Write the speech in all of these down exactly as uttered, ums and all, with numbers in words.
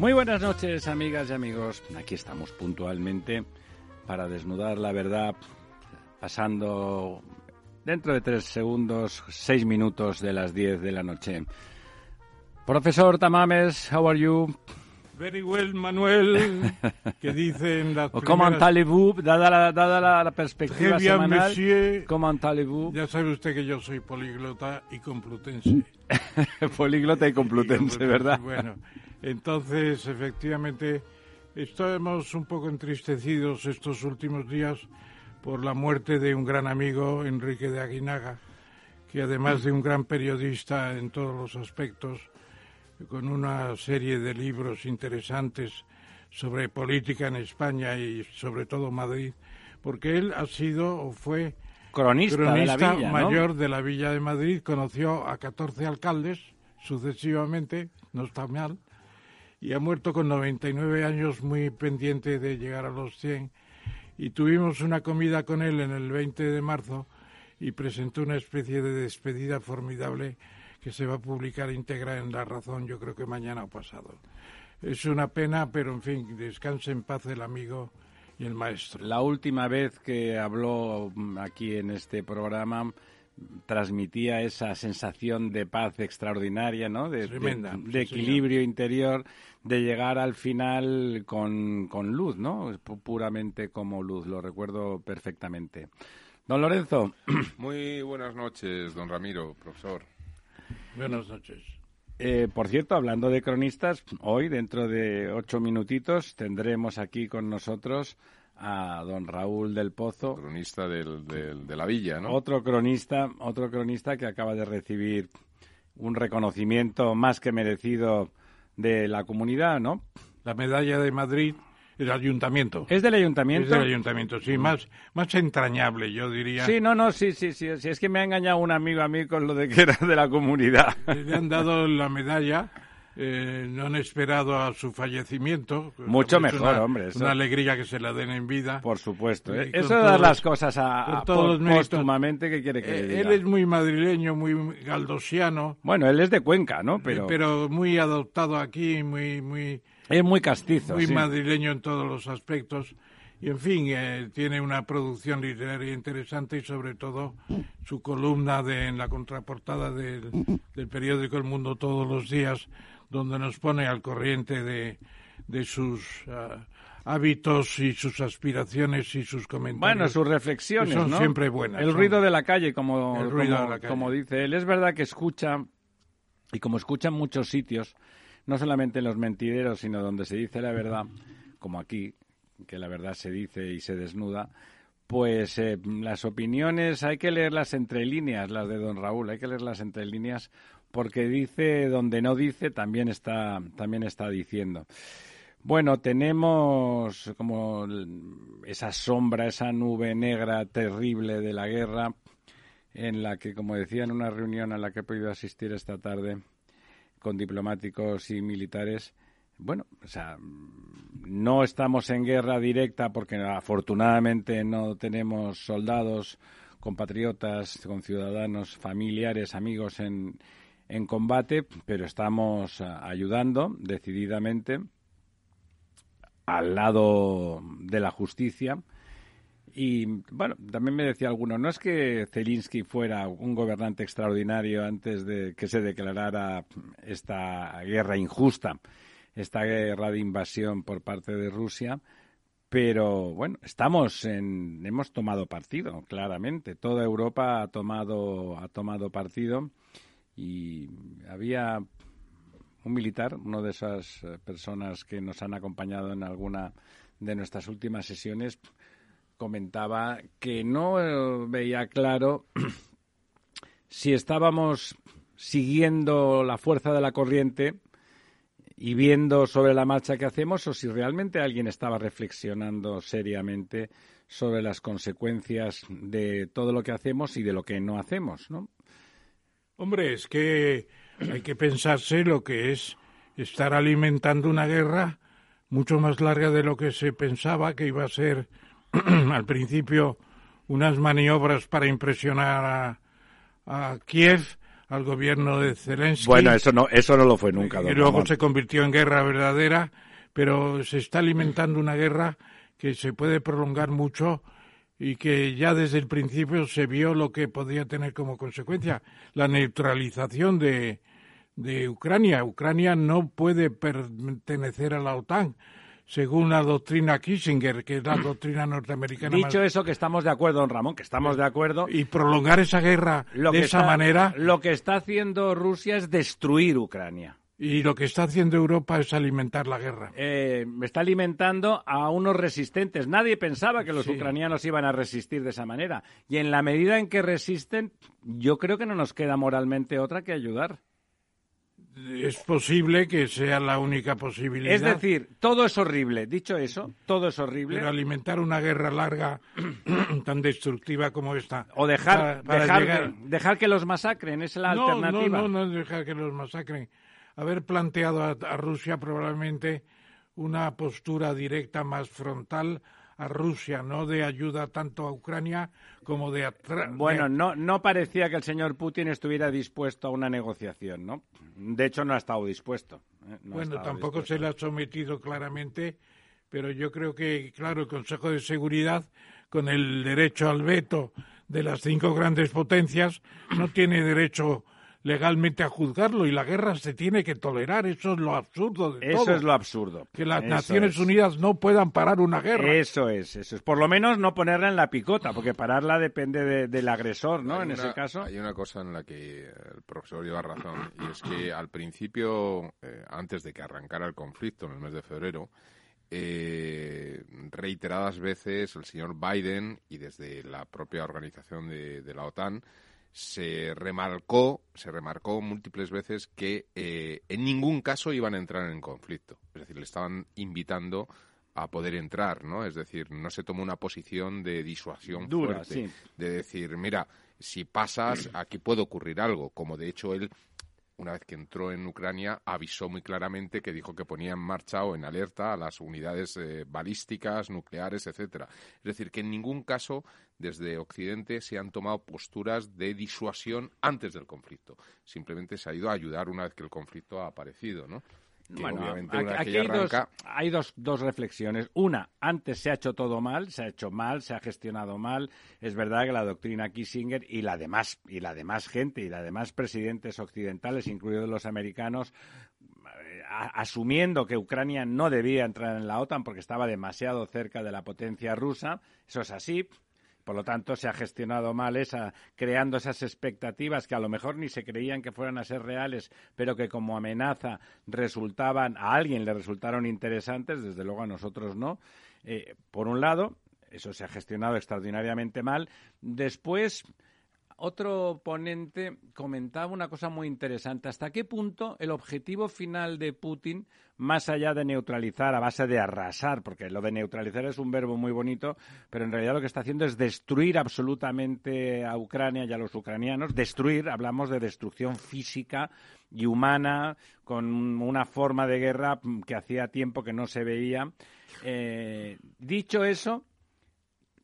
Muy buenas noches, amigas y amigos. Aquí estamos puntualmente para desnudar la verdad, pasando dentro de tres segundos, seis minutos de las diez de la noche. Profesor Tamames, how are you? Very well, Manuel, que dice en las primeras... Comment allez-vous, dada la, dada la, la perspectiva bien, semanal, monsieur. Comment allez-vous. Ya sabe usted que yo soy políglota y complutense. Políglota y complutense, ¿verdad? Bueno, entonces, efectivamente, estamos un poco entristecidos estos últimos días por la muerte de un gran amigo, Enrique de Aguinaga, que además de un gran periodista en todos los aspectos, con una serie de libros interesantes sobre política en España y sobre todo Madrid, porque él ha sido o fue cronista, cronista de la villa, mayor, ¿no?, de la Villa de Madrid, conoció a catorce alcaldes sucesivamente, no está mal, y ha muerto con noventa y nueve años, muy pendiente de llegar a los cien, y tuvimos una comida con él en el veinte de marzo y presentó una especie de despedida formidable que se va a publicar íntegra en La Razón, yo creo que mañana o pasado. Es una pena, pero en fin, descanse en paz el amigo y el maestro. La última vez que habló aquí en este programa transmitía esa sensación de paz extraordinaria, ¿no? De, Tremenda, de, de equilibrio, sí, interior, de llegar al final con, con luz, ¿no? Puramente como luz, lo recuerdo perfectamente. Don Lorenzo. Muy buenas noches, don Ramiro, profesor. Buenas noches. Eh, por cierto, hablando de cronistas, hoy, dentro de ocho minutitos, tendremos aquí con nosotros a don Raúl del Pozo. Cronista del, del, de la Villa, ¿no? Otro cronista, otro cronista que acaba de recibir un reconocimiento más que merecido de la comunidad, ¿no? La medalla de Madrid, el ayuntamiento. ¿Es del ayuntamiento? Es del ayuntamiento, sí, más, más entrañable, yo diría. Sí, no, no, sí, sí, sí, sí, es que me ha engañado un amigo a mí con lo de que era de la comunidad. Le han dado la medalla, eh, no han esperado a su fallecimiento. Mucho mejor, una, hombre. Eso. Una alegría que se la den en vida. Por supuesto, eh, eso da todos, las cosas a, a póstumamente, que quiere que eh, le diga. Él es muy madrileño, muy galdosiano. Bueno, él es de Cuenca, ¿no? Pero, eh, pero muy adoptado aquí, muy, muy... Es muy castizo. Muy sí. madrileño en todos los aspectos. Y, en fin, eh, tiene una producción literaria interesante y, sobre todo, su columna de, en la contraportada del, del periódico El Mundo todos los días, donde nos pone al corriente de, de sus uh, hábitos y sus aspiraciones y sus comentarios. Bueno, sus reflexiones, son, ¿no?, siempre buenas. El son... ruido de la calle, como, El ruido como, de la calle. como dice él. Es verdad que escucha, y como escucha en muchos sitios, no solamente en los mentideros, sino donde se dice la verdad, como aquí, que la verdad se dice y se desnuda, pues eh, las opiniones hay que leerlas entre líneas, las de don Raúl, hay que leerlas entre líneas, porque dice donde no dice, también está, también está diciendo. Bueno, tenemos como esa sombra, esa nube negra terrible de la guerra, en la que, como decía en una reunión a la que he podido asistir esta tarde, con diplomáticos y militares, bueno, o sea, no estamos en guerra directa porque afortunadamente no tenemos soldados, compatriotas, con ciudadanos, familiares, amigos en, en combate, pero estamos ayudando decididamente al lado de la justicia. Y, bueno, también me decía alguno, no es que Zelensky fuera un gobernante extraordinario antes de que se declarara esta guerra injusta, esta guerra de invasión por parte de Rusia, pero, bueno, estamos en, hemos tomado partido, claramente. Toda Europa ha tomado, ha tomado partido y había un militar, uno de esas personas que nos han acompañado en alguna de nuestras últimas sesiones, comentaba que no veía claro si estábamos siguiendo la fuerza de la corriente y viendo sobre la marcha que hacemos, o si realmente alguien estaba reflexionando seriamente sobre las consecuencias de todo lo que hacemos y de lo que no hacemos, ¿no? Hombre, es que hay que pensarse lo que es estar alimentando una guerra mucho más larga de lo que se pensaba, que iba a ser al principio unas maniobras para impresionar a, a Kiev, al gobierno de Zelensky. Bueno, eso no, eso no lo fue nunca. Y luego se convirtió en guerra verdadera, pero se está alimentando una guerra que se puede prolongar mucho y que ya desde el principio se vio lo que podía tener como consecuencia, la neutralización de, de Ucrania. Ucrania no puede pertenecer a la OTAN, según la doctrina Kissinger, que es la doctrina norteamericana. Dicho más... eso, que estamos de acuerdo, don Ramón, que estamos de acuerdo. Y prolongar esa guerra lo de esa está, manera... Lo que está haciendo Rusia es destruir Ucrania. Y lo que está haciendo Europa es alimentar la guerra. Eh, está alimentando a unos resistentes. Nadie pensaba que los sí. ucranianos iban a resistir de esa manera. Y en la medida en que resisten, yo creo que no nos queda moralmente otra que ayudar. Es posible que sea la única posibilidad. Es decir, todo es horrible. Dicho eso, todo es horrible. Pero alimentar una guerra larga tan destructiva como esta. O dejar, para, para dejar, llegar... que, dejar que los masacren, es la no, alternativa. No, no, no dejar que los masacren. Haber planteado a, a Rusia probablemente una postura directa más frontal a Rusia, no de ayuda tanto a Ucrania como de atrás. Bueno, no, no parecía que el señor Putin estuviera dispuesto a una negociación, ¿no? De hecho, no ha estado dispuesto. ¿eh? No bueno, tampoco dispuesto. Se le ha sometido claramente, pero yo creo que, claro, el Consejo de Seguridad, con el derecho al veto de las cinco grandes potencias, no tiene derecho legalmente a juzgarlo, y la guerra se tiene que tolerar. Eso es lo absurdo de todo. Eso es lo absurdo. Que las Naciones Unidas no puedan parar una guerra. Eso es, eso es. Por lo menos no ponerla en la picota, porque pararla depende de, del agresor, ¿no? En ese caso. Hay una cosa en la que el profesor lleva razón, y es que al principio, eh, antes de que arrancara el conflicto en el mes de febrero, eh, reiteradas veces el señor Biden, y desde la propia organización de, de la OTAN, se remarcó, se remarcó múltiples veces que eh, en ningún caso iban a entrar en conflicto. Es decir, le estaban invitando a poder entrar, ¿no? Es decir, no se tomó una posición de disuasión dura, fuerte, sí. de decir, mira, si pasas, aquí puede ocurrir algo. Como de hecho él, una vez que entró en Ucrania, avisó muy claramente que dijo que ponía en marcha o en alerta a las unidades eh, balísticas, nucleares, etcétera. Es decir, que en ningún caso desde Occidente se han tomado posturas de disuasión antes del conflicto. Simplemente se ha ido a ayudar una vez que el conflicto ha aparecido, ¿no? Que bueno, obviamente una vez que arranca... dos, hay dos, dos reflexiones. Una, antes se ha hecho todo mal, se ha hecho mal, se ha gestionado mal. Es verdad que la doctrina Kissinger y la demás, y la demás gente y la demás presidentes occidentales, incluidos los americanos, asumiendo que Ucrania no debía entrar en la OTAN porque estaba demasiado cerca de la potencia rusa, eso es así. Por lo tanto, se ha gestionado mal esa, creando esas expectativas que a lo mejor ni se creían que fueran a ser reales, pero que como amenaza resultaban, a alguien le resultaron interesantes, desde luego a nosotros no. Eh, por un lado, eso se ha gestionado extraordinariamente mal. Después, otro ponente comentaba una cosa muy interesante. ¿Hasta qué punto el objetivo final de Putin, más allá de neutralizar a base de arrasar, porque lo de neutralizar es un verbo muy bonito, pero en realidad lo que está haciendo es destruir absolutamente a Ucrania y a los ucranianos? Destruir, hablamos de destrucción física y humana, con una forma de guerra que hacía tiempo que no se veía. Eh, dicho eso,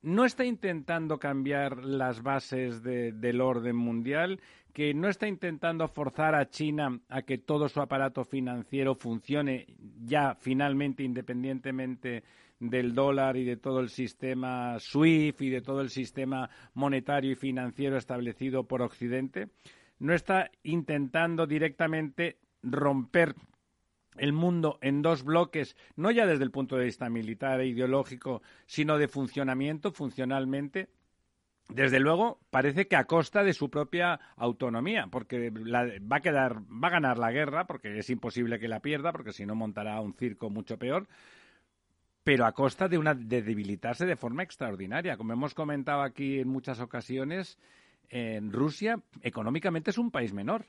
no está intentando cambiar las bases de, del orden mundial, que no está intentando forzar a China a que todo su aparato financiero funcione ya finalmente independientemente del dólar y de todo el sistema SWIFT y de todo el sistema monetario y financiero establecido por Occidente. No está intentando directamente romper el mundo en dos bloques, no ya desde el punto de vista militar e ideológico, sino de funcionamiento, funcionalmente. Desde luego, parece que a costa de su propia autonomía, porque la, va a quedar, va a ganar la guerra, porque es imposible que la pierda, porque si no montará un circo mucho peor, pero a costa de una de debilitarse de forma extraordinaria. Como hemos comentado aquí en muchas ocasiones, en Rusia económicamente es un país menor.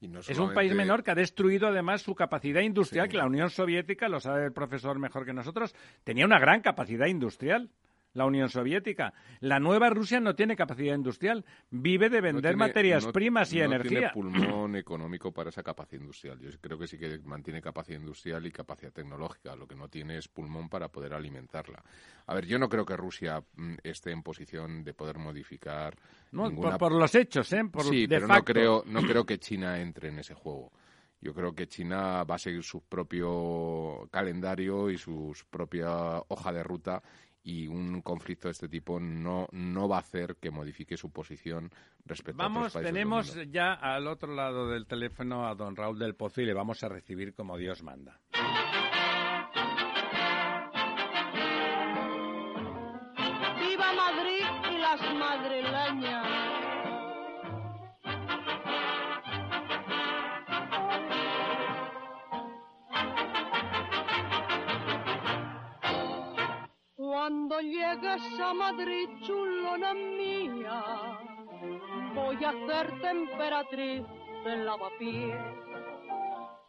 Y no solamente... Es un país menor que ha destruido además su capacidad industrial, sí. Que la Unión Soviética, lo sabe el profesor mejor que nosotros, tenía una gran capacidad industrial. La Unión Soviética. La nueva Rusia no tiene capacidad industrial. Vive de vender no tiene, materias no, primas y no energía. No tiene pulmón económico para esa capacidad industrial. Yo creo que sí que mantiene capacidad industrial y capacidad tecnológica. Lo que no tiene es pulmón para poder alimentarla. A ver, yo no creo que Rusia m, esté en posición de poder modificar no, ninguna... Por, por los hechos, ¿eh? Por, sí, de pero facto. No creo, no creo que China entre en ese juego. Yo creo que China va a seguir su propio calendario y su propia hoja de ruta. Y un conflicto de este tipo no, no va a hacer que modifique su posición respecto vamos, a otros países. Vamos, tenemos ya al otro lado del teléfono a don Raúl del Pozo y le vamos a recibir como Dios manda. ¡Viva Madrid y las madrileñas! Cuando llegues a Madrid, chulona mía, voy a hacerte emperatriz del lavapiés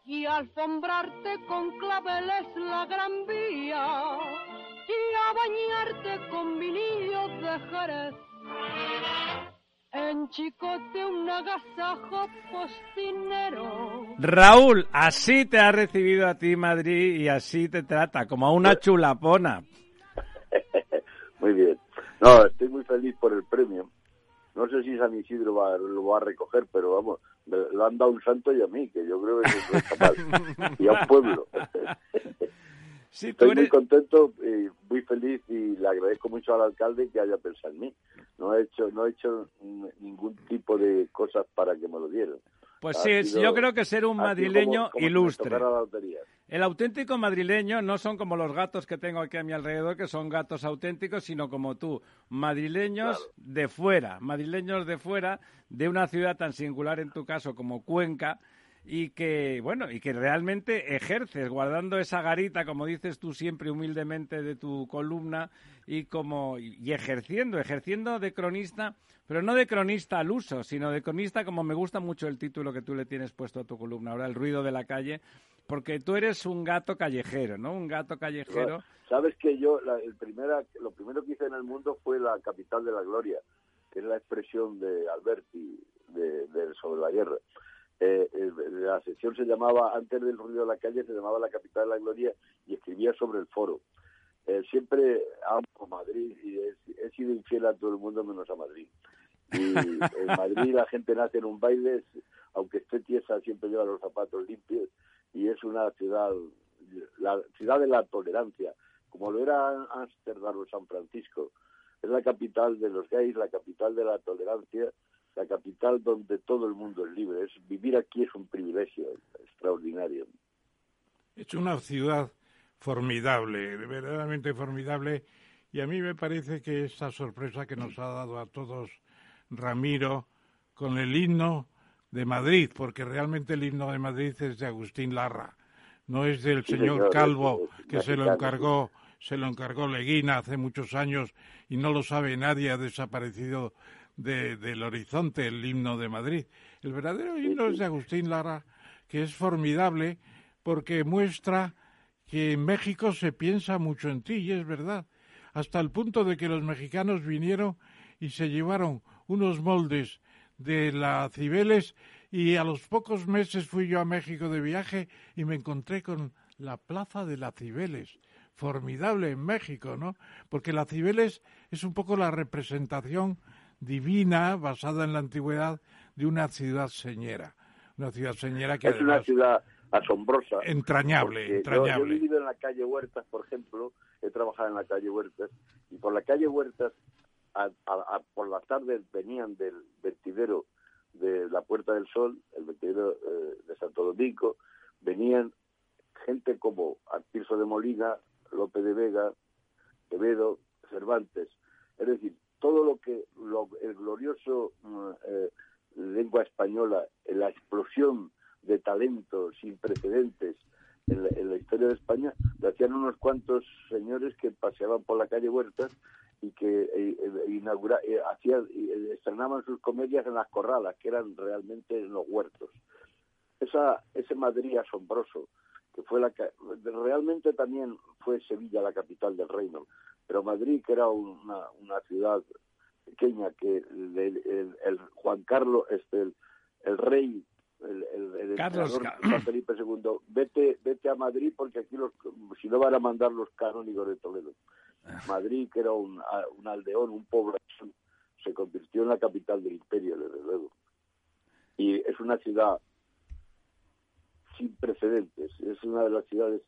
y alfombrarte con claveles la Gran Vía y a bañarte con vinillos de Jerez. En chicote un agasajo postinero. Raúl, así te ha recibido a ti Madrid y así te trata, como a una chulapona. Muy bien. No, estoy muy feliz por el premio. No sé si San Isidro va, lo va a recoger, pero vamos, lo han dado un santo y a mí, que yo creo que eso está mal. Y a un pueblo. Sí, estoy eres... muy contento, y muy feliz y le agradezco mucho al alcalde que haya pensado en mí. No he hecho, no he hecho ningún tipo de cosas para que me lo dieran. Pues ha sí, sido, yo creo que ser un madrileño como, como ilustre. El auténtico madrileño no son como los gatos que tengo aquí a mi alrededor, que son gatos auténticos, sino como tú, madrileños claro. de fuera, madrileños de fuera de una ciudad tan singular en tu caso como Cuenca y que, bueno, y que realmente ejerces guardando esa garita, como dices tú siempre humildemente de tu columna y como y ejerciendo, ejerciendo de cronista, pero no de cronista al uso, sino de cronista como me gusta mucho el título que tú le tienes puesto a tu columna, ahora el ruido de la calle, porque tú eres un gato callejero, ¿no? Un gato callejero. Sabes que yo la, el primera, lo primero que hice en el mundo fue la capital de la gloria, que es la expresión de Alberti de, de, sobre la guerra. Eh, eh, la sesión se llamaba, antes del ruido de la calle, se llamaba la capital de la gloria y escribía sobre el foro. Eh, siempre amo Madrid y he, he sido infiel a todo el mundo menos a Madrid. Y en Madrid la gente nace en un baile, aunque esté tiesa siempre lleva los zapatos limpios y es una ciudad, la ciudad de la tolerancia, como lo era Ámsterdam o San Francisco. Es la capital de los gays, la capital de la tolerancia, la capital donde todo el mundo es libre. Es, vivir aquí es un privilegio extraordinario. Es una ciudad formidable, verdaderamente formidable, y a mí me parece que esta sorpresa que nos ha dado a todos Ramiro con el himno de Madrid, porque realmente el himno de Madrid es de Agustín Lara, no es del sí, señor, señor Calvo, es, es, que se lo encargó, se lo encargó Leguina hace muchos años y no lo sabe nadie, ha desaparecido de, del horizonte el himno de Madrid. El verdadero himno es de Agustín Lara, que es formidable porque muestra que en México se piensa mucho en ti, y es verdad, hasta el punto de que los mexicanos vinieron y se llevaron unos moldes de la Cibeles, y a los pocos meses fui yo a México de viaje y me encontré con la plaza de la Cibeles, formidable en México, ¿no? Porque la Cibeles es un poco la representación divina, basada en la antigüedad, de una ciudad señera, una ciudad señera que es además, una ciudad asombrosa, entrañable, entrañable. Yo, yo he vivido en la calle Huertas, por ejemplo, he trabajado en la calle Huertas, y por la calle Huertas A, a, a, por las tardes venían del vertedero de la Puerta del Sol, el vertedero eh, de Santo Domingo, venían gente como Tirso de Molina, Lope de Vega, Quevedo, Cervantes. Es decir, todo lo que lo, el glorioso eh, lengua española, la explosión de talentos sin precedentes en la, en la historia de España, lo hacían unos cuantos señores que paseaban por la calle Huertas y que eh, inaugura, eh, hacía, eh, estrenaban sus comedias en las corralas, que eran realmente en los huertos. Esa, ese Madrid asombroso, que fue la realmente también fue Sevilla la capital del reino, pero Madrid, que era una, una ciudad pequeña, que el, el, el Juan Carlos, este, el, el rey, el, el, el Carlos emperador, Felipe segundo, vete, vete a Madrid porque aquí los, si no van a mandar los canónigos de Toledo. Madrid, que era un, un aldeón, un pueblo, se convirtió en la capital del imperio, desde luego. Y es una ciudad sin precedentes, es una de las ciudades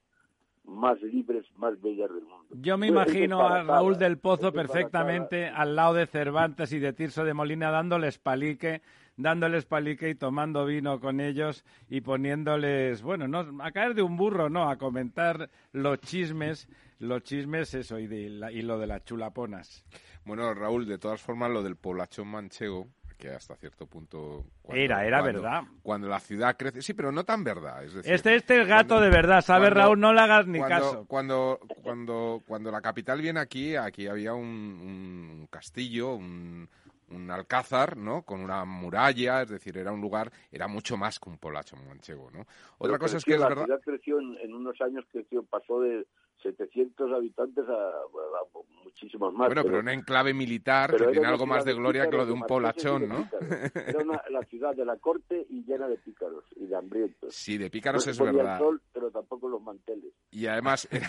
más libres, más bellas del mundo. Yo me pues imagino a Raúl del Pozo perfectamente al lado de Cervantes y de Tirso de Molina dándoles palique, dándoles palique y tomando vino con ellos y poniéndoles, bueno, no a caer de un burro, no, a comentar los chismes, los chismes eso y, de, la, y lo de las chulaponas. Bueno, Raúl, de todas formas, lo del poblachón manchego, que hasta cierto punto... Cuando, era, era cuando, verdad. Cuando la ciudad crece... Sí, pero no tan verdad. Es decir, este, este es gato cuando, de verdad, ¿sabes, cuando, Raúl? No le hagas ni cuando, caso. Cuando, cuando, cuando la capital viene aquí, aquí había un, un castillo, un, un alcázar, ¿no? Con una muralla, es decir, era un lugar... Era mucho más que un poblacho manchego, ¿no? Pero otra cosa creció, es que es la verdad... La ciudad creció en, en unos años, creció, pasó de... setecientos habitantes a, a muchísimos más. Bueno, pero, pero un enclave militar que tiene algo más de gloria que lo de un polachón, ¿no? Era una, la ciudad de la corte y llena de pícaros y de hambrientos. Sí, de pícaros no es verdad. El sol, pero tampoco los manteles. Y además... es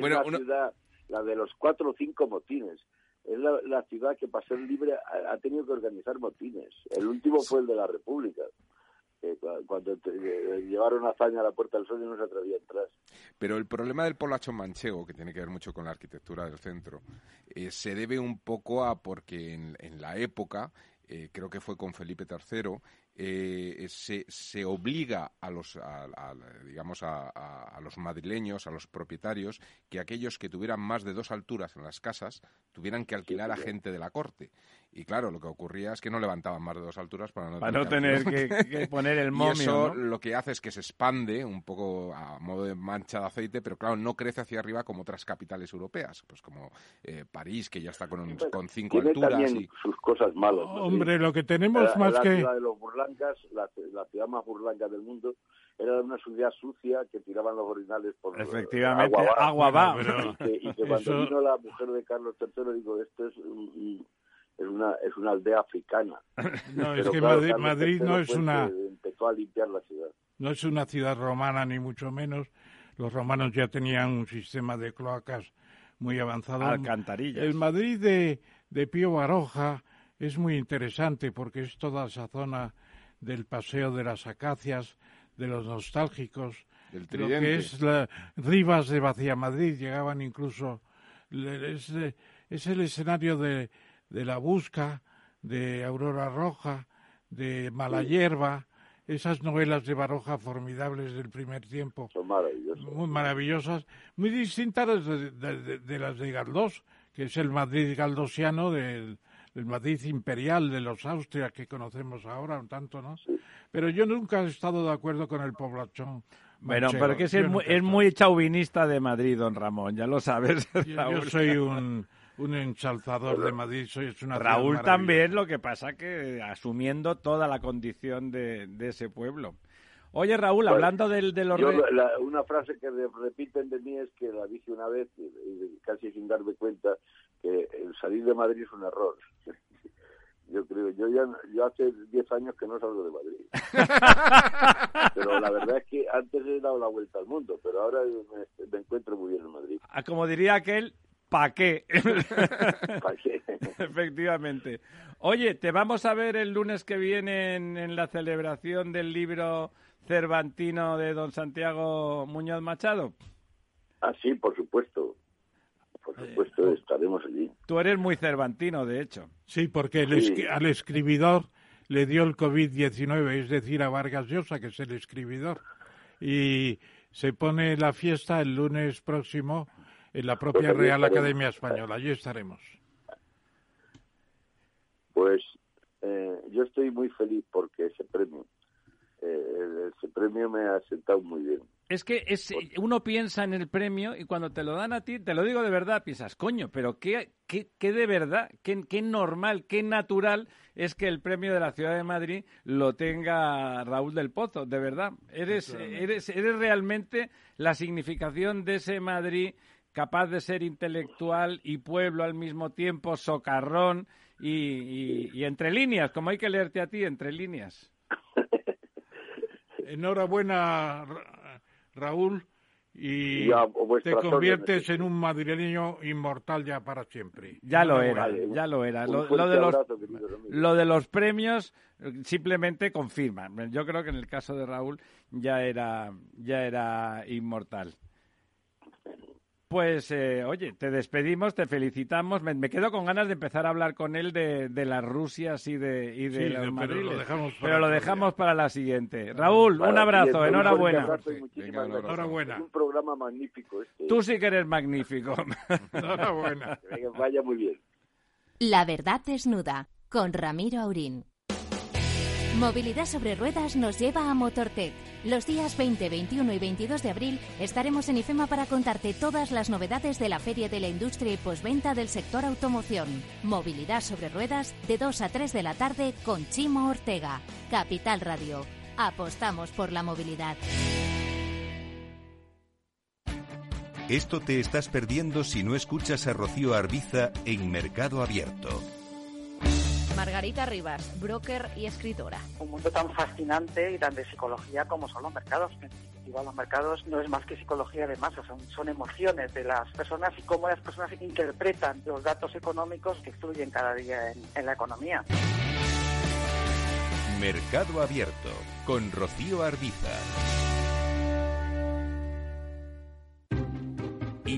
bueno, la uno... ciudad, la de los cuatro o cinco motines. Es la, la ciudad que para ser libre ha, ha tenido que organizar motines. El último sí. fue el de la República. Cuando te, eh, llevaron a Zaña a la Puerta del Sol y no se atrevía a entrar. Pero el problema del poblacho manchego, que tiene que ver mucho con la arquitectura del centro, eh, se debe un poco a porque en, en la época, eh, creo que fue con Felipe tercero, eh, se, se obliga a los, a, a, digamos a, a, a los madrileños, a los propietarios, que aquellos que tuvieran más de dos alturas en las casas tuvieran que alquilar a gente de la corte. Y claro, lo que ocurría es que no levantaban más de dos alturas para no, para tener, no tener que, que poner el momio. Y eso, ¿no? Lo que hace es que se expande un poco a modo de mancha de aceite, pero claro, no crece hacia arriba como otras capitales europeas, pues como eh, París, que ya está con, un, con cinco tiene alturas. También y... sus cosas malas. ¿No? Hombre, lo que tenemos la, más la que... Ciudad de los burlangas, la, la ciudad más burlanga del mundo, era una ciudad sucia que tiraban los orinales por... Efectivamente, agua va. Agua va. Y, que, y que cuando eso... vino la mujer de Carlos tercero, digo, esto es... Un, un, Es una, es una aldea africana. No, es que claro, Madrid, Madrid no es una... Empezó a limpiar la ciudad. No es una ciudad romana, ni mucho menos. Los romanos ya tenían un sistema de cloacas muy avanzado. Alcantarillas. El Madrid de, de Pío Baroja es muy interesante porque es toda esa zona del Paseo de las Acacias, de los nostálgicos. Del Tridente. Lo que es la, Rivas de Vaciamadrid, llegaban incluso... Es, es el escenario de... de La Busca, de Aurora Roja, de Mala Hierba, esas novelas de Baroja formidables del primer tiempo. Son maravillosas. Muy maravillosas, muy distintas de, de, de, de las de Galdós, que es el Madrid galdosiano, del, del Madrid imperial de los Austrias que conocemos ahora, un tanto, ¿no? Sí. Pero yo nunca he estado de acuerdo con el poblachón. Bueno, manchego. Pero que es, el, no es muy chauvinista de Madrid, don Ramón, ya lo sabes. Yo, yo soy un... Un ensalzador de Madrid, es una Raúl también, lo que pasa que asumiendo toda la condición de, de ese pueblo. Oye, Raúl, hablando pues, del de los... Yo, re... la, una frase que repiten de mí es que la dije una vez, y, y casi sin darme cuenta, que el salir de Madrid es un error. Yo creo, yo ya yo hace diez años que no salgo de Madrid. Pero la verdad es que antes he dado la vuelta al mundo, pero ahora me, me encuentro muy bien en Madrid. Ah, como diría aquel... ¿Para qué? ¿Pa qué? Efectivamente. Oye, te vamos a ver el lunes que viene en, en la celebración del libro cervantino de don Santiago Muñoz Machado. Ah, sí, por supuesto. Por supuesto, eh, estaremos allí. Tú eres muy cervantino, de hecho. Sí, porque el sí. Es, al escribidor le dio el covid diecinueve, es decir, a Vargas Llosa, que es el escribidor. Y se pone la fiesta el lunes próximo... En la propia pues Real Academia Española. Allí estaremos. Pues eh, yo estoy muy feliz porque ese premio, eh, ese premio me ha sentado muy bien. Es que es, uno piensa en el premio y cuando te lo dan a ti, te lo digo de verdad, piensas, coño, pero qué, qué, qué de verdad, qué, qué normal, qué natural es que el premio de la Ciudad de Madrid lo tenga Raúl del Pozo, de verdad. Eres, eres, eres realmente la significación de ese Madrid capaz de ser intelectual y pueblo al mismo tiempo, socarrón y, y, y entre líneas, como hay que leerte a ti, entre líneas. Enhorabuena, Raúl, y, y te conviertes en un madrileño inmortal ya para siempre. Ya lo era, ya lo era. Lo, lo, de los, lo de los premios simplemente confirma. Yo creo que en el caso de Raúl ya era, ya era inmortal. Pues, eh, oye, te despedimos, te felicitamos. Me, me quedo con ganas de empezar a hablar con él de, de las Rusias y de, y de sí, los madriles. Pero lo dejamos para la siguiente. Raúl, un abrazo, enhorabuena. Enhorabuena. Un programa magnífico. Este. Tú sí que eres magnífico. Enhorabuena. Que vaya muy bien. La verdad desnuda, con Ramiro Aurín. Movilidad sobre ruedas nos lleva a Motortec. Los días veinte, veintiuno y veintidós de abril estaremos en IFEMA para contarte todas las novedades de la Feria de la Industria y Posventa del sector automoción. Movilidad sobre ruedas de dos a tres de la tarde con Chimo Ortega. Capital Radio. Apostamos por la movilidad. Esto te estás perdiendo si no escuchas a Rocío Arbiza en Mercado Abierto. Margarita Rivas, broker y escritora. Un mundo tan fascinante y tan de psicología como son los mercados. En definitiva, los mercados no es más que psicología de masas, son, son emociones de las personas y cómo las personas interpretan los datos económicos que fluyen cada día en, en la economía. Mercado Abierto, con Rocío Arbiza.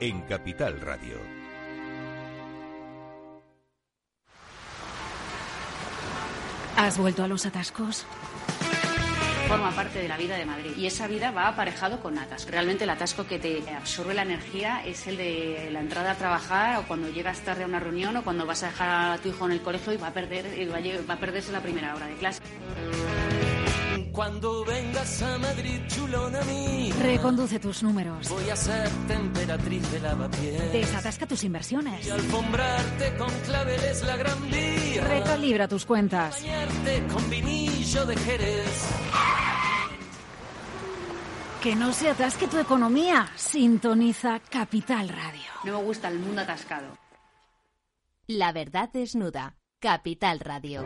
en Capital Radio. ¿Has vuelto a los atascos? Forma parte de la vida de Madrid y esa vida va aparejado con atascos. Realmente el atasco que te absorbe la energía es el de la entrada a trabajar o cuando llegas tarde a una reunión o cuando vas a dejar a tu hijo en el colegio y va a perder, va a perderse la primera hora de clase. Cuando vengas a Madrid, chulona mía, reconduce tus números. Voy a ser temperatriz de lavapiés. Desatasca tus inversiones. Y alfombrarte con claveles la gran día. Recalibra tus cuentas. Bañarte con vinillo de Jerez. Que no se atasque tu economía. Sintoniza Capital Radio. No me gusta el mundo atascado. La verdad desnuda. Capital Radio.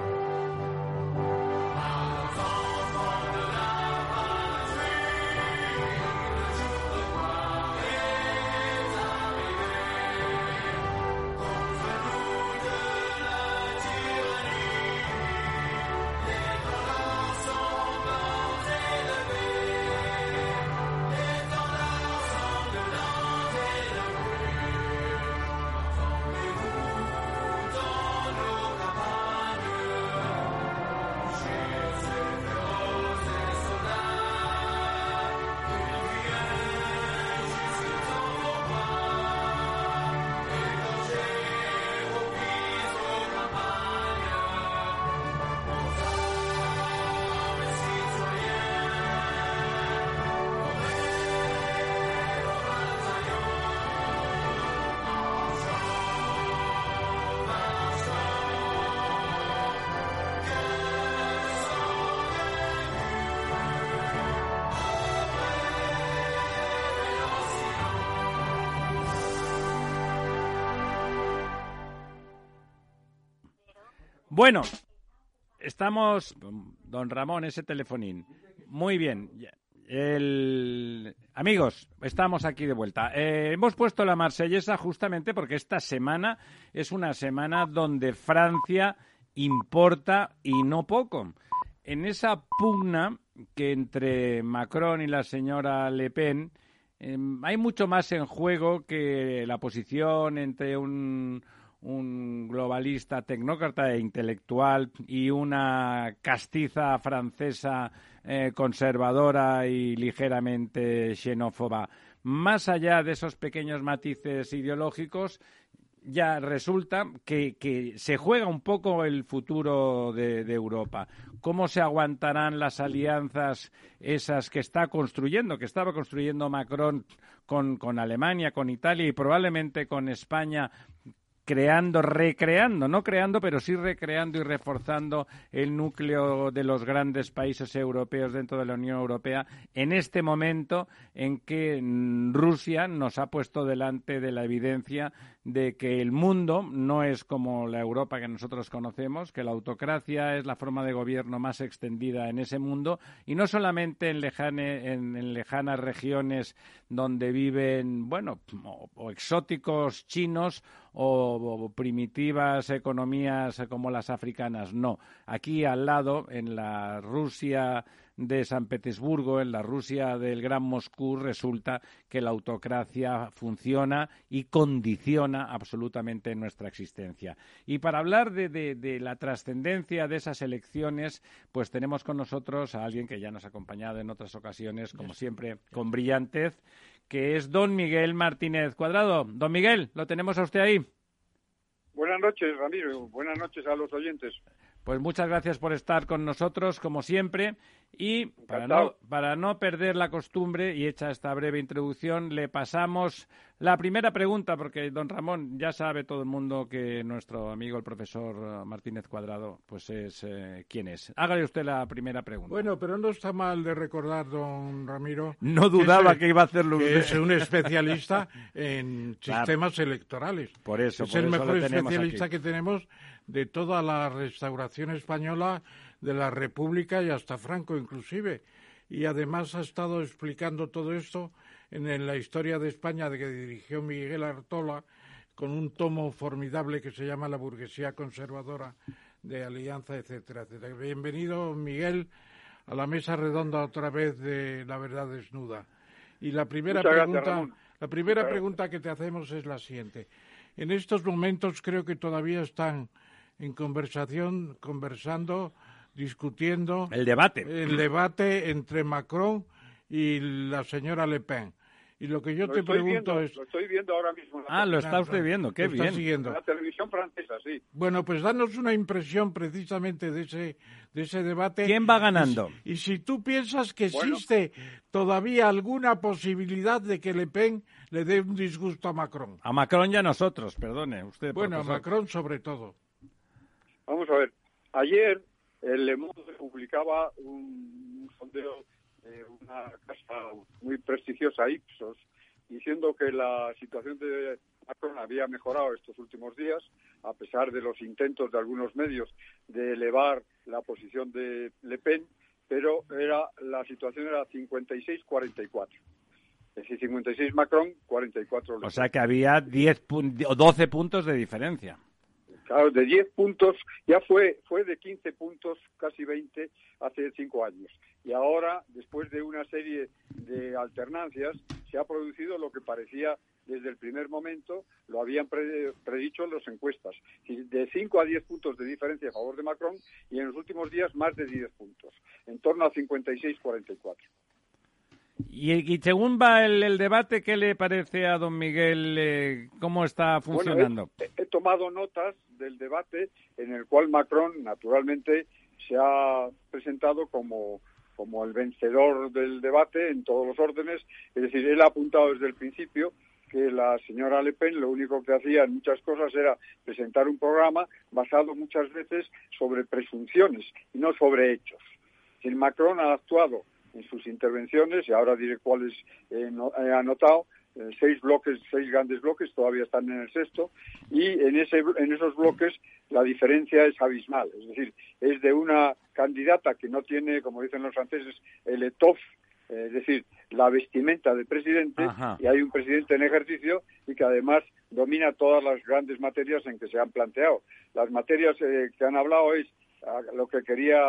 Bueno, estamos, don Ramón, ese telefonín. Muy bien. El... Amigos, estamos aquí de vuelta. Eh, hemos puesto la marsellesa justamente porque esta semana es una semana donde Francia importa y no poco. En esa pugna que entre Macron y la señora Le Pen Eh, hay mucho más en juego que la posición entre un, un globalista tecnócrata e intelectual y una castiza francesa eh, conservadora y ligeramente xenófoba. Más allá de esos pequeños matices ideológicos, ya resulta que, que se juega un poco el futuro de, de Europa. ¿Cómo se aguantarán las alianzas esas que está construyendo, que estaba construyendo Macron con, con Alemania, con Italia y probablemente con España, creando, recreando, no creando, pero sí recreando y reforzando el núcleo de los grandes países europeos dentro de la Unión Europea en este momento en que Rusia nos ha puesto delante de la evidencia de que el mundo no es como la Europa que nosotros conocemos, que la autocracia es la forma de gobierno más extendida en ese mundo y no solamente en, lejane, en, en lejanas regiones donde viven, bueno, o, o exóticos chinos o, o primitivas economías como las africanas, no. Aquí al lado, en la Rusia de San Petersburgo, en la Rusia del Gran Moscú, resulta que la autocracia funciona y condiciona absolutamente nuestra existencia. Y para hablar de, de, de la trascendencia de esas elecciones, pues tenemos con nosotros a alguien que ya nos ha acompañado en otras ocasiones, como siempre, con brillantez, que es don Miguel Martínez Cuadrado. Don Miguel, lo tenemos a usted ahí. Buenas noches, Ramiro. Buenas noches a los oyentes. Pues muchas gracias por estar con nosotros, como siempre, y para no, para no perder la costumbre, y hecha esta breve introducción, le pasamos la primera pregunta, porque don Ramón, ya sabe todo el mundo que nuestro amigo el profesor Martínez Cuadrado, pues es eh, quién es. Hágale usted la primera pregunta. Bueno, pero no está mal de recordar, don Ramiro. No dudaba que, es, que iba a hacerlo usted. Es un especialista en sistemas claro. electorales. Por eso, es por el eso mejor especialista aquí. Que tenemos de toda la restauración española, de la República y hasta Franco inclusive. Y además ha estado explicando todo esto en la Historia de España que dirigió Miguel Artola con un tomo formidable que se llama La burguesía conservadora de Alianza, etcétera, etcétera. Bienvenido, Miguel, a la mesa redonda otra vez de La Verdad Desnuda. Y la primera Muchas pregunta, gracias, Ramón. La primera Muchas pregunta gracias. Que te hacemos es la siguiente. En estos momentos creo que todavía están en conversación, conversando, discutiendo el debate, el debate entre Macron y la señora Le Pen. Y lo que yo lo te pregunto viendo, es... Lo estoy viendo ahora mismo. Ah, lo está usted viendo, qué bien. Siguiendo. La televisión francesa, sí. Bueno, pues danos una impresión precisamente de ese de ese debate. ¿Quién va ganando? Y, y si tú piensas que existe bueno. todavía alguna posibilidad de que Le Pen le dé un disgusto a Macron. A Macron y a nosotros, perdone. Usted, bueno, profesor. A Macron sobre todo. Vamos a ver. Ayer el Le Monde publicaba un, un sondeo de una casa muy prestigiosa, Ipsos, diciendo que la situación de Macron había mejorado estos últimos días, a pesar de los intentos de algunos medios de elevar la posición de Le Pen, pero era la situación era cincuenta y seis cuarenta y cuatro. Es decir, cincuenta y seis Macron, cuarenta y cuatro Le Pen. O sea que había diez o doce puntos de diferencia. Claro, de diez puntos, ya fue fue de quince puntos, casi veinte, hace cinco años. Y ahora, después de una serie de alternancias, se ha producido lo que parecía desde el primer momento, lo habían pre- predicho las encuestas. De cinco a diez puntos de diferencia a favor de Macron y en los últimos días más de diez puntos, en torno a cincuenta y seis cuarenta y cuatro. Y, y según va el, el debate, ¿qué le parece a don Miguel? Eh, ¿Cómo está funcionando? Bueno, he, he tomado notas del debate en el cual Macron, naturalmente, se ha presentado como, como el vencedor del debate en todos los órdenes. Es decir, él ha apuntado desde el principio que la señora Le Pen lo único que hacía en muchas cosas era presentar un programa basado muchas veces sobre presunciones y no sobre hechos. Si Macron ha actuado en sus intervenciones, y ahora diré cuáles eh, no, he anotado, eh, seis bloques, seis grandes bloques, todavía están en el sexto, y en ese en esos bloques la diferencia es abismal, es decir, es de una candidata que no tiene, como dicen los franceses, el étoffe, eh, es decir, la vestimenta de presidente, Ajá. y hay un presidente en ejercicio y que además domina todas las grandes materias en que se han planteado. Las materias eh, que han hablado es ah, lo que quería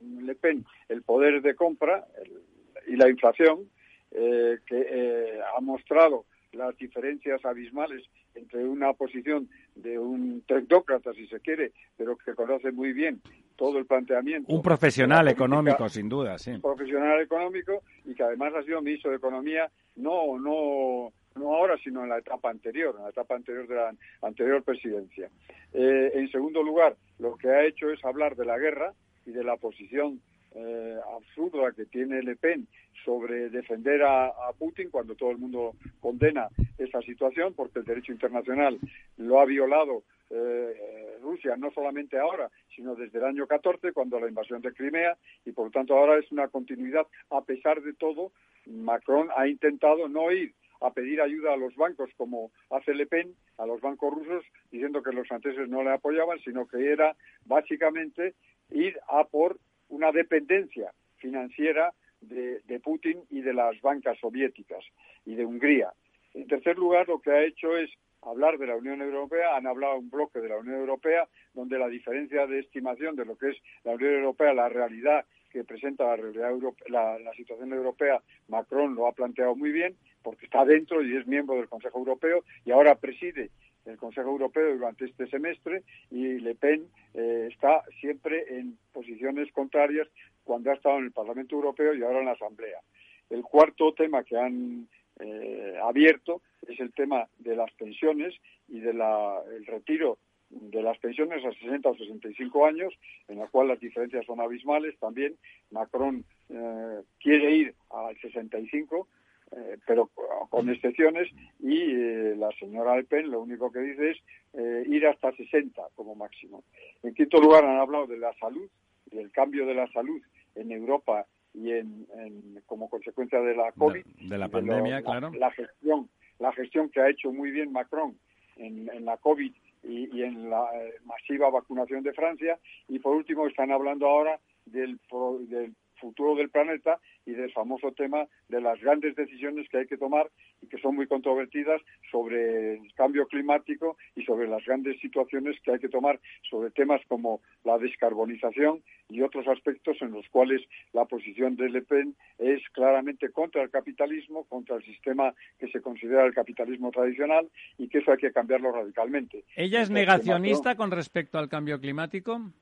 Le Pen, el poder de compra el, y la inflación, eh, que eh, ha mostrado las diferencias abismales entre una posición de un tecnócrata, si se quiere, pero que conoce muy bien todo el planteamiento. Un profesional económico, sin duda, sí. Un profesional económico y que además ha sido ministro de Economía, no, no, no ahora, sino en la etapa anterior, en la etapa anterior de la anterior presidencia. Eh, en segundo lugar, lo que ha hecho es hablar de la guerra y de la posición Eh, absurda que tiene Le Pen sobre defender a, a Putin cuando todo el mundo condena esa situación, porque el derecho internacional lo ha violado eh, Rusia, no solamente ahora, sino desde el año catorce, cuando la invasión de Crimea, y por lo tanto ahora es una continuidad. A pesar de todo, Macron ha intentado no ir a pedir ayuda a los bancos, como hace Le Pen, a los bancos rusos, diciendo que los franceses no le apoyaban, sino que era básicamente ir a por una dependencia financiera de, de Putin y de las bancas soviéticas y de Hungría. En tercer lugar, lo que ha hecho es hablar de la Unión Europea. Han hablado un bloque de la Unión Europea, donde la diferencia de estimación de lo que es la Unión Europea, la realidad que presenta la, realidad europea, la, la situación europea, Macron lo ha planteado muy bien, porque está dentro y es miembro del Consejo Europeo y ahora preside el Consejo Europeo durante este semestre, y Le Pen eh, está siempre en posiciones contrarias cuando ha estado en el Parlamento Europeo y ahora en la Asamblea. El cuarto tema que han eh, abierto es el tema de las pensiones y del el retiro de las pensiones a sesenta o sesenta y cinco años, en la cual las diferencias son abismales también. Macron eh, quiere ir al sesenta y cinco, Eh, pero con excepciones, y eh, la señora Le Pen lo único que dice es eh, ir hasta sesenta como máximo. En quinto lugar, han hablado de la salud, del cambio de la salud en Europa y en, en como consecuencia de la COVID, de, de la pandemia, de lo, claro, la, la gestión, la gestión que ha hecho muy bien Macron en, en la COVID y, y en la eh, masiva vacunación de Francia, y por último están hablando ahora del del futuro del planeta y del famoso tema de las grandes decisiones que hay que tomar y que son muy controvertidas sobre el cambio climático y sobre las grandes situaciones que hay que tomar sobre temas como la descarbonización y otros aspectos en los cuales la posición de Le Pen es claramente contra el capitalismo, contra el sistema que se considera el capitalismo tradicional, y que eso hay que cambiarlo radicalmente. ¿Ella es negacionista con respecto al cambio climático?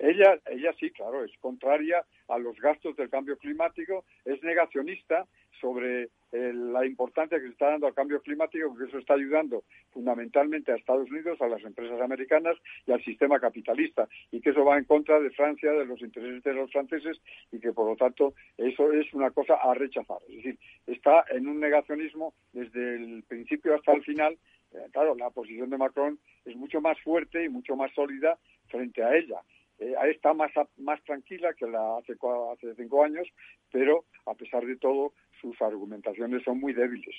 Ella, ella sí, claro, es contraria a los gastos del cambio climático, es negacionista sobre eh, la importancia que se está dando al cambio climático, que eso está ayudando fundamentalmente a Estados Unidos, a las empresas americanas y al sistema capitalista, y que eso va en contra de Francia, de los intereses de los franceses, y que por lo tanto eso es una cosa a rechazar. Es decir, está en un negacionismo desde el principio hasta el final. Eh, claro, la posición de Macron es mucho más fuerte y mucho más sólida frente a ella. Eh, está más más tranquila que la hace, hace cinco años, pero a pesar de todo sus argumentaciones son muy débiles.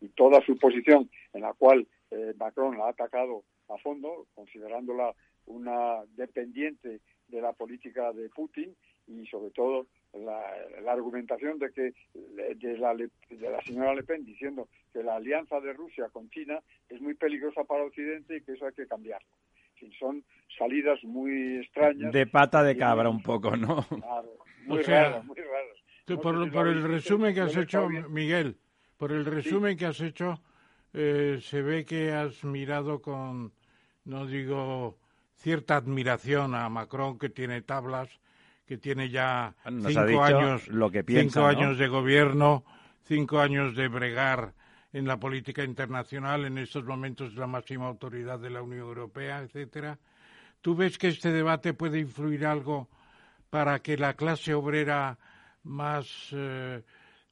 Y toda su posición, en la cual eh, Macron la ha atacado a fondo, considerándola una dependiente de la política de Putin, y sobre todo la, la argumentación de que de la, de la señora Le Pen diciendo que la alianza de Rusia con China es muy peligrosa para Occidente y que eso hay que cambiarlo. Son salidas muy extrañas. De pata de cabra un poco, ¿no? Claro, muy o sea, raras, muy raras. Tú, no, por, por el resumen que has hecho, Miguel, por el resumen sí. que has hecho, eh, se ve que has mirado con, no digo, cierta admiración a Macron, que tiene tablas, que tiene ya Nos cinco años, lo que piensa, cinco ¿no? años de gobierno, cinco años de bregar en la política internacional, en estos momentos la máxima autoridad de la Unión Europea, etcétera. ¿Tú ves que este debate puede influir algo para que la clase obrera más eh,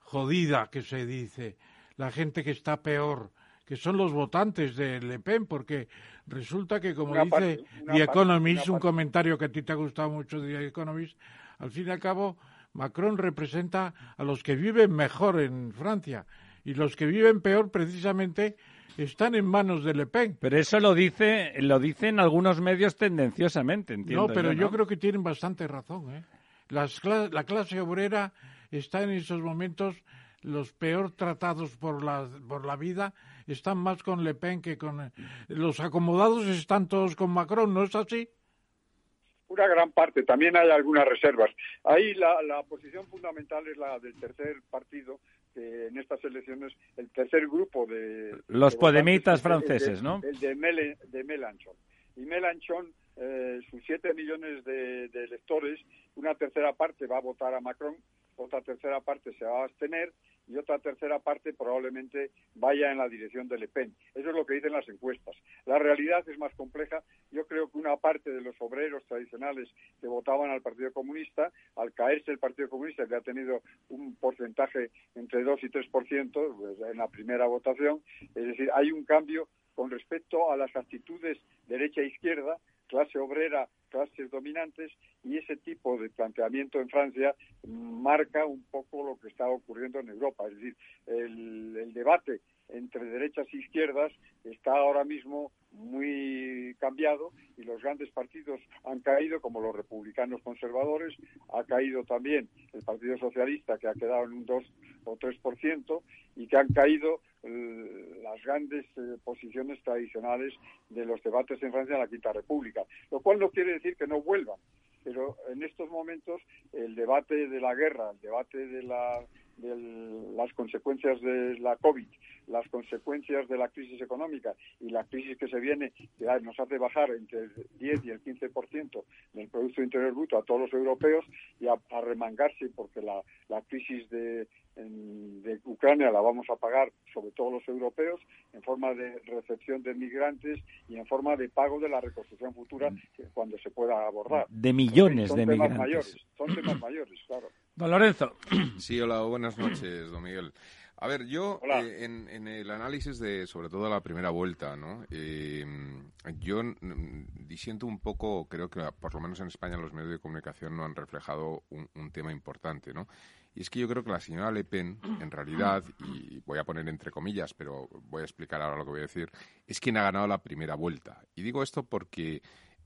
jodida, que se dice, la gente que está peor, que son los votantes de Le Pen? Porque resulta que, como una dice parte, The Economist, parte, un parte. comentario que a ti te ha gustado mucho de The Economist, al fin y al cabo Macron representa a los que viven mejor en Francia. Y los que viven peor, precisamente, están en manos de Le Pen. Pero eso lo dice, lo dicen algunos medios tendenciosamente, entiendo. No, pero yo, ¿no? yo creo que tienen bastante razón, ¿eh? Las cl- la clase obrera está en esos momentos los peor tratados por la, por la vida, están más con Le Pen que con... Los acomodados están todos con Macron, ¿no es así? una gran parte, también hay algunas reservas. Ahí la, la posición fundamental es la del tercer partido, que en estas elecciones, el tercer grupo de... Los de podemitas votantes, franceses, el de, ¿no? El de, Mele, de Mélenchon. Y Mélenchon, eh, sus siete millones de, de electores, una tercera parte va a votar a Macron, otra tercera parte se va a abstener, y otra tercera parte probablemente vaya en la dirección de Le Pen. Eso es lo que dicen las encuestas. La realidad es más compleja. Yo creo que una parte de los obreros tradicionales que votaban al Partido Comunista, al caerse el Partido Comunista, que ha tenido un porcentaje entre dos y tres por ciento pues, en la primera votación, es decir, hay un cambio con respecto a las actitudes derecha e izquierda, clase obrera, clases dominantes, y ese tipo de planteamiento en Francia marca un poco lo que está ocurriendo en Europa. Es decir, el, el debate entre derechas e izquierdas está ahora mismo muy cambiado y los grandes partidos han caído, como los republicanos conservadores, ha caído también el Partido Socialista, que ha quedado en un dos o tres por ciento, y que han caído eh, las grandes eh, posiciones tradicionales de los debates en Francia en la Quinta República, lo cual no quiere decir que no vuelvan, pero en estos momentos el debate de la guerra, el debate de la... de las consecuencias de la COVID, las consecuencias de la crisis económica y la crisis que se viene, que nos hace bajar entre el diez y el quince por ciento del Producto Interior Bruto a todos los europeos y a, a remangarse, porque la, la crisis de, en, de Ucrania la vamos a pagar sobre todo los europeos en forma de recepción de migrantes y en forma de pago de la reconstrucción futura cuando se pueda abordar. De millones son, son de migrantes. Mayores, son temas mayores, claro. Don Lorenzo. Sí, hola, buenas noches, don Miguel. A ver, yo eh, en, en el análisis de, sobre todo, la primera vuelta, ¿no? Eh, yo m- disiento un poco, creo que por lo menos en España los medios de comunicación no han reflejado un, un tema importante, ¿no? Y es que yo creo que la señora Le Pen, en realidad, y voy a poner entre comillas, pero voy a explicar ahora lo que voy a decir, es quien ha ganado la primera vuelta. Y digo esto porque...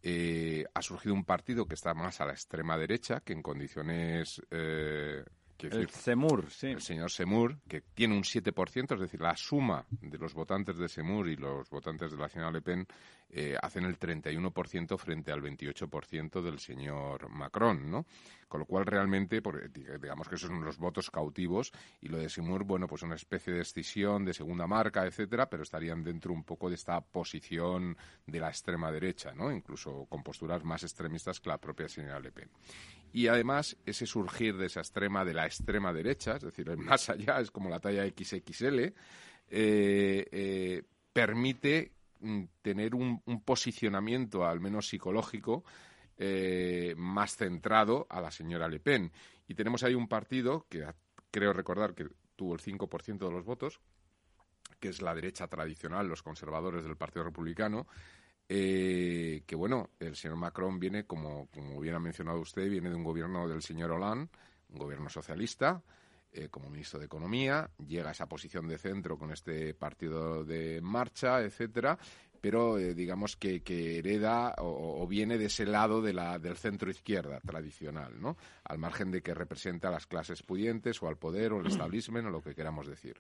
Eh, ha surgido un partido que está más a la extrema derecha, que en condiciones... Eh, que el Zemmour, sí. El señor Zemmour, que tiene un siete por ciento, es decir, la suma de los votantes de Zemmour y los votantes de la señora Le Pen eh, hacen el treinta y uno por ciento frente al veintiocho por ciento del señor Macron, ¿no? Con lo cual realmente, porque, digamos que esos son los votos cautivos, y lo de Zemmour, bueno, pues una especie de escisión de segunda marca, etcétera, pero estarían dentro un poco de esta posición de la extrema derecha, ¿no? Incluso con posturas más extremistas que la propia señora Le Pen. Y además, ese surgir de esa extrema, de la extrema derecha, es decir, el más allá, es como la talla equis equis ele, eh, eh, permite mm, tener un, un posicionamiento, al menos psicológico, eh, más centrado a la señora Le Pen. Y tenemos ahí un partido que creo recordar que tuvo el cinco por ciento de los votos, que es la derecha tradicional, los conservadores del Partido Republicano, Eh, que bueno, el señor Macron viene, como, como bien ha mencionado usted, viene de un gobierno del señor Hollande, un gobierno socialista, eh, como ministro de Economía, llega a esa posición de centro con este partido de marcha, etcétera, pero eh, digamos que, que hereda o, o viene de ese lado de la, del centro-izquierda tradicional, ¿no? Al margen de que representa a las clases pudientes o al poder o el establishment o lo que queramos decir.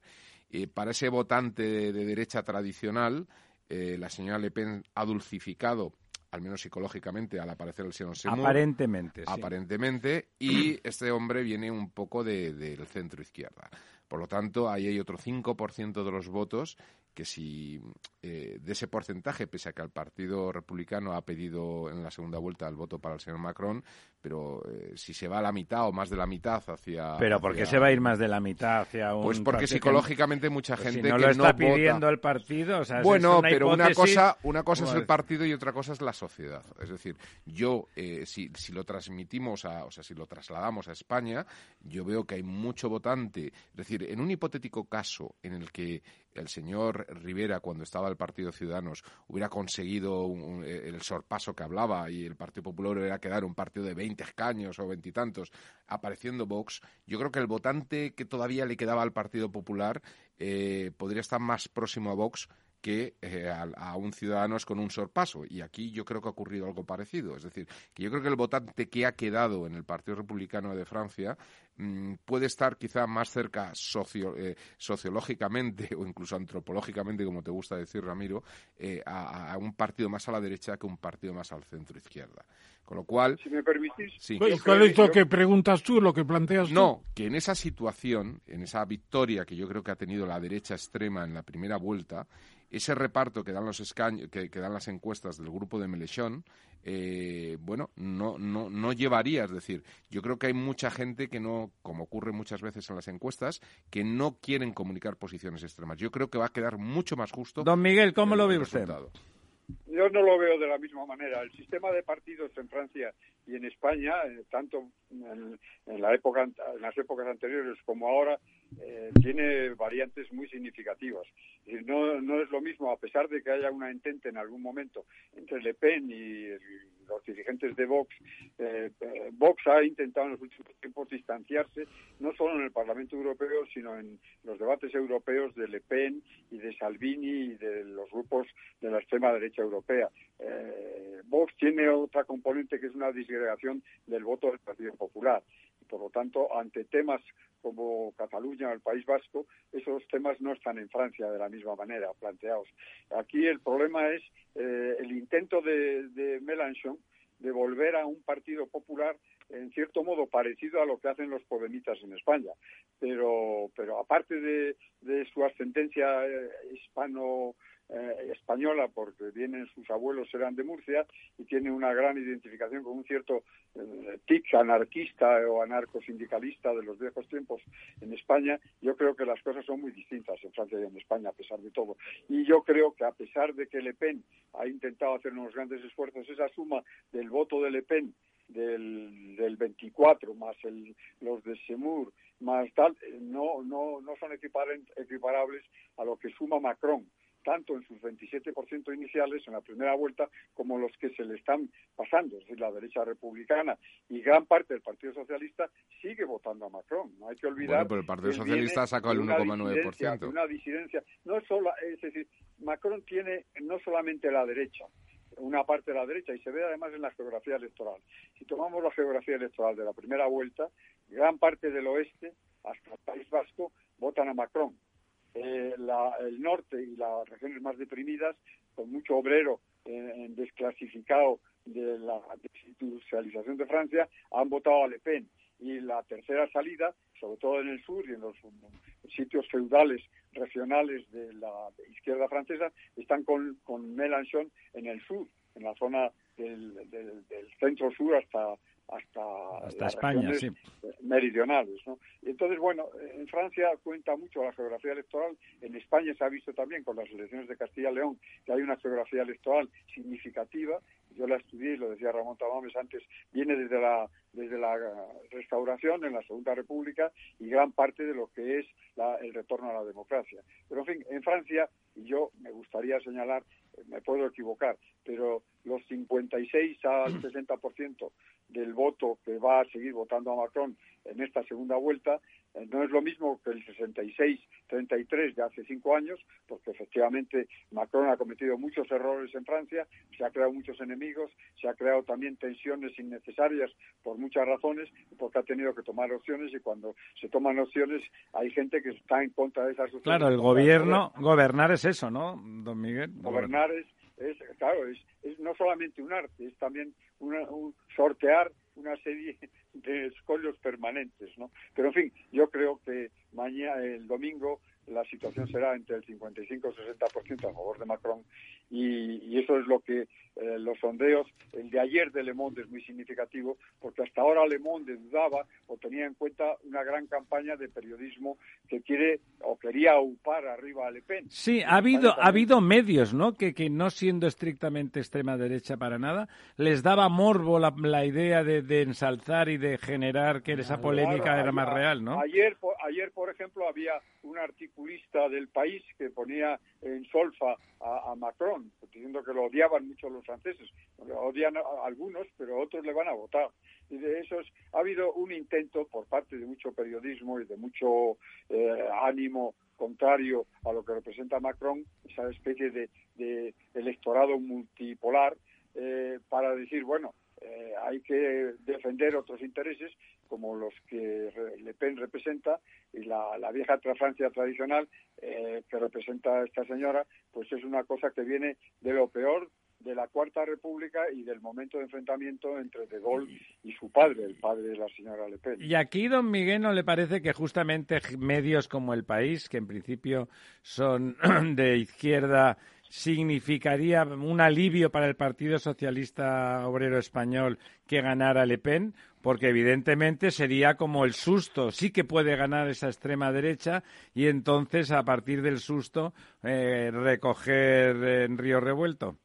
Eh, para ese votante de, de derecha tradicional, Eh, la señora Le Pen ha dulcificado, al menos psicológicamente, al aparecer el señor Zemmour. Aparentemente, sí. Aparentemente, y este hombre viene un poco de, de, del centro-izquierda. Por lo tanto, ahí hay otro cinco por ciento de los votos que si eh, de ese porcentaje, pese a que el Partido Republicano ha pedido en la segunda vuelta el voto para el señor Macron, pero eh, si se va a la mitad o más de la mitad hacia... ¿Pero por qué se va a ir más de la mitad hacia un... Pues porque psicológicamente que, mucha gente pues si no que no vota... no lo está pidiendo el partido, o sea, bueno, es una pero hipótesis... una cosa, una cosa es el partido y otra cosa es la sociedad. Es decir, yo, eh, si, si lo transmitimos, a, o sea, si lo trasladamos a España, yo veo que hay mucho votante. Es decir, en un hipotético caso en el que el señor Rivera, cuando estaba el Partido Ciudadanos, hubiera conseguido un, un, el sorpaso que hablaba y el Partido Popular hubiera quedado un partido de veinte escaños o veintitantos, apareciendo Vox, yo creo que el votante que todavía le quedaba al Partido Popular eh, podría estar más próximo a Vox que eh, a, a un Ciudadanos con un sorpaso. Y aquí yo creo que ha ocurrido algo parecido. Es decir, que yo creo que el votante que ha quedado en el Partido Republicano de Francia puede estar quizá más cerca socio, eh, sociológicamente o incluso antropológicamente, como te gusta decir, Ramiro, eh, a, a un partido más a la derecha que un partido más al centro-izquierda. Con lo cual... Si me permitís... Sí. Pues, ¿cuál es lo que preguntas tú, lo que planteas tú? No, que en esa situación, en esa victoria que yo creo que ha tenido la derecha extrema en la primera vuelta, ese reparto que dan los escaños, que, que dan las encuestas del grupo de Mélenchon, eh, bueno, no, no, no llevaría, es decir, yo creo que hay mucha gente que no, como ocurre muchas veces en las encuestas, que no quieren comunicar posiciones extremas. Yo creo que va a quedar mucho más justo. Don Miguel, ¿cómo lo ve usted? Resultado. Yo no lo veo de la misma manera. El sistema de partidos en Francia y en España, tanto en, en, la época, en las épocas anteriores como ahora, eh, tiene variantes muy significativas. No, no es lo mismo, a pesar de que haya una entente en algún momento entre Le Pen y el, los dirigentes de Vox, eh, Vox ha intentado en los últimos tiempos distanciarse, no solo en el Parlamento Europeo, sino en los debates europeos de Le Pen y de Salvini y de los grupos de la extrema derecha europea. Eh, Vox tiene otra componente que es una disgregación del voto del Partido Popular. Por lo tanto, ante temas como Cataluña o el País Vasco, esos temas no están en Francia de la misma manera planteados. Aquí el problema es eh, el intento de, de Mélenchon de volver a un partido popular en cierto modo parecido a lo que hacen los podemitas en España. Pero, pero aparte de, de su ascendencia eh, hispano Eh, española, porque vienen sus abuelos eran de Murcia y tiene una gran identificación con un cierto eh, tic anarquista o anarcosindicalista de los viejos tiempos en España. Yo creo que las cosas son muy distintas en Francia y en España, a pesar de todo. Y yo creo que a pesar de que Le Pen ha intentado hacer unos grandes esfuerzos, esa suma del voto de Le Pen del, del veinticuatro más el, los de Zemmour más tal, no, no, no son equiparables a lo que suma Macron, tanto en sus veintisiete por ciento iniciales en la primera vuelta como los que se le están pasando, es decir, la derecha republicana y gran parte del Partido Socialista sigue votando a Macron, no hay que olvidar. Bueno, pero el Partido Socialista ha sacado el uno coma nueve por ciento. Una disidencia, no solo, es decir, Macron tiene no solamente la derecha, una parte de la derecha, y se ve además en la geografía electoral. Si tomamos la geografía electoral de la primera vuelta, gran parte del oeste hasta el País Vasco votan a Macron. Eh, la, el norte y las regiones más deprimidas, con mucho obrero eh, desclasificado de la desindustrialización de Francia, han votado a Le Pen. Y la tercera salida, sobre todo en el sur y en los sitios feudales regionales de la izquierda francesa, están con, con Mélenchon en el sur, en la zona del, del, del centro-sur hasta... hasta, hasta España, sí, meridionales, ¿no? Entonces, bueno, en Francia cuenta mucho la geografía electoral, en España se ha visto también con las elecciones de Castilla y León que hay una geografía electoral significativa. Yo la estudié, y lo decía Ramón Tamames antes, viene desde la desde la restauración en la Segunda República y gran parte de lo que es la, el retorno a la democracia. Pero, en fin, en Francia, y yo me gustaría señalar, me puedo equivocar, pero los cincuenta y seis al sesenta por ciento del voto que va a seguir votando a Macron en esta segunda vuelta no es lo mismo que el sesenta y seis treinta y tres de hace cinco años, porque efectivamente Macron ha cometido muchos errores en Francia, se ha creado muchos enemigos, se ha creado también tensiones innecesarias por muchas razones, porque ha tenido que tomar opciones, y cuando se toman opciones hay gente que está en contra de esas opciones. Claro, el gobierno, gobernar es eso, ¿no, don Miguel? Gobernar es, es claro, es, es no solamente un arte, es también una, un sortear una serie de escollos permanentes, ¿no? Pero, en fin, yo creo que mañana, el domingo, la situación será entre el cincuenta y cinco y sesenta por ciento a favor de Macron, y, y eso es lo que eh, los sondeos, el de ayer de Le Monde es muy significativo, porque hasta ahora Le Monde dudaba o tenía en cuenta una gran campaña de periodismo que quiere o quería aupar arriba a Le Pen. Sí, ha habido, ha habido medios, ¿no?, que, que no siendo estrictamente extrema derecha para nada, les daba morbo la, la idea de, de ensalzar y de generar que esa polémica claro, era más real, ¿no? Ayer, por, ayer, por ejemplo, había un artículo populista del País que ponía en solfa a, a Macron, diciendo que lo odiaban mucho los franceses. Lo odian a, a algunos, pero otros le van a votar. Y de esos ha habido un intento por parte de mucho periodismo y de mucho eh, ánimo contrario a lo que representa Macron, esa especie de, de electorado multipolar, eh, para decir, bueno, Eh, hay que defender otros intereses, como los que Le Pen representa, y la, la vieja Francia tradicional eh, que representa esta señora, pues es una cosa que viene de lo peor de la Cuarta República y del momento de enfrentamiento entre de Gaulle y su padre, el padre de la señora Le Pen. Y aquí, don Miguel, ¿no le parece que justamente medios como El País, que en principio son de izquierda, significaría un alivio para el Partido Socialista Obrero Español que ganara Le Pen? Porque evidentemente sería como el susto, sí que puede ganar esa extrema derecha y entonces a partir del susto eh, recoger en río revuelto.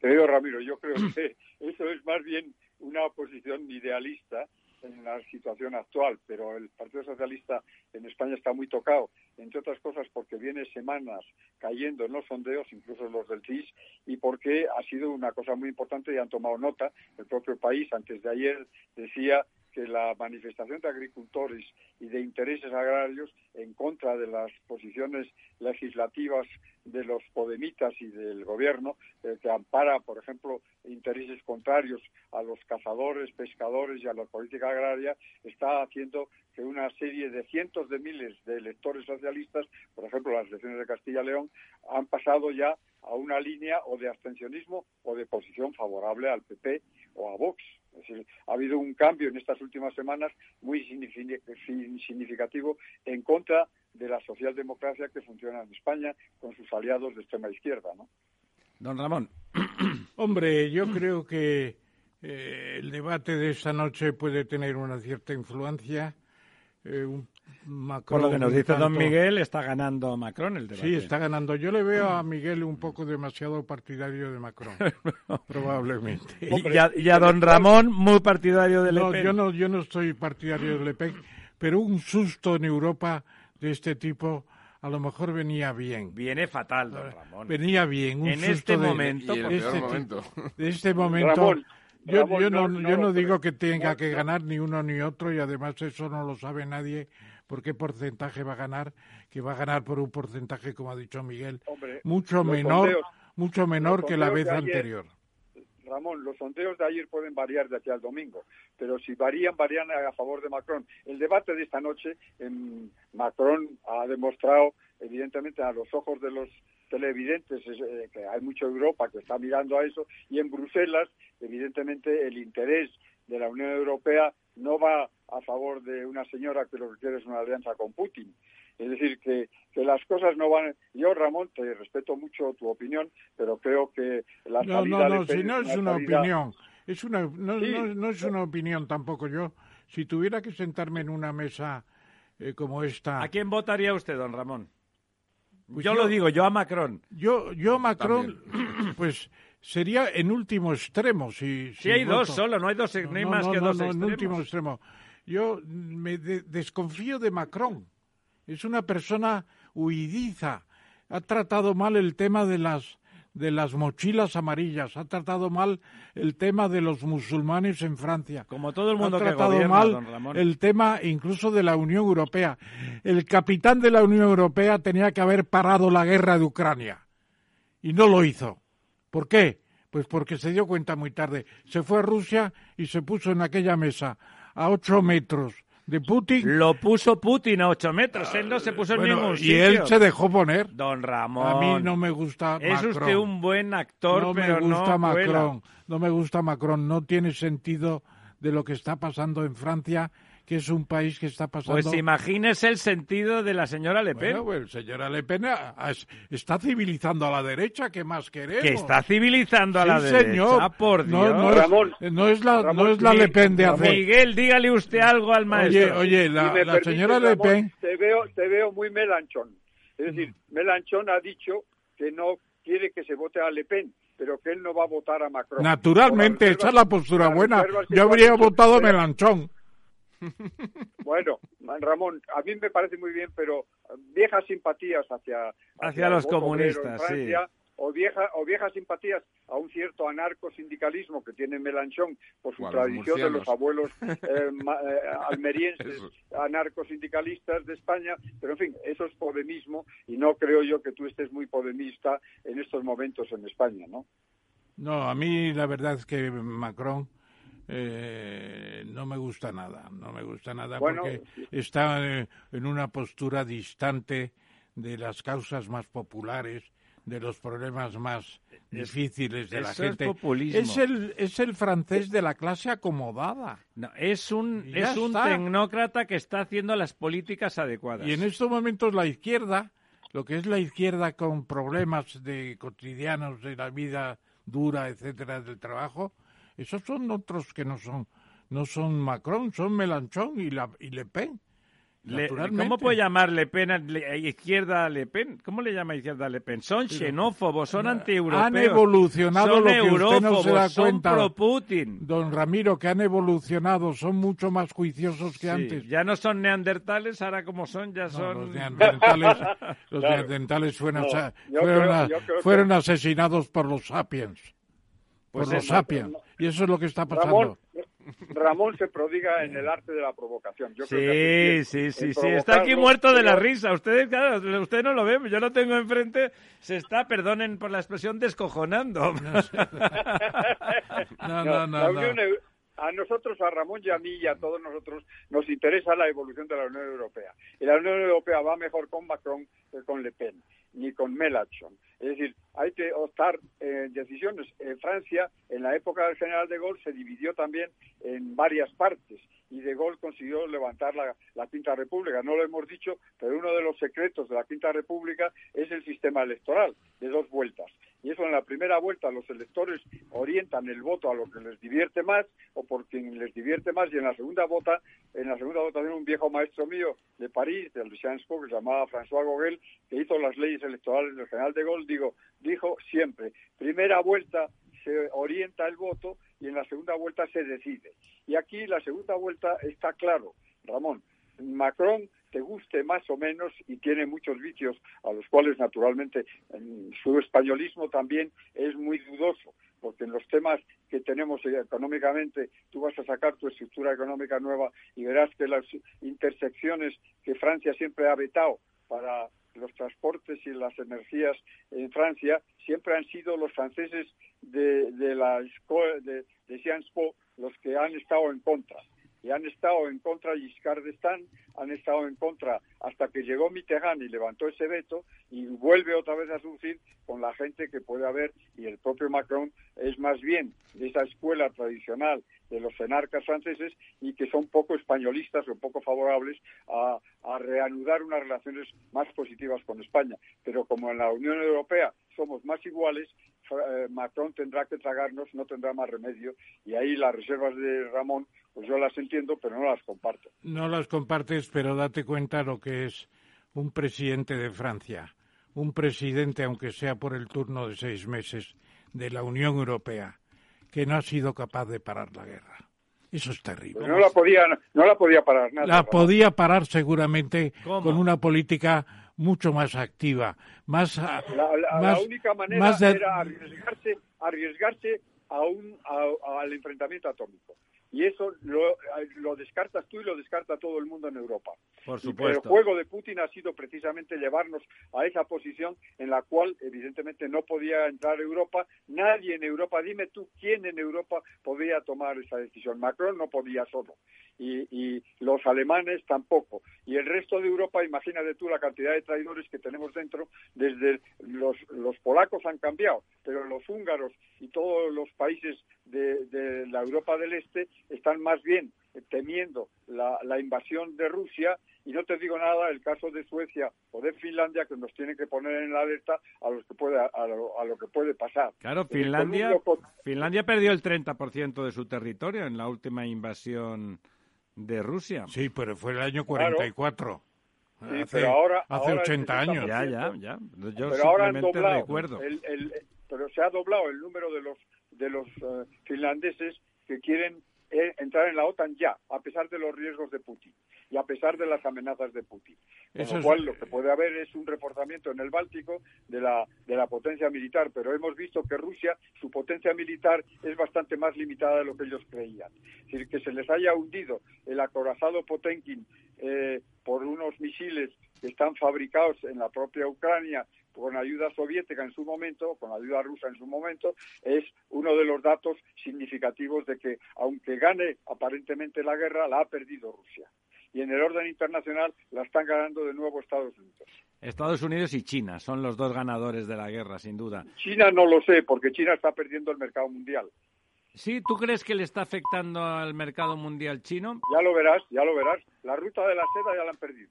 Te digo, Ramiro, yo creo que eso es más bien una oposición idealista en la situación actual, pero el Partido Socialista en España está muy tocado, entre otras cosas porque viene semanas cayendo en los sondeos, incluso los del C I S, y porque ha sido una cosa muy importante y han tomado nota. El propio País antes de ayer decía que la manifestación de agricultores y de intereses agrarios en contra de las posiciones legislativas de los podemitas y del gobierno, eh, que ampara, por ejemplo, intereses contrarios a los cazadores, pescadores y a la política agraria, está haciendo que una serie de cientos de miles de electores socialistas, por ejemplo, las elecciones de Castilla y León, han pasado ya a una línea o de abstencionismo o de posición favorable al P P o a Vox. Es decir, ha habido un cambio en estas últimas semanas muy significativo en contra de la socialdemocracia que funciona en España con sus aliados de extrema izquierda, ¿no? Don Ramón. Hombre, yo creo que eh, el debate de esta noche puede tener una cierta influencia. Eh, un Macron, por lo que nos dice tanto, don Miguel, está ganando Macron el debate. Sí, está ganando. Yo le veo a Miguel un poco demasiado partidario de Macron, probablemente. Y a, y a don Ramón muy partidario de Le Pen. No, yo no, yo no estoy partidario de Le Pen, pero un susto en Europa de este tipo a lo mejor venía bien. Viene fatal, don Ramón. Venía bien. Un en susto este de, momento. De este momento. De este momento. Ramón. Yo, yo no, yo no digo que tenga que ganar ni uno ni otro, y además eso no lo sabe nadie por qué porcentaje va a ganar, que va a ganar por un porcentaje, como ha dicho Miguel, Hombre, mucho menor sondeos, mucho menor que la vez ayer, anterior. Ramón, los sondeos de ayer pueden variar de aquí al domingo, pero si varían, varían a favor de Macron. El debate de esta noche, eh, Macron ha demostrado, evidentemente, a los ojos de los televidentes, eh, que hay mucha Europa que está mirando a eso, y en Bruselas, evidentemente, el interés de la Unión Europea no va a favor de una señora que lo que quiere es una alianza con Putin. Es decir, que, que las cosas no van... Yo, Ramón, te respeto mucho tu opinión, pero creo que la salida... No, no, no, si no es una salida... opinión. Es una, no, sí, no, no es una opinión tampoco yo. Si tuviera que sentarme en una mesa eh, como esta... ¿A quién votaría usted, don Ramón? Pues yo, yo lo digo, yo a Macron. Yo, yo Macron, también. Pues... Sería en último extremo. Si, si sí, hay voto. Dos solo, no hay dos no, no, más no, que no, dos no, extremos. En último extremo. Yo me de- desconfío de Macron. Es una persona huidiza. Ha tratado mal el tema de las, de las mochilas amarillas. Ha tratado mal el tema de los musulmanes en Francia. Como todo el mundo que gobierna, don Ramón. Ha tratado mal el tema incluso de la Unión Europea. El capitán de la Unión Europea tenía que haber parado la guerra de Ucrania. Y no lo hizo. ¿Por qué? Pues porque se dio cuenta muy tarde. Se fue a Rusia y se puso en aquella mesa a ocho metros de Putin. Lo puso Putin a ocho metros. Él no se puso bueno, en ningún sitio. Y él se dejó poner. Don Ramón. A mí no me gusta Macron. Es usted un buen actor, no pero no me gusta no Macron. Vuela. No me gusta Macron. No tiene sentido de lo que está pasando en Francia, que es un país que está pasando... Pues imagínese el sentido de la señora Le Pen. Bueno, pues señora Le Pen a, a, está civilizando a la derecha, ¿qué más queremos? Que está civilizando a sí, la señor. Derecha, por Dios. No, no, es, Ramón, no es la, Ramón, no es la Miguel, Le Pen de hacer. Miguel, dígale usted algo al maestro. Oye, oye, la, si la permite, señora Ramón, Le Pen... Te veo, te veo muy Mélenchon. Es decir, Mélenchon ha dicho que no quiere que se vote a Le Pen, pero que él no va a votar a Macron. Naturalmente, reserva, esa es la postura la buena. Yo habría votado Mélenchon. Bueno, Ramón, a mí me parece muy bien, pero viejas simpatías hacia hacia, hacia los comunistas, Francia, sí. O viejas o viejas simpatías a un cierto anarcosindicalismo que tiene Mélenchon por su bueno, tradición murcianos. De los abuelos eh, ma, eh, almerienses, anarcosindicalistas de España, pero en fin, eso es podemismo y no creo yo que tú estés muy podemista en estos momentos en España, ¿no? No, a mí la verdad es que Macron eh, no me gusta nada, no me gusta nada bueno, porque está eh, en una postura distante de las causas más populares, de los problemas más difíciles de la gente. Es populismo. Es el, es el francés de la clase acomodada. No, es un, es un tecnócrata que está haciendo las políticas adecuadas. Y en estos momentos la izquierda, lo que es la izquierda con problemas de cotidianos de la vida dura, etcétera, del trabajo, esos son otros que no son, no son Macron, son Mélenchon y, la, y Le Pen. Le, ¿Cómo puede llamar Le Pen a la izquierda a Le Pen? ¿Cómo le llama izquierda a Le Pen? Son xenófobos, son antieuropeos. Han evolucionado son lo que usted no se da cuenta. Son pro-Putin. Don Ramiro, que han evolucionado, son mucho más juiciosos que sí, antes. Ya no son neandertales, ahora como son, ya no, son... Los neandertales, los claro. neandertales fueron, no, fueron, creo, a, fueron que... asesinados por los sapiens. Pues por los no, sapiens. No. Y eso es lo que está pasando. Ramón... Ramón se prodiga en el arte de la provocación. Yo sí, creo que sí, sí, sí. Está aquí muerto de la risa. Ustedes, claro, ustedes no lo ven. Yo lo tengo enfrente. Se está, perdonen por la expresión, descojonando. No, sé. no, no, no, no, no. Unión, a nosotros, a Ramón y a mí y a todos nosotros, nos interesa la evolución de la Unión Europea. Y la Unión Europea va mejor con Macron que con Le Pen, ni con Mélenchon. Es decir, hay que optar eh, decisiones. En Francia, en la época del general de Gaulle, se dividió también en varias partes y de Gaulle consiguió levantar la, la Quinta República. No lo hemos dicho, pero uno de los secretos de la Quinta República es el sistema electoral de dos vueltas. Y eso en la primera vuelta los electores orientan el voto a lo que les divierte más o por quien les divierte más, y en la segunda vota, en la segunda votación un viejo maestro mío de París, de Sciences Po, que se llamaba François Gogel, que hizo las leyes electorales del general de Gaulle, digo, dijo siempre, primera vuelta se orienta el voto y en la segunda vuelta se decide. Y aquí la segunda vuelta está claro, Ramón, Macron te guste más o menos y tiene muchos vicios a los cuales naturalmente su españolismo también es muy dudoso, porque en los temas que tenemos económicamente, tú vas a sacar tu estructura económica nueva y verás que las intersecciones que Francia siempre ha vetado para los transportes y las energías en Francia siempre han sido los franceses de, de la de, de Sciences Po los que han estado en contra. Y han estado en contra Giscard d'Estaing, han estado en contra hasta que llegó Mitterrand y levantó ese veto y vuelve otra vez a surgir con la gente que puede haber, y el propio Macron es más bien de esa escuela tradicional de los enarcas franceses y que son poco españolistas o poco favorables a, a reanudar unas relaciones más positivas con España. Pero como en la Unión Europea somos más iguales, Macron tendrá que tragarnos, no tendrá más remedio, y ahí las reservas de Ramón pues yo las entiendo, pero no las comparto. No las compartes, pero date cuenta lo que es un presidente de Francia, un presidente, aunque sea por el turno de seis meses, de la Unión Europea, que no ha sido capaz de parar la guerra. Eso es terrible. Pues no la podía, no la podía parar nada. La podía parar seguramente ¿Cómo? Con una política mucho más activa, más la, la, más, la única manera más de... era arriesgarse, arriesgarse a un a, al enfrentamiento atómico. Y eso lo, lo descartas tú y lo descarta todo el mundo en Europa. Por supuesto. Y el juego de Putin ha sido precisamente llevarnos a esa posición en la cual, evidentemente, no podía entrar Europa. Nadie en Europa, dime tú, ¿quién en Europa podía tomar esa decisión? Macron no podía solo. Y, y los alemanes tampoco. Y el resto de Europa, imagínate tú la cantidad de traidores que tenemos dentro. Desde los, los polacos han cambiado, pero los húngaros y todos los países de, de la Europa del Este están más bien temiendo la, la invasión de Rusia, y no te digo nada el caso de Suecia o de Finlandia, que nos tiene que poner en la alerta a, los que puede, a, lo, a lo que puede pasar. Claro, Finlandia, con... Finlandia perdió el treinta por ciento de su territorio en la última invasión de Rusia. Sí, pero fue el año cuarenta y cuatro. Claro. Sí, hace, pero ahora, hace ahora ochenta años. Ya, ya, ya. Yo pero ahora han doblado, recuerdo. El, el, pero se ha doblado el número de los, de los uh, finlandeses que quieren entrar en la OTAN ya, a pesar de los riesgos de Putin y a pesar de las amenazas de Putin. Con Eso lo cual es... lo que puede haber es un reforzamiento en el Báltico de la de la potencia militar, pero hemos visto que Rusia, su potencia militar es bastante más limitada de lo que ellos creían. Es decir, que se les haya hundido el acorazado Potemkin eh, por unos misiles misiles que están fabricados en la propia Ucrania con ayuda soviética en su momento, con ayuda rusa en su momento, es uno de los datos significativos de que, aunque gane aparentemente la guerra, la ha perdido Rusia. Y en el orden internacional la están ganando de nuevo Estados Unidos. Estados Unidos y China son los dos ganadores de la guerra, sin duda. China no lo sé, porque China está perdiendo el mercado mundial. ¿Sí? ¿Tú crees que le está afectando al mercado mundial chino? Ya lo verás, ya lo verás. La ruta de la seda ya la han perdido.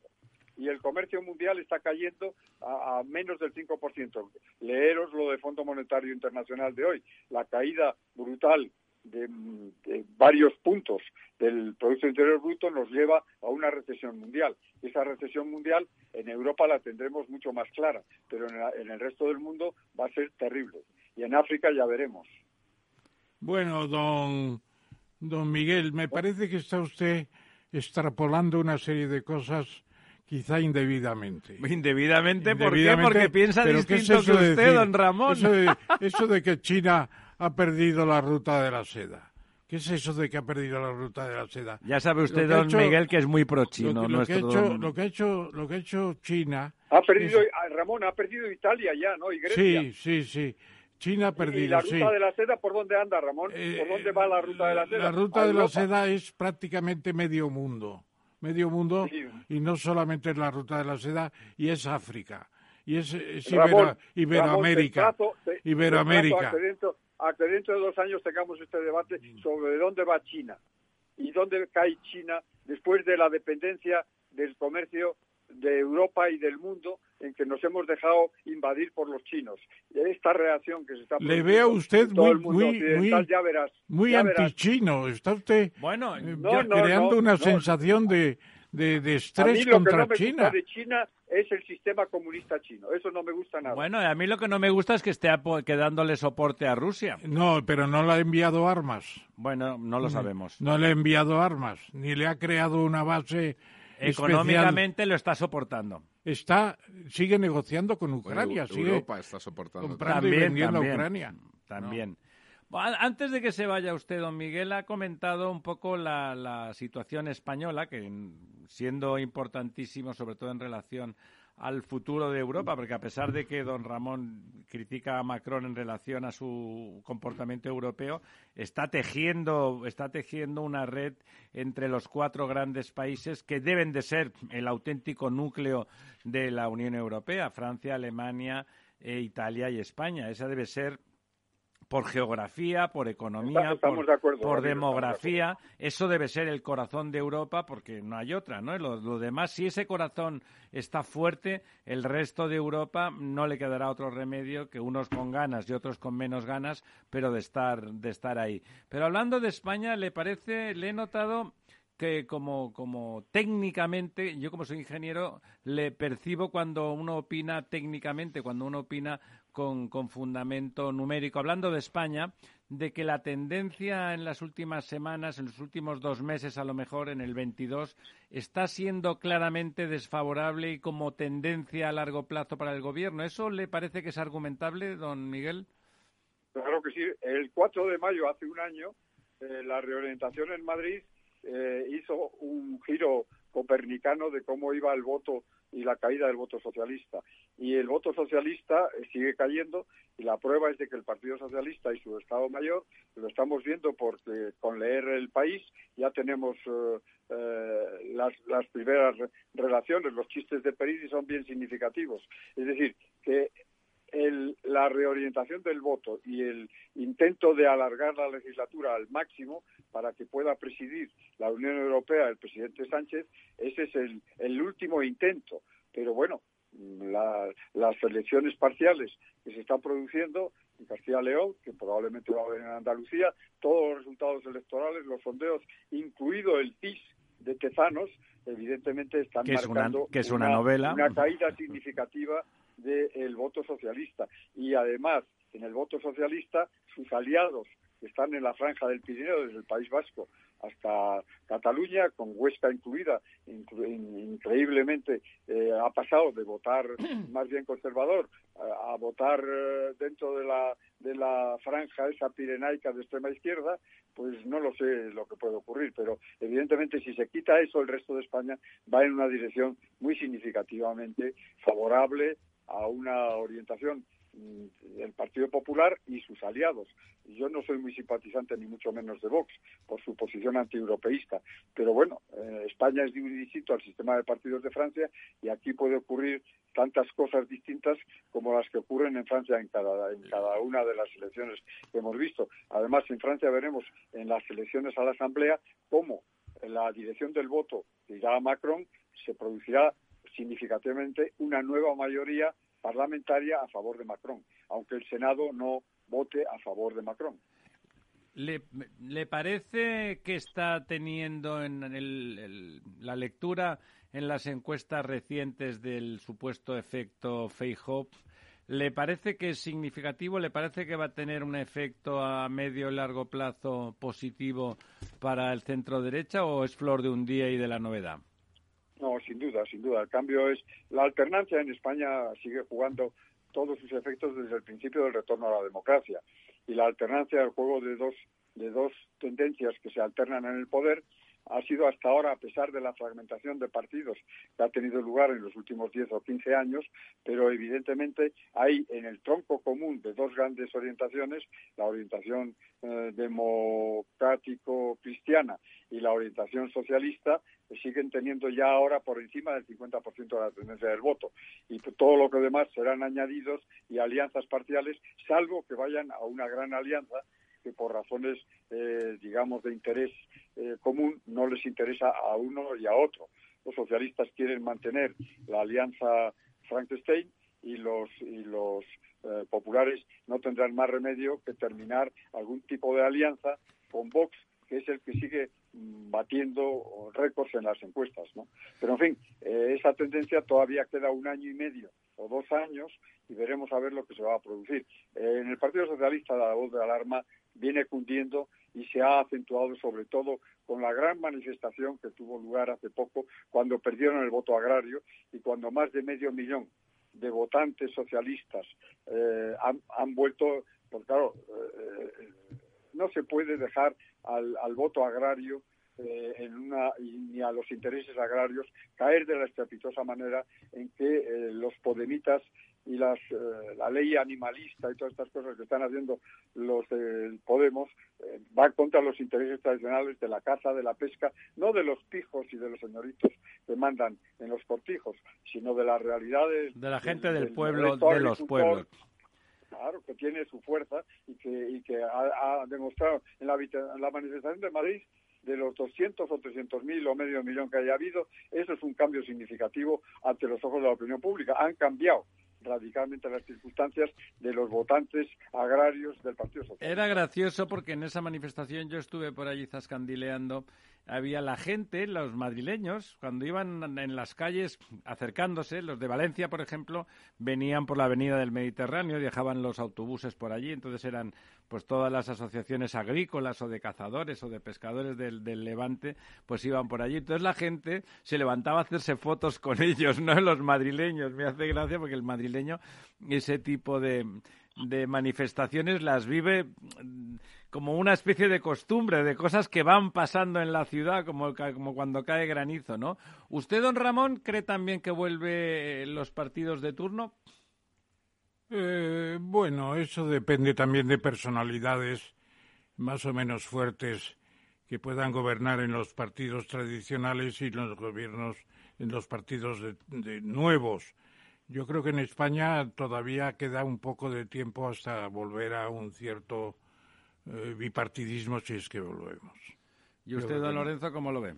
Y el comercio mundial está cayendo a, a menos del cinco por ciento. Leeros lo de Fondo Monetario Internacional de hoy. La caída brutal de, de varios puntos del Producto Interior Bruto nos lleva a una recesión mundial. Esa recesión mundial en Europa la tendremos mucho más clara, pero en, la, en el resto del mundo va a ser terrible. Y en África ya veremos. Bueno, don, don Miguel, me parece que está usted extrapolando una serie de cosas quizá indebidamente. ¿Indebidamente? ¿Por indebidamente, qué? Porque piensa distinto es que usted, de don Ramón. Eso de, eso de que China ha perdido la ruta de la seda. ¿Qué es eso de que ha perdido la ruta de la seda? Ya sabe usted, don hecho, Miguel, que es muy pro-chino. Lo, lo, que, he hecho, lo, que, ha hecho, lo que ha hecho China... Ha perdido, es... Ramón, ha perdido Italia ya, ¿no? Y Grecia. Sí, sí, sí. China ha perdido, sí. ¿Y la ruta sí. de la seda por dónde anda, Ramón? Eh, ¿Por dónde va la ruta de la seda? La ruta de la seda es prácticamente medio mundo. medio mundo, sí. Y no solamente es la ruta de la seda, y es África, y es, es Ibero, Ramón, Iberoamérica. Ramón, te trato, te, Iberoamérica. Te a, que dentro, a que dentro de dos años tengamos este debate sobre dónde va China y dónde cae China después de la dependencia del comercio de Europa y del mundo en que nos hemos dejado invadir por los chinos. Esta reacción que se está produciendo... Le veo usted muy, muy, muy, ya verás, muy ya antichino. Verás. Está usted bueno, eh, no, no, creando no, una no, sensación no. De, de, de estrés contra China. A mí lo que no China. me gusta de China es el sistema comunista chino. Eso no me gusta nada. Bueno, a mí lo que no me gusta es que esté dándole soporte a Rusia. No, pero no le ha enviado armas. Bueno, no lo sabemos. No, no le ha enviado armas, ni le ha creado una base... Económicamente especial. Lo está soportando. Está, sigue negociando con Ucrania. Bueno, Europa sigue está soportando. Comprando también, y vendiendo también, a Ucrania. También. No. Antes de que se vaya usted, don Miguel, ha comentado un poco la, la situación española, que siendo importantísimo, sobre todo en relación al futuro de Europa, porque a pesar de que don Ramón critica a Macron en relación a su comportamiento europeo, está tejiendo, está tejiendo una red entre los cuatro grandes países que deben de ser el auténtico núcleo de la Unión Europea, Francia, Alemania, eh, Italia y España. Esa debe ser... por geografía, por economía, por, de acuerdo, por demografía, de eso debe ser el corazón de Europa, porque no hay otra, ¿no? Lo, lo demás, si ese corazón está fuerte, el resto de Europa no le quedará otro remedio que unos con ganas y otros con menos ganas, pero de estar, de estar ahí. Pero hablando de España, le parece, le he notado que como, como técnicamente, yo como soy ingeniero, le percibo cuando uno opina técnicamente, cuando uno opina Con, con fundamento numérico, hablando de España, de que la tendencia en las últimas semanas, en los últimos dos meses a lo mejor, en el veintidós, está siendo claramente desfavorable y como tendencia a largo plazo para el gobierno. ¿Eso le parece que es argumentable, don Miguel? Claro que sí. El cuatro de mayo, hace un año, eh, la reorientación en Madrid eh, hizo un giro copernicano de cómo iba el voto y la caída del voto socialista. Y el voto socialista sigue cayendo, y la prueba es de que el Partido Socialista y su Estado Mayor, lo estamos viendo porque con leer El País ya tenemos eh, eh, las, las primeras re- relaciones, los chistes de Perisi son bien significativos. Es decir, que el, la reorientación del voto y el intento de alargar la legislatura al máximo para que pueda presidir la Unión Europea el presidente Sánchez, ese es el, el último intento. Pero bueno, la, las elecciones parciales que se están produciendo en Castilla y León, que probablemente va a haber en Andalucía, todos los resultados electorales, los sondeos, incluido el P I S de Tezanos, evidentemente están que es marcando una, que es una, una, novela. una caída significativa del voto socialista. Y además, en el voto socialista, sus aliados que están en la franja del Pirineo, desde el País Vasco hasta Cataluña, con Huesca incluida, inclu- increíblemente eh, ha pasado de votar más bien conservador a, a votar eh, dentro de la de la franja esa pirenaica de extrema izquierda. Pues no lo sé lo que puede ocurrir, pero evidentemente si se quita eso, el resto de España va en una dirección muy significativamente favorable a una orientación del Partido Popular y sus aliados. Yo no soy muy simpatizante ni mucho menos de Vox por su posición antieuropeísta, pero bueno, eh, España es distinto al sistema de partidos de Francia y aquí puede ocurrir tantas cosas distintas como las que ocurren en Francia en cada, en cada una de las elecciones que hemos visto. Además, en Francia veremos en las elecciones a la Asamblea cómo la dirección del voto que irá a Macron se producirá significativamente una nueva mayoría parlamentaria a favor de Macron, aunque el Senado no vote a favor de Macron. ¿Le, le parece que está teniendo en el, el, la lectura en las encuestas recientes del supuesto efecto Feijóo? ¿Le parece que es significativo? ¿Le parece que va a tener un efecto a medio y largo plazo positivo para el centro derecha o es flor de un día y de la novedad? No, sin duda, sin duda. El cambio es... La alternancia en España sigue jugando todos sus efectos desde el principio del retorno a la democracia. Y la alternancia, el juego de dos, de dos tendencias que se alternan en el poder, ha sido hasta ahora, a pesar de la fragmentación de partidos que ha tenido lugar en los últimos diez o quince años, pero evidentemente hay en el tronco común de dos grandes orientaciones, la orientación eh, democrático-cristiana y la orientación socialista, siguen teniendo ya ahora por encima del cincuenta por ciento de la tendencia del voto. Y todo lo que demás serán añadidos y alianzas parciales, salvo que vayan a una gran alianza que por razones, eh, digamos, de interés eh, común no les interesa a uno y a otro. Los socialistas quieren mantener la alianza Frankenstein y los y los eh, populares no tendrán más remedio que terminar algún tipo de alianza con Vox, que es el que sigue batiendo récords en las encuestas, ¿no? Pero, en fin, eh, esa tendencia todavía queda un año y medio o dos años y veremos a ver lo que se va a producir. Eh, en el Partido Socialista la voz de alarma viene cundiendo y se ha acentuado sobre todo con la gran manifestación que tuvo lugar hace poco cuando perdieron el voto agrario y cuando más de medio millón de votantes socialistas eh, han, han vuelto, pues claro, eh, no se puede dejar al, al voto agrario eh, en una, y, ni a los intereses agrarios caer de la estrepitosa manera en que eh, los podemitas y las, eh, la ley animalista y todas estas cosas que están haciendo los eh, Podemos eh, van contra los intereses tradicionales de la caza, de la pesca, no de los pijos y de los señoritos que mandan en los cortijos, sino de las realidades de la gente del, del, del pueblo, de los pueblos. Claro, que tiene su fuerza y que, y que ha, ha demostrado en la, en la manifestación de Madrid, de los doscientos o trescientos mil o medio millón que haya habido, eso es un cambio significativo ante los ojos de la opinión pública. Han cambiado radicalmente las circunstancias de los votantes agrarios del Partido Socialista. Era gracioso porque en esa manifestación yo estuve por allí zascandileando, había la gente, los madrileños, cuando iban en las calles acercándose, los de Valencia, por ejemplo, venían por la avenida del Mediterráneo, dejaban los autobuses por allí, entonces eran pues todas las asociaciones agrícolas o de cazadores o de pescadores del, del Levante, pues iban por allí. Entonces la gente se levantaba a hacerse fotos con ellos, no los madrileños. Me hace gracia porque el madrileño ese tipo de... de manifestaciones las vive como una especie de costumbre, de cosas que van pasando en la ciudad, como, como cuando cae granizo, ¿no? ¿Usted, don Ramón, cree también que vuelve los partidos de turno? Eh, bueno, eso depende también de personalidades más o menos fuertes que puedan gobernar en los partidos tradicionales y en los gobiernos, en los partidos de, de nuevos. Yo creo que en España todavía queda un poco de tiempo hasta volver a un cierto eh, bipartidismo, si es que volvemos. ¿Y usted, don Lorenzo, cómo lo ve?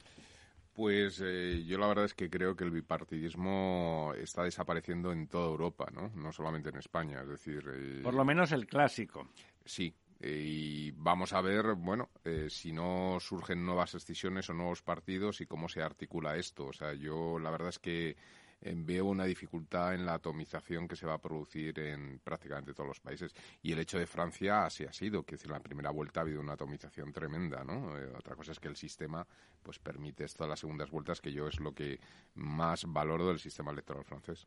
Pues eh, yo la verdad es que creo que el bipartidismo está desapareciendo en toda Europa, ¿no? No solamente en España, es decir... Eh, Por lo menos el clásico. Sí, eh, y vamos a ver, bueno, eh, si no surgen nuevas escisiones o nuevos partidos y cómo se articula esto. O sea, yo la verdad es que... eh, veo una dificultad en la atomización que se va a producir en prácticamente todos los países. Y el hecho de Francia así ha sido, que en la primera vuelta ha habido una atomización tremenda, ¿no? Eh, otra cosa es que el sistema pues permite esto a las segundas vueltas, que yo es lo que más valoro del sistema electoral francés.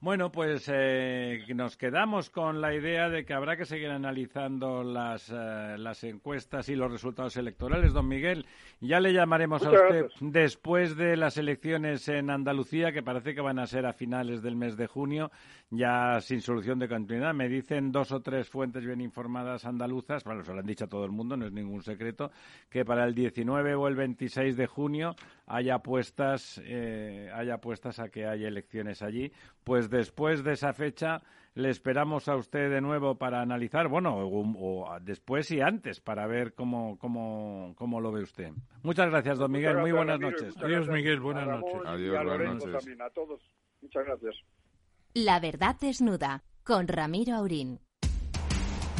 Bueno, pues eh, nos quedamos con la idea de que habrá que seguir analizando las, eh, las encuestas y los resultados electorales. Don Miguel, ya le llamaremos Muchas a usted gracias. Después de las elecciones en Andalucía, que parece que van a ser a finales del mes de junio, ya sin solución de continuidad. Me dicen dos o tres fuentes bien informadas andaluzas, bueno, se lo han dicho a todo el mundo, no es ningún secreto, que para el diecinueve o el veintiséis de junio haya apuestas, eh, haya apuestas a que haya elecciones allí. Pues después de esa fecha le esperamos a usted de nuevo para analizar, bueno, o, o después y antes, para ver cómo, cómo, cómo lo ve usted. Muchas gracias, don Miguel. Gracias, muy buenas Ramiro, noches. Adiós, gracias, Miguel. Buenas noches. Ramón, adiós, a buenas noches. También, a todos. Muchas gracias. La verdad desnuda, con Ramiro Aurín.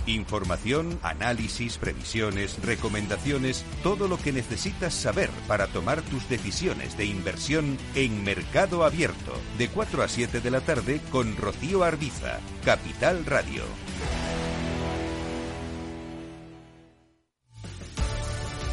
Información, análisis, previsiones, recomendaciones, todo lo que necesitas saber para tomar tus decisiones de inversión en Mercado Abierto, de cuatro a siete de la tarde con Rocío Arbiza, Capital Radio.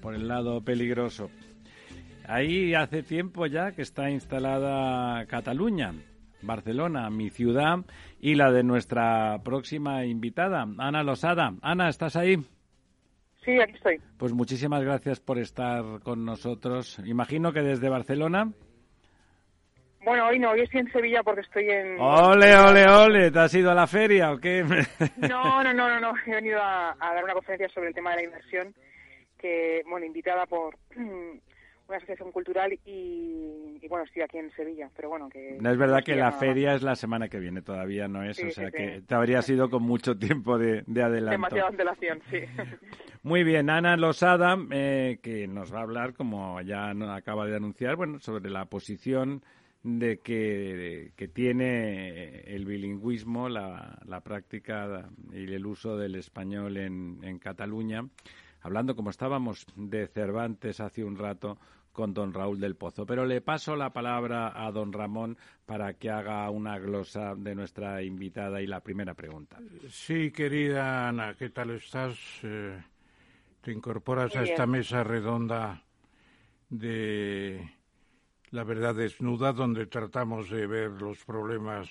por el lado peligroso. Ahí hace tiempo ya que está instalada Cataluña, Barcelona, mi ciudad, y la de nuestra próxima invitada, Ana Losada. Ana, ¿estás ahí? Sí, aquí estoy. Pues muchísimas gracias por estar con nosotros. Imagino que desde Barcelona... Bueno, hoy no, hoy estoy en Sevilla porque estoy en... ¡Ole, ole, ole! ¿Te has ido a la feria o qué? No, no, no, no, no. He venido a, a dar una conferencia sobre el tema de la inversión, que, bueno, invitada por una asociación cultural y, y, bueno, estoy aquí en Sevilla, pero bueno, que... No es verdad que la feria es la semana que viene, todavía no es, sí, o sea sí, que sí. Te habrías ido con mucho tiempo de, de adelanto. Demasiada antelación, sí. Muy bien, Ana Losada, eh, que nos va a hablar, como ya acaba de anunciar, bueno, sobre la posición de que, que tiene el bilingüismo, la, la práctica y el uso del español en, en Cataluña, hablando como estábamos de Cervantes hace un rato con don Raúl del Pozo. Pero le paso la palabra a don Ramón para que haga una glosa de nuestra invitada y la primera pregunta. Sí, querida Ana, ¿qué tal estás? Eh, te incorporas Muy a bien. Esta mesa redonda de La Verdad Desnuda, donde tratamos de ver los problemas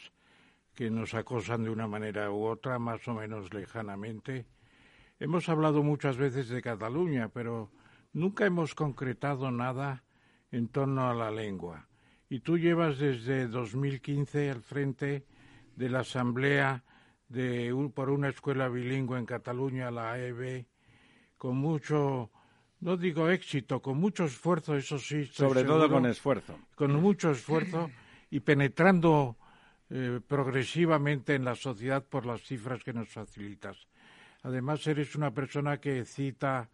que nos acosan de una manera u otra, más o menos lejanamente. Hemos hablado muchas veces de Cataluña, pero nunca hemos concretado nada en torno a la lengua. Y tú llevas desde dos mil quince al frente de la Asamblea de por una Escuela Bilingüe en Cataluña, la A E B, con mucho No digo éxito, con mucho esfuerzo, eso sí. Sobre seguro, todo con esfuerzo. Con mucho esfuerzo y penetrando eh, progresivamente en la sociedad por las cifras que nos facilitas. Además, eres una persona que cita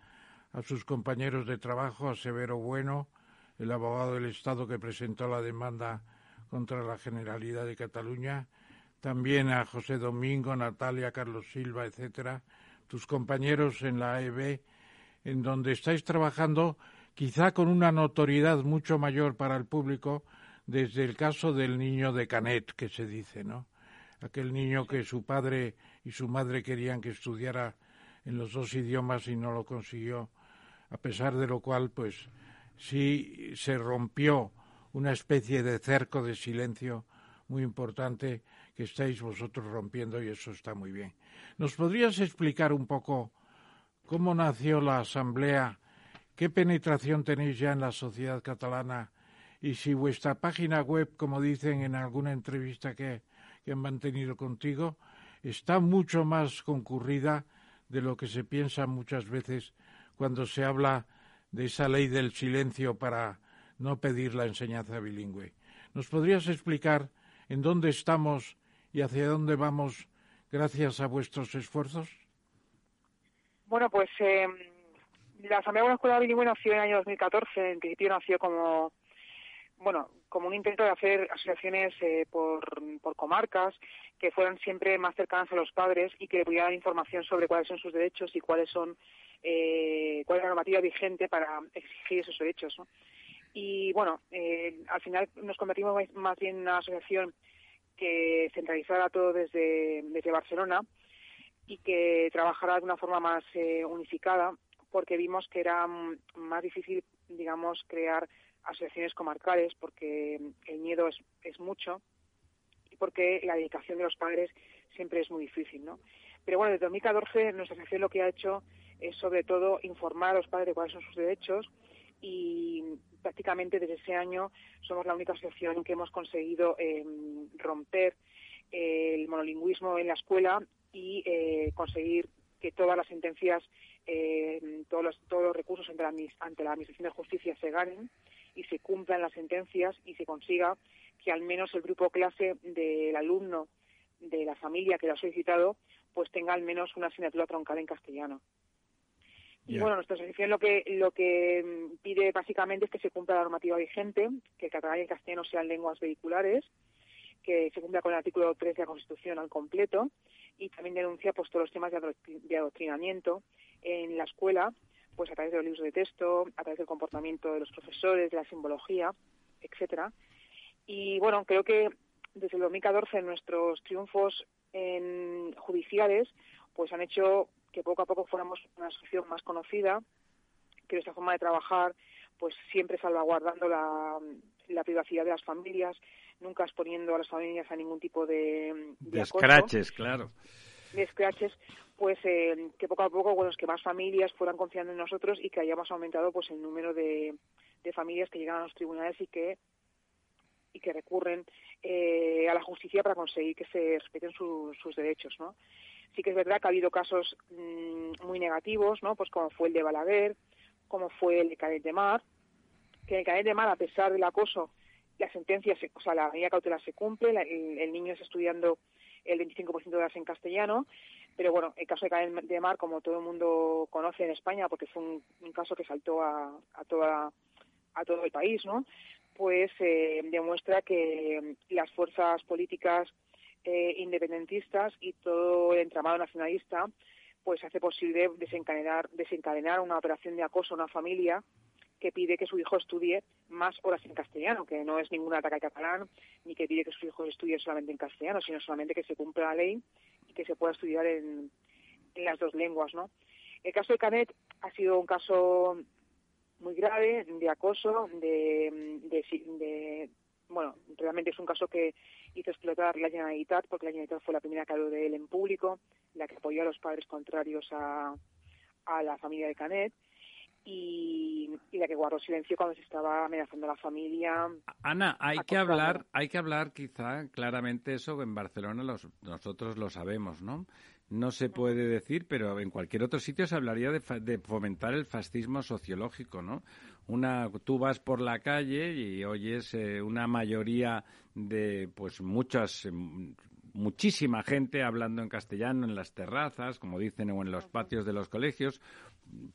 a sus compañeros de trabajo, a Severo Bueno, el abogado del Estado que presentó la demanda contra la Generalidad de Cataluña, también a José Domingo, Natalia, Carlos Silva, etcétera, tus compañeros en la A E B, en donde estáis trabajando quizá con una notoriedad mucho mayor para el público desde el caso del niño de Canet, que se dice, ¿no? Aquel niño que su padre y su madre querían que estudiara en los dos idiomas y no lo consiguió, a pesar de lo cual, pues, sí se rompió una especie de cerco de silencio muy importante que estáis vosotros rompiendo y eso está muy bien. ¿Nos podrías explicar un poco cómo nació la Asamblea? ¿Qué penetración tenéis ya en la sociedad catalana? Y si vuestra página web, como dicen en alguna entrevista que, que han mantenido contigo, está mucho más concurrida de lo que se piensa muchas veces cuando se habla de esa ley del silencio para no pedir la enseñanza bilingüe. ¿Nos podrías explicar en dónde estamos y hacia dónde vamos gracias a vuestros esfuerzos? Bueno, pues eh, la Asamblea de por una Escuela Bilingüe nació en el año dos mil catorce. En principio nació como, bueno, como un intento de hacer asociaciones eh, por, por comarcas que fueran siempre más cercanas a los padres y que pudieran dar información sobre cuáles son sus derechos y cuáles son eh, cuál es la normativa vigente para exigir esos derechos, ¿no? Y bueno, eh, al final nos convertimos más bien en una asociación que centralizara todo desde, desde Barcelona y que trabajara de una forma más eh, unificada, porque vimos que era más difícil, digamos, crear asociaciones comarcales porque el miedo es, es mucho y porque la dedicación de los padres siempre es muy difícil, ¿no? Pero bueno, desde dos mil catorce nuestra asociación lo que ha hecho es sobre todo informar a los padres de cuáles son sus derechos. Y prácticamente desde ese año somos la única asociación que hemos conseguido eh, romper eh, el monolingüismo en la escuela y eh, conseguir que todas las sentencias, eh, todos, los, todos los recursos ante la, ante la Administración de Justicia se ganen y se cumplan las sentencias y se consiga que al menos el grupo clase del alumno de la familia que lo ha solicitado pues tenga al menos una asignatura troncal en castellano. Y bueno, nuestra asociación lo que lo que pide básicamente es que se cumpla la normativa vigente, que el catalán y el castellano sean lenguas vehiculares, que se cumpla con el artículo tres de la Constitución al completo y también denuncia pues todos los temas de adoctrinamiento en la escuela, pues a través de los libros de texto, a través del comportamiento de los profesores, de la simbología, etcétera. Y bueno, creo que desde el dos mil catorce nuestros triunfos en judiciales pues han hecho que poco a poco fuéramos una asociación más conocida, que nuestra forma de trabajar, pues siempre salvaguardando la, la privacidad de las familias, nunca exponiendo a las familias a ningún tipo de... De, de escraches, claro. De escraches, pues eh, que poco a poco, bueno, es que más familias fueran confiando en nosotros y que hayamos aumentado pues el número de, de familias que llegan a los tribunales y que, y que recurren eh, a la justicia para conseguir que se respeten su, sus derechos, ¿no? Sí que es verdad que ha habido casos mmm, muy negativos, ¿no? Pues como fue el de Balaguer, como fue el de Canet de Mar, que en el Canet de Mar, a pesar del acoso, la sentencia, se, o sea, la medida cautelar se cumple, la, el, el niño está estudiando el veinticinco por ciento de las en castellano, pero bueno, el caso de Canet de Mar, como todo el mundo conoce en España, porque fue un, un caso que saltó a, a, toda, a todo el país, ¿no? Pues eh, demuestra que las fuerzas políticas Eh, independentistas y todo el entramado nacionalista pues hace posible desencadenar desencadenar una operación de acoso a una familia que pide que su hijo estudie más horas en castellano, que no es ningún ataque al catalán, ni que pide que sus hijos estudien solamente en castellano, sino solamente que se cumpla la ley y que se pueda estudiar en, en las dos lenguas, ¿no? El caso de Canet ha sido un caso muy grave de acoso, de... de, de bueno, realmente es un caso que hizo explotar la Generalitat, porque la Generalitat fue la primera que habló de él en público, la que apoyó a los padres contrarios a, a la familia de Canet y, y la que guardó silencio cuando se estaba amenazando a la familia. Ana, hay acostando. que hablar, hay que hablar quizá claramente eso en Barcelona, los, nosotros lo sabemos, ¿no? no se puede decir, pero en cualquier otro sitio se hablaría de, fa de fomentar el fascismo sociológico, ¿no? Una, tú vas por la calle y oyes eh, una mayoría de, pues, muchas... Eh, muchísima gente hablando en castellano en las terrazas, como dicen, o en los patios de los colegios,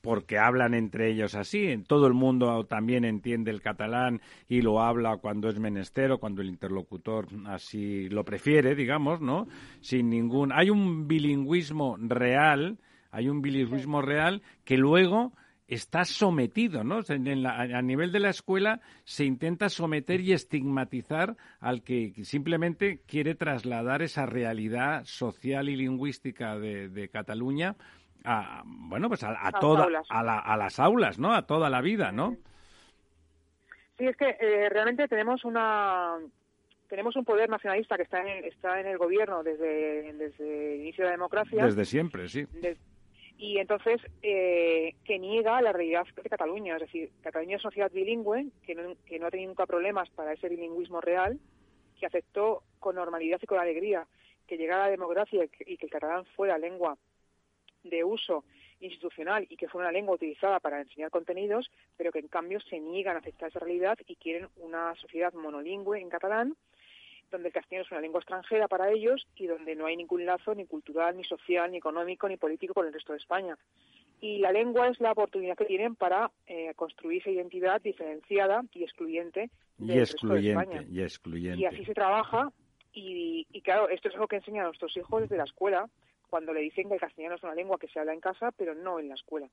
porque hablan entre ellos así. Todo el mundo también entiende el catalán y lo habla cuando es menester o cuando el interlocutor así lo prefiere, digamos, ¿no? Sin ningún... Hay un bilingüismo real, hay un bilingüismo real que luego... está sometido, ¿no? En la, a nivel de la escuela se intenta someter y estigmatizar al que simplemente quiere trasladar esa realidad social y lingüística de, de Cataluña a, bueno, pues a, a toda, a, la, a las aulas, ¿no? A toda la vida, ¿no? Sí, es que eh, realmente tenemos una tenemos un poder nacionalista que está en está en el gobierno desde desde el inicio de la democracia. Desde siempre, sí. Desde, Y entonces, eh, que niega la realidad de Cataluña. Es decir, Cataluña es una ciudad bilingüe que no, que no ha tenido nunca problemas para ese bilingüismo real, que aceptó con normalidad y con alegría que llegara la democracia y que, y que el catalán fuera lengua de uso institucional y que fuera una lengua utilizada para enseñar contenidos, pero que en cambio se niegan a aceptar esa realidad y quieren una sociedad monolingüe en catalán, donde el castellano es una lengua extranjera para ellos y donde no hay ningún lazo ni cultural, ni social, ni económico, ni político con el resto de España. Y la lengua es la oportunidad que tienen para eh, construir esa identidad diferenciada y excluyente del y excluyente, resto de España. Y excluyente. Y así se trabaja y, y claro, esto es lo que enseñan a nuestros hijos desde la escuela, cuando le dicen que el castellano es una lengua que se habla en casa, pero no en la escuela.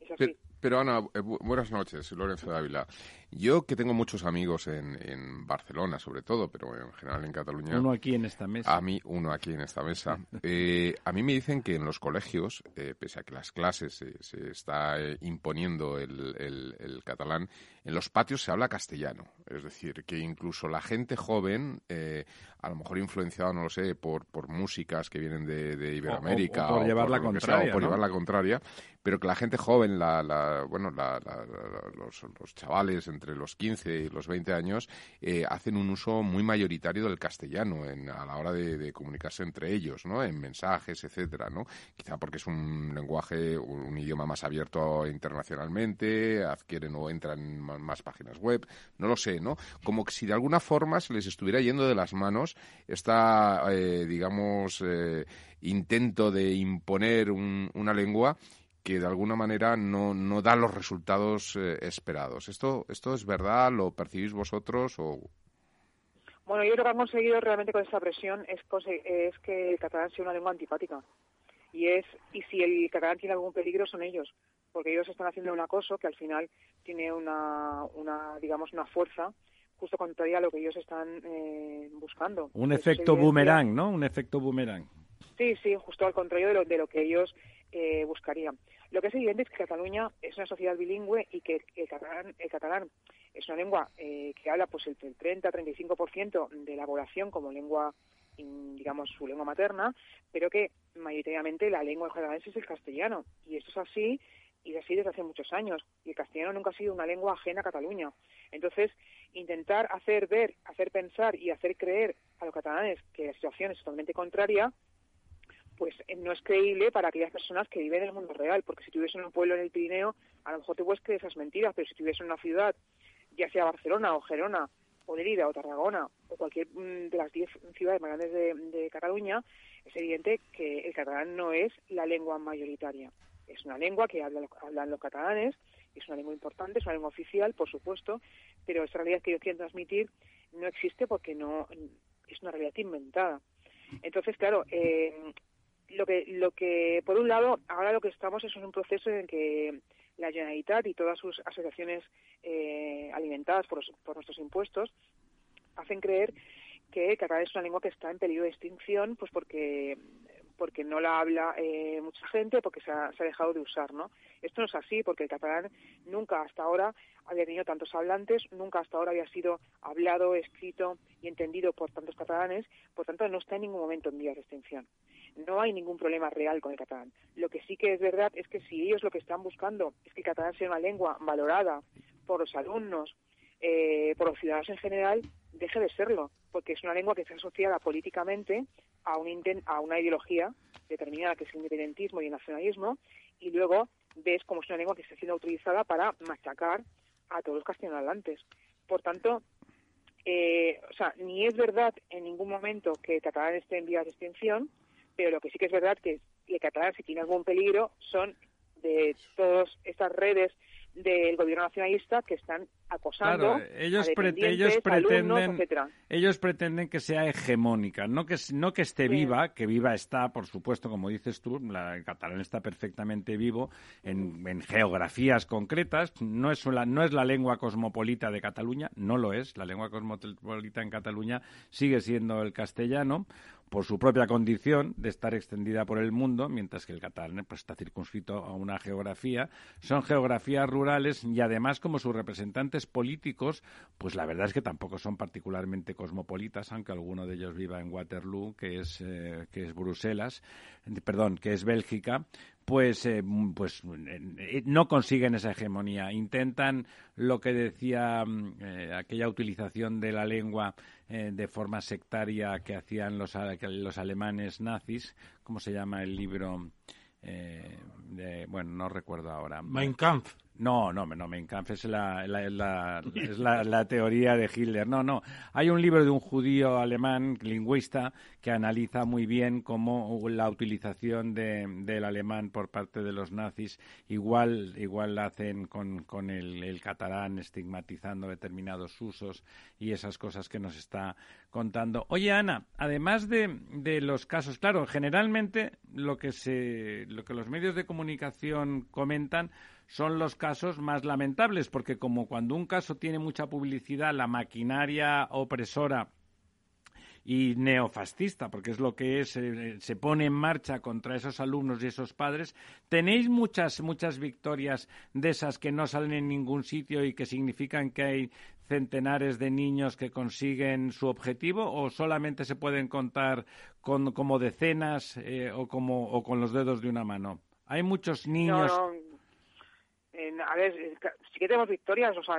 Es así. Sí. Pero Ana, eh, bu buenas noches, Lorenzo Dávila. Yo que tengo muchos amigos en, en Barcelona, sobre todo, pero en general en Cataluña... Uno aquí en esta mesa. A mí, uno aquí en esta mesa. Eh, a mí me dicen que en los colegios, eh, pese a que las clases eh, se está eh, imponiendo el, el, el catalán, en los patios se habla castellano. Es decir, que incluso la gente joven, eh, a lo mejor influenciada, no lo sé, por, por músicas que vienen de, de Iberoamérica... O, o, o por llevar la contraria, sea, o por ¿no? llevar la contraria, pero que la gente joven, la... la bueno, la, la, la, los, los chavales entre los quince y los veinte años eh, hacen un uso muy mayoritario del castellano en, a la hora de, de comunicarse entre ellos, ¿no? En mensajes, etcétera, ¿no? Quizá porque es un lenguaje, un, un idioma más abierto internacionalmente, adquieren o entran en más, más páginas web, no lo sé, ¿no? Como que si de alguna forma se les estuviera yendo de las manos esta, eh, digamos, eh, intento de imponer un, una lengua que de alguna manera no, no da los resultados eh, esperados. ¿Esto esto es verdad? ¿Lo percibís vosotros? O... Bueno, yo lo que han conseguido realmente con esta presión es, es que el catalán sea una lengua antipática. Y es y si el catalán tiene algún peligro son ellos, porque ellos están haciendo un acoso que al final tiene una, una digamos una fuerza justo contraria a lo que ellos están eh, buscando. Un Eso efecto boomerang, ¿no? Un efecto boomerang. Sí, sí, justo al contrario de lo, de lo que ellos... Eh, buscaría. Lo que es evidente es que Cataluña es una sociedad bilingüe y que el catalán, el catalán es una lengua eh, que habla pues el treinta a treinta y cinco por ciento de la población como lengua, digamos, su lengua materna, pero que mayoritariamente la lengua catalanense es el castellano. Y esto es así, y es así desde hace muchos años. Y el castellano nunca ha sido una lengua ajena a Cataluña. Entonces, intentar hacer ver, hacer pensar y hacer creer a los catalanes que la situación es totalmente contraria, pues no es creíble para aquellas personas que viven en el mundo real, porque si tuviesen un pueblo en el Pirineo, a lo mejor te puedes creer esas mentiras, pero si tuviesen una ciudad, ya sea Barcelona o Gerona, o Lérida o Tarragona, o cualquier de las diez ciudades más grandes de, de Cataluña, es evidente que el catalán no es la lengua mayoritaria. Es una lengua que hablan, hablan los catalanes, es una lengua importante, es una lengua oficial, por supuesto, pero esa realidad que ellos quieren transmitir no existe porque no es una realidad inventada. Entonces, claro... Eh, Lo que, lo que, por un lado, ahora lo que estamos es un proceso en el que la Generalitat y todas sus asociaciones eh, alimentadas por, los, por nuestros impuestos hacen creer que el catalán es una lengua que está en peligro de extinción, pues porque porque no la habla eh, mucha gente, porque se ha, se ha dejado de usar, ¿no? Esto no es así, porque el catalán nunca hasta ahora había tenido tantos hablantes, nunca hasta ahora había sido hablado, escrito y entendido por tantos catalanes, por tanto no está en ningún momento en vías de extinción. No hay ningún problema real con el catalán. Lo que sí que es verdad es que si ellos lo que están buscando es que el catalán sea una lengua valorada por los alumnos, eh, por los ciudadanos en general, deje de serlo, porque es una lengua que está asociada políticamente a un inten- a una ideología determinada, que es el independentismo y el nacionalismo, y luego ves cómo es una lengua que está siendo utilizada para machacar a todos los castellanohablantes. Por tanto, eh, o sea, ni es verdad en ningún momento que Catalán esté en vías de extinción, pero lo que sí que es verdad que el catalán, si tiene algún peligro, son de todas estas redes del gobierno nacionalista que están acosando, claro, ellos, a dependientes, pre- ellos alumnos, etcétera. Ellos pretenden que sea hegemónica, no que, no que esté sí. viva, que viva está, por supuesto, como dices tú, la, el catalán está perfectamente vivo en, en geografías concretas, no es, la, no es la lengua cosmopolita de Cataluña, no lo es, la lengua cosmopolita en Cataluña sigue siendo el castellano, por su propia condición de estar extendida por el mundo, mientras que el catalán pues, está circunscrito a una geografía. Son geografías rurales y además como sus representantes políticos, pues la verdad es que tampoco son particularmente cosmopolitas, aunque alguno de ellos viva en Waterloo, que es, eh, que es Bruselas, perdón, que es Bélgica. Pues, eh, pues eh, no consiguen esa hegemonía. Intentan lo que decía eh, aquella utilización de la lengua eh, de forma sectaria que hacían los, los alemanes nazis. ¿Cómo se llama el libro? Eh, de, bueno, no recuerdo ahora. Mein Kampf. No, no, no, Mein Kampf es, la, la, la, es la, la teoría de Hitler. No, no. Hay un libro de un judío alemán, lingüista, que analiza muy bien cómo la utilización de, del alemán por parte de los nazis igual, igual la hacen con, con el, el catalán, estigmatizando determinados usos y esas cosas que nos está contando. Oye, Ana, además de, de los casos, claro, generalmente lo que se, lo que los medios de comunicación comentan son los casos más lamentables, porque como cuando un caso tiene mucha publicidad, la maquinaria opresora y neofascista, porque es lo que es, eh, se pone en marcha contra esos alumnos y esos padres. ¿Tenéis muchas, muchas victorias de esas que no salen en ningún sitio y que significan que hay centenares de niños que consiguen su objetivo, o solamente se pueden contar con, como decenas eh, o, como, o con los dedos de una mano? Hay muchos niños... No, no. A ver, sí que tenemos victorias, o sea,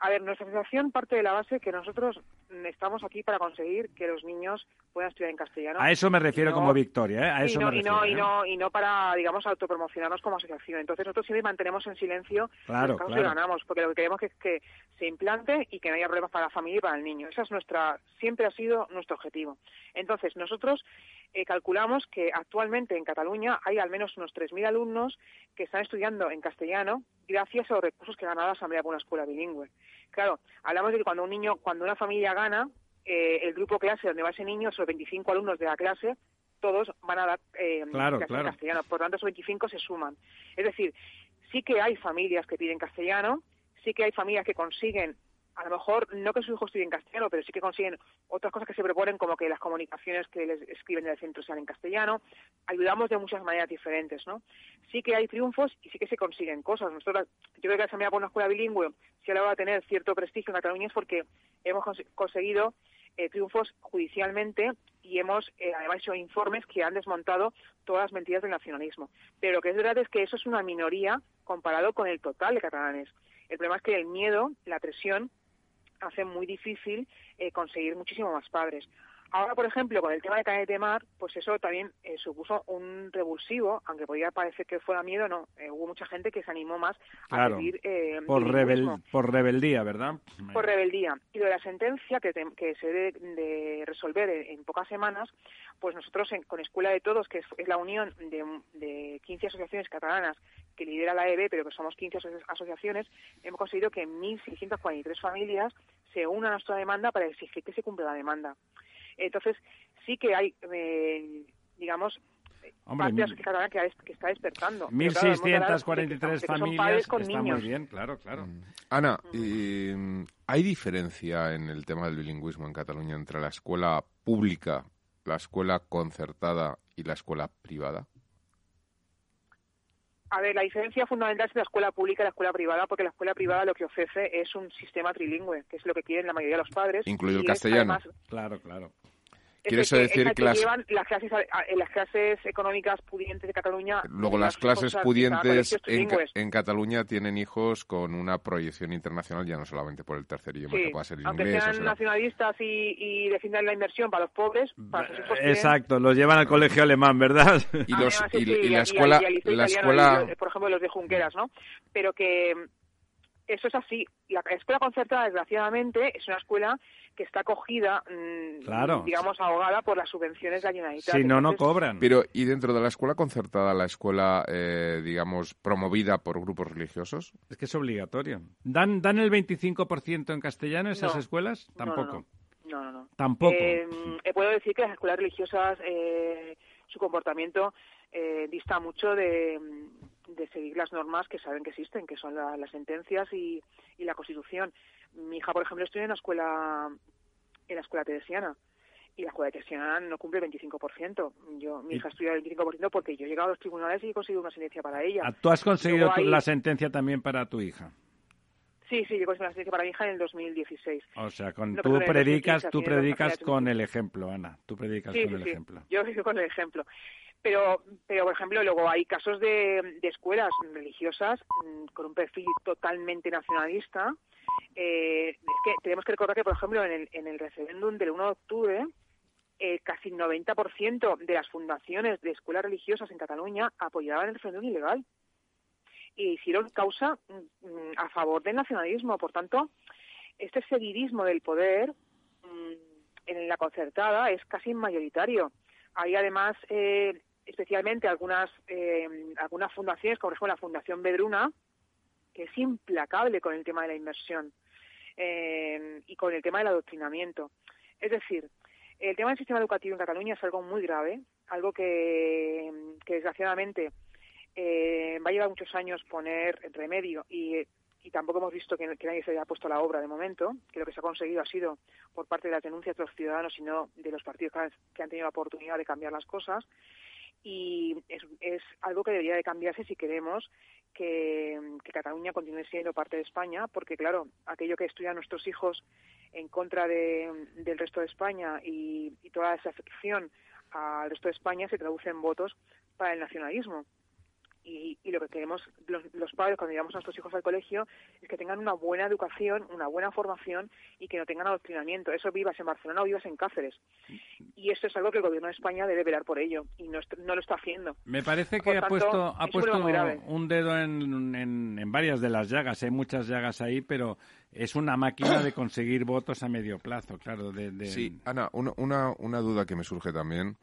a ver, nuestra sensación parte de la base que nosotros estamos aquí para conseguir que los niños puedan estudiar en castellano. A eso me refiero, no, como victoria, ¿eh? A eso no, me refiero. Y no, ¿eh? y no, y no para, digamos, autopromocionarnos como asociación. Entonces nosotros siempre mantenemos en silencio claro, los casos claro. que ganamos, porque lo que queremos es que se implante y que no haya problemas para la familia y para el niño. Esa es nuestra, siempre ha sido nuestro objetivo. Entonces nosotros eh, calculamos que actualmente en Cataluña hay al menos unos tres mil alumnos que están estudiando en castellano gracias a los recursos que ha ganado la Asamblea por una Escuela Bilingüe. Claro, hablamos de que cuando un niño, cuando una familia gana, eh, el grupo clase donde va ese niño, esos veinticinco alumnos de la clase, todos van a dar eh, claro, clase claro. en castellano. Por tanto, esos veinticinco se suman. Es decir, sí que hay familias que piden castellano, sí que hay familias que consiguen, a lo mejor no que sus hijos estudien castellano, pero sí que consiguen otras cosas que se proponen, como que las comunicaciones que les escriben del centro sean en castellano. Ayudamos de muchas maneras diferentes, ¿no? Sí que hay triunfos y sí que se consiguen cosas. Nosotros, yo creo que la Asamblea por una Escuela Bilingüe, si ahora va a tener cierto prestigio en Cataluña, es porque hemos cons- conseguido eh, triunfos judicialmente y hemos eh, además hecho informes que han desmontado todas las mentiras del nacionalismo. Pero lo que es verdad es que eso es una minoría comparado con el total de catalanes. El problema es que el miedo, la presión, hace muy difícil eh, conseguir muchísimo más padres. Ahora, por ejemplo, con el tema de Canet de Mar, pues eso también eh, supuso un revulsivo, aunque podría parecer que fuera miedo, no. Eh, hubo mucha gente que se animó más a pedir... Claro, eh, por, rebel- por rebeldía, ¿verdad? Por rebeldía. Y lo de la sentencia, que, te, que se debe de resolver en, en pocas semanas, pues nosotros en, con Escuela de Todos, que es, es la unión de, de quince asociaciones catalanas que lidera la E B, pero que somos quince aso- asociaciones, hemos conseguido que mil seiscientas cuarenta y tres familias se unan a nuestra demanda para exigir que se cumpla la demanda. Entonces, sí que hay, eh, digamos, Hombre, parte de la sociedad catalana que, que está despertando. mil seiscientas cuarenta y tres familias, está niños. Muy bien, claro, claro. Ana, mm. ¿y, ¿hay diferencia en el tema del bilingüismo en Cataluña entre la escuela pública, la escuela concertada y la escuela privada? A ver, la diferencia fundamental es la escuela pública y la escuela privada, porque la escuela privada lo que ofrece es un sistema trilingüe, que es lo que quieren la mayoría de los padres. Incluido el castellano. Además, claro, claro. ¿Quieres es decir que las... llevan las clases, las clases económicas pudientes de Cataluña... Luego, las clases pudientes en, en Cataluña tienen hijos con una proyección internacional, ya no solamente por el tercer idioma, sí, que pueda ser el inglés. Aunque sean nacionalistas y, y defiendan la inversión para los pobres... Para sus hijos. Exacto, los llevan al colegio alemán, ¿verdad? Y, los, Además, y, sí, y, y la escuela... Y, y, y la escuela... Por ejemplo, los de Junqueras, ¿no? Pero que... Eso es así. La escuela concertada, desgraciadamente, es una escuela que está cogida, mmm, claro. digamos, ahogada por las subvenciones de la Generalitat. Si no, entonces... no cobran. Pero, ¿y dentro de la escuela concertada, la escuela, eh, digamos, promovida por grupos religiosos? Es que es obligatorio. ¿Dan, dan el veinticinco por ciento en castellano esas no, escuelas? Tampoco. No, no, no. no, no. Tampoco. Eh, sí. Puedo decir que las escuelas religiosas, eh, su comportamiento eh, dista mucho de... de seguir las normas que saben que existen, que son la, las sentencias y, y la Constitución. Mi hija, por ejemplo, estudia en la escuela en la escuela teresiana, y la escuela teresiana no cumple el veinticinco por ciento. Yo, mi hija estudia el veinticinco por ciento porque yo he llegado a los tribunales y he conseguido una sentencia para ella. ¿Tú has conseguido ahí... la sentencia también para tu hija? Sí, sí, yo conseguí la sentencia para mi hija en el dos mil dieciséis. O sea, con, no, tú predicas, dos mil quince, tú predicas con el ejemplo, Ana. Tú predicas sí, con sí, el sí. ejemplo. Yo vivo con el ejemplo. Pero, pero por ejemplo, luego hay casos de, de escuelas religiosas con un perfil totalmente nacionalista. Eh, es que tenemos que recordar que, por ejemplo, en el, en el referéndum del uno de octubre, eh, casi el noventa por ciento de las fundaciones de escuelas religiosas en Cataluña apoyaban el referéndum ilegal e hicieron causa mm, a favor del nacionalismo. Por tanto, este seguidismo del poder mm, en la concertada es casi mayoritario. Hay además, eh, especialmente algunas eh, algunas fundaciones, como por ejemplo la Fundación Vedruna, que es implacable con el tema de la inversión eh, y con el tema del adoctrinamiento. Es decir, el tema del sistema educativo en Cataluña es algo muy grave, algo que, que desgraciadamente eh, va a llevar muchos años poner en remedio y, y tampoco hemos visto que, que nadie se haya puesto a la obra de momento, que lo que se ha conseguido ha sido por parte de las denuncias de los ciudadanos y no de los partidos que han, que han tenido la oportunidad de cambiar las cosas. Y es, es algo que debería de cambiarse si queremos que, que Cataluña continúe siendo parte de España, porque claro, aquello que estudian nuestros hijos en contra de, del resto de España y, y toda esa afección al resto de España se traduce en votos para el nacionalismo. Y, y lo que queremos los, los padres cuando llevamos a nuestros hijos al colegio es que tengan una buena educación, una buena formación y que no tengan adoctrinamiento. Eso vivas en Barcelona o vivas en Cáceres. Y eso es algo que el gobierno de España debe velar por ello y no, no lo está haciendo. Me parece que por ha tanto, puesto ha puesto un dedo en, en, en varias de las llagas. Hay muchas llagas ahí, pero es una máquina de conseguir votos a medio plazo, claro. De, de... Sí, Ana, una, una, una duda que me surge también.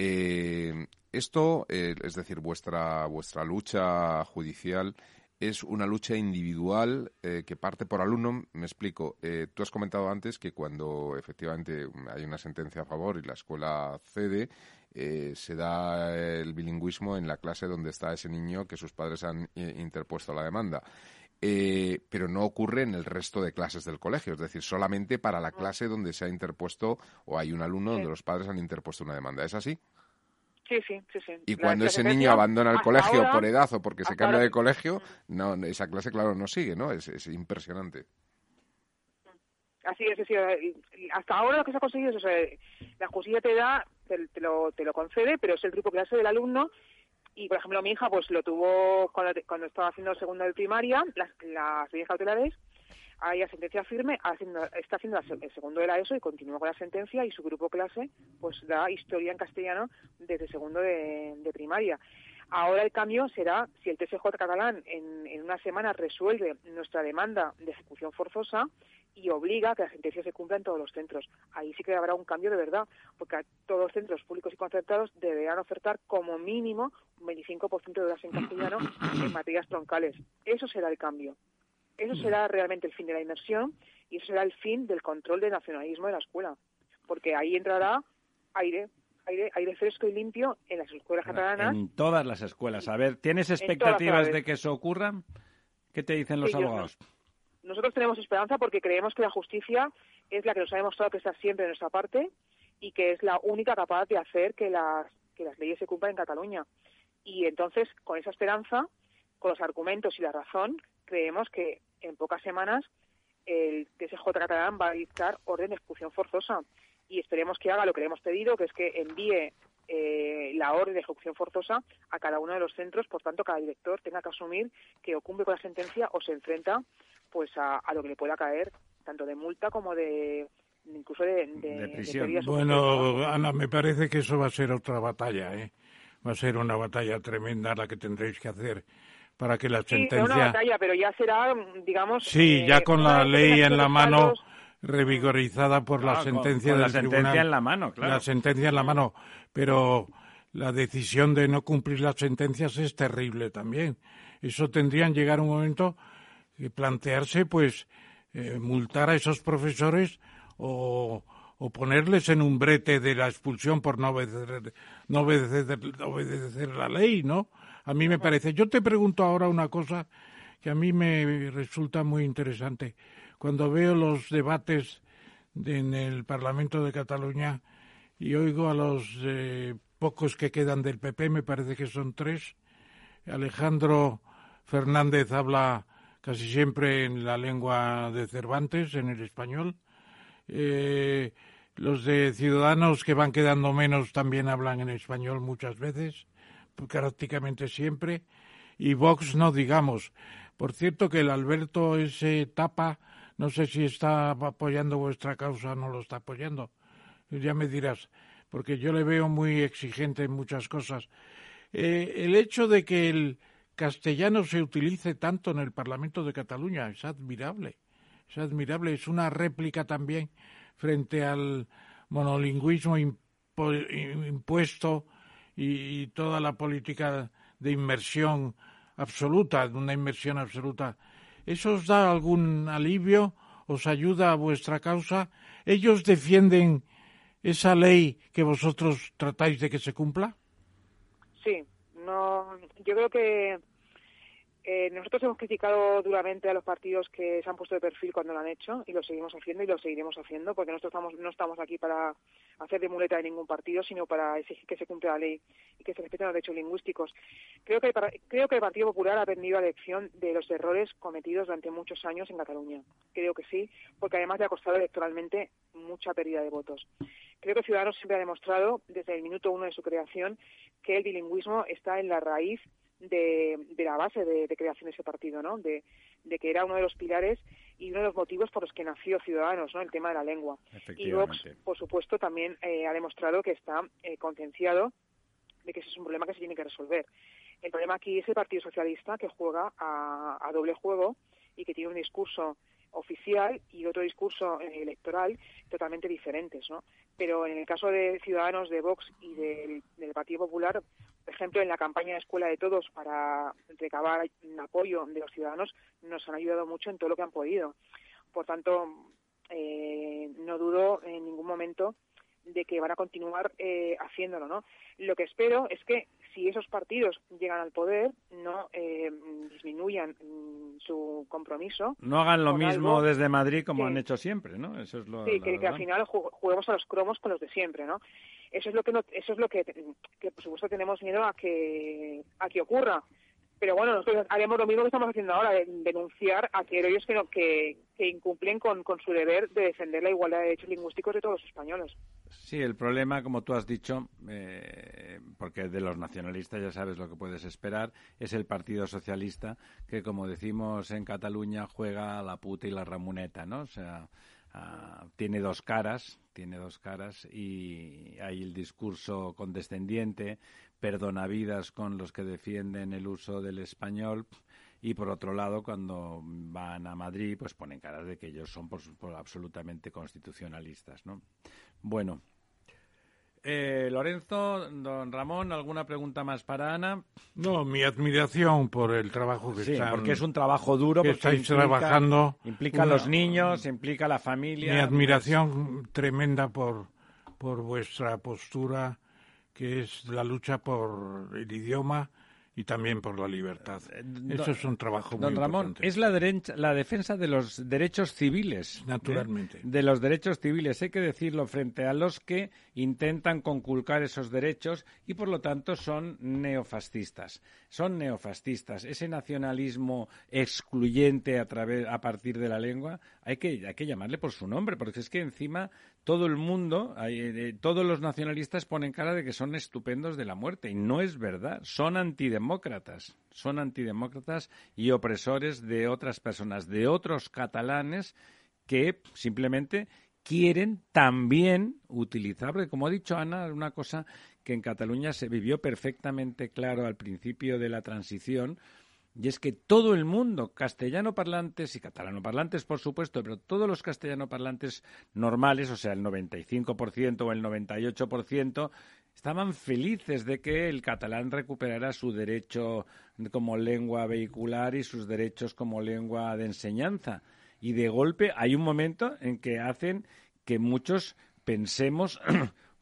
Eh, esto, eh, es decir, vuestra vuestra lucha judicial es una lucha individual eh, que parte por alumno. Me explico. Eh, tú has comentado antes que cuando efectivamente hay una sentencia a favor y la escuela cede, eh, se da el bilingüismo en la clase donde está ese niño que sus padres han eh, interpuesto la demanda. Eh, pero no ocurre en el resto de clases del colegio, es decir, solamente para la clase donde se ha interpuesto o hay un alumno sí. donde los padres han interpuesto una demanda. ¿Es así? Sí, sí, sí. sí. Y la cuando ese niño abandona el colegio ahora, por edad o porque se cambia ahora de colegio, no, esa clase, claro, no sigue, ¿no? Es, es impresionante. Así es, sí. Hasta ahora lo que se ha conseguido es, o sea, la justicia te da, te, te, lo, te lo concede, pero es el grupo que hace del alumno. Y, por ejemplo, mi hija pues lo tuvo cuando, cuando estaba haciendo segunda de primaria, las, las leyes cautelares, hay la sentencia firme, haciendo, está haciendo el segundo de la ESO y continúa con la sentencia y su grupo clase pues da historia en castellano desde segundo de, de primaria. Ahora el cambio será, si el T S J catalán en, en una semana resuelve nuestra demanda de ejecución forzosa y obliga a que la sentencia se cumpla en todos los centros. Ahí sí que habrá un cambio de verdad, porque todos los centros públicos y concertados deberán ofertar como mínimo un veinticinco por ciento de horas en castellano en materias troncales. Eso será el cambio. Eso será realmente el fin de la inmersión y eso será el fin del control del nacionalismo de la escuela, porque ahí entrará aire. Aire, aire fresco y limpio en las escuelas catalanas. En todas las escuelas. A ver, ¿tienes expectativas de que eso ocurra? ¿Qué te dicen los sí, abogados? No. Nosotros tenemos esperanza porque creemos que la justicia es la que nos ha demostrado que está siempre de nuestra parte y que es la única capaz de hacer que las, que las leyes se cumplan en Cataluña. Y entonces, con esa esperanza, con los argumentos y la razón, creemos que en pocas semanas el T S J catalán va a dictar orden de ejecución forzosa. y esperemos que haga lo que le hemos pedido, que es que envíe eh, la orden de ejecución forzosa a cada uno de los centros. Por tanto, cada director tenga que asumir que o cumple con la sentencia o se enfrenta pues a, a lo que le pueda caer, tanto de multa como de incluso de, de, de prisión. De bueno, Ana, me parece que eso va a ser otra batalla, ¿eh? Va a ser una batalla tremenda la que tendréis que hacer para que la sí, sentencia... Sí, no una batalla, pero ya será, digamos... Sí, eh, ya con la ley en la mano revigorizada por claro, la sentencia con, con del la tribunal. La sentencia en la mano, claro. La sentencia en la mano, pero la decisión de no cumplir las sentencias es terrible también. Eso tendrían que llegar un momento y plantearse, pues, eh, multar a esos profesores o... o ponerles en un brete de la expulsión por no obedecer, no obedecer, obedecer la ley, ¿no? A mí me parece. Yo te pregunto ahora una cosa que a mí me resulta muy interesante. Cuando veo los debates de, en el Parlamento de Cataluña y oigo a los eh, pocos que quedan del P P, me parece que son tres, Alejandro Fernández habla casi siempre en la lengua de Cervantes, en el español, Eh, los de Ciudadanos, que van quedando menos, también hablan en español muchas veces, prácticamente siempre, y Vox no digamos. Por cierto que el Alberto ese tapa, no sé si está apoyando vuestra causa o no lo está apoyando, ya me dirás, porque yo le veo muy exigente en muchas cosas. Eh, el hecho de que el castellano se utilice tanto en el Parlamento de Cataluña es admirable. Es admirable, es una réplica también frente al monolingüismo impuesto y toda la política de inmersión absoluta, de una inmersión absoluta. ¿Eso os da algún alivio? ¿Os ayuda a vuestra causa? ¿Ellos defienden esa ley que vosotros tratáis de que se cumpla? Sí, no, yo creo que... Eh, nosotros hemos criticado duramente a los partidos que se han puesto de perfil cuando lo han hecho y lo seguimos haciendo y lo seguiremos haciendo, porque nosotros estamos, no estamos aquí para hacer de muleta de ningún partido, sino para exigir que se cumpla la ley y que se respeten los derechos lingüísticos. Creo que el, creo que el Partido Popular ha aprendido la lección de los errores cometidos durante muchos años en Cataluña. Creo que sí, porque además le ha costado electoralmente mucha pérdida de votos. Creo que Ciudadanos siempre ha demostrado, desde el minuto uno de su creación, que el bilingüismo está en la raíz De, de la base de, de creación de ese partido, ¿no? De, de que era uno de los pilares y uno de los motivos por los que nació Ciudadanos, ¿no? El tema de la lengua. Y Vox, por supuesto, también eh, ha demostrado que está eh, concienciado de que ese es un problema que se tiene que resolver. El problema aquí es el Partido Socialista, que juega a, a doble juego y que tiene un discurso oficial y otro discurso electoral totalmente diferentes, ¿no? Pero en el caso de Ciudadanos, de Vox y del, del Partido Popular, por ejemplo, en la campaña de Escuela de Todos para recabar un apoyo de los ciudadanos, nos han ayudado mucho en todo lo que han podido. Por tanto, eh, no dudo en ningún momento de que van a continuar eh, haciéndolo, ¿no? Lo que espero es que si esos partidos llegan al poder, no eh, disminuyan mm, su compromiso. No hagan lo mismo algo, desde Madrid como que han hecho siempre, ¿no? Eso es lo, sí, la que, que al final ju- juguemos a los cromos con los de siempre, ¿no? Eso es lo que no, eso es lo que, que por supuesto tenemos miedo a que a que ocurra. Pero bueno, nosotros haremos lo mismo que estamos haciendo ahora, de denunciar a aquellos que, no, que, que incumplen con, con su deber de defender la igualdad de derechos lingüísticos de todos los españoles. Sí, el problema, como tú has dicho, eh, porque de los nacionalistas ya sabes lo que puedes esperar, es el Partido Socialista, que como decimos en Cataluña, juega a la puta y la ramoneta, ¿no? O sea, a, tiene dos caras, tiene dos caras y hay el discurso condescendiente, perdonavidas con los que defienden el uso del español, y por otro lado, cuando van a Madrid, pues ponen caras de que ellos son por, por absolutamente constitucionalistas, ¿no? Bueno, eh, Lorenzo, don Ramón, ¿alguna pregunta más para Ana? No, mi admiración por el trabajo que sí, están... Sí, porque es un trabajo duro, que estáis implica, trabajando... Implica a los niños, implica a la familia... Mi admiración pues, tremenda por, por vuestra postura, que es la lucha por el idioma y también por la libertad. Don, Eso es un trabajo muy importante. Don Ramón, es la, derecha, la defensa de los derechos civiles. Naturalmente. ¿eh? De los derechos civiles, hay que decirlo, frente a los que intentan conculcar esos derechos y, por lo tanto, son neofascistas. Son neofascistas. Ese nacionalismo excluyente a, través, a partir de la lengua... hay que, hay que llamarle por su nombre, porque es que encima todo el mundo, eh, todos los nacionalistas ponen cara de que son estupendos de la muerte, y no es verdad, son antidemócratas, son antidemócratas y opresores de otras personas, de otros catalanes que simplemente quieren también utilizar, porque como ha dicho Ana, una cosa que en Cataluña se vivió perfectamente claro al principio de la transición, y es que todo el mundo, castellano parlantes y catalano parlantes, por supuesto, pero todos los castellano parlantes normales, o sea, el noventa y cinco por ciento o el noventa y ocho por ciento, estaban felices de que el catalán recuperara su derecho como lengua vehicular y sus derechos como lengua de enseñanza. Y de golpe hay un momento en que hacen que muchos pensemos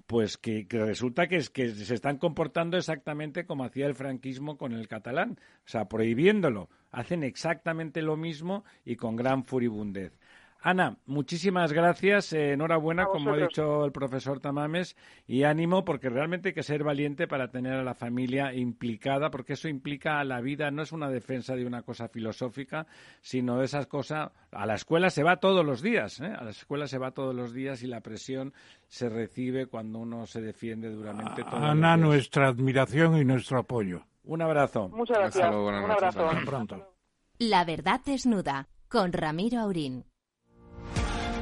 pues que, que resulta que, es, que se están comportando exactamente como hacía el franquismo con el catalán, o sea, prohibiéndolo. Hacen exactamente lo mismo y con gran furibundez. Ana, muchísimas gracias, eh, enhorabuena, como ha dicho el profesor Tamames, y ánimo, porque realmente hay que ser valiente para tener a la familia implicada, porque eso implica a la vida, no es una defensa de una cosa filosófica, sino de esas cosas. A la escuela se va todos los días, ¿eh? a la escuela se va todos los días y la presión se recibe cuando uno se defiende duramente todo. Ana, nuestra admiración y nuestro apoyo. Un abrazo. Muchas gracias. Hasta luego, buenas noches. Un abrazo. Hasta pronto. La verdad desnuda, con Ramiro Aurín.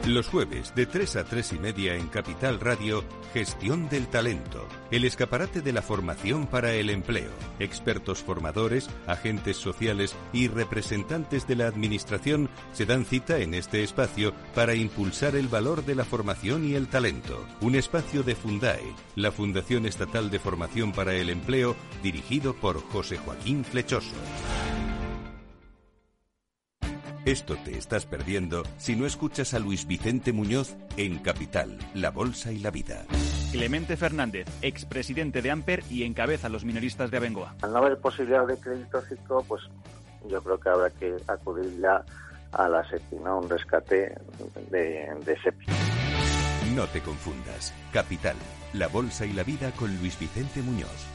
Los jueves de tres a tres y media en Capital Radio, Gestión del Talento, el escaparate de la formación para el empleo. Expertos formadores, agentes sociales y representantes de la administración se dan cita en este espacio para impulsar el valor de la formación y el talento. Un espacio de Fundae, la Fundación Estatal de Formación para el Empleo, dirigido por José Joaquín Flechoso. Esto te estás perdiendo si no escuchas a Luis Vicente Muñoz en Capital, La Bolsa y la Vida. Clemente Fernández, expresidente de Amper y encabeza a los minoristas de Abengoa. Al no haber posibilidad de crédito fijo, pues yo creo que habrá que acudir ya a la SEPI, ¿no? Un rescate de, de SEPI. No te confundas. Capital, La Bolsa y la Vida con Luis Vicente Muñoz,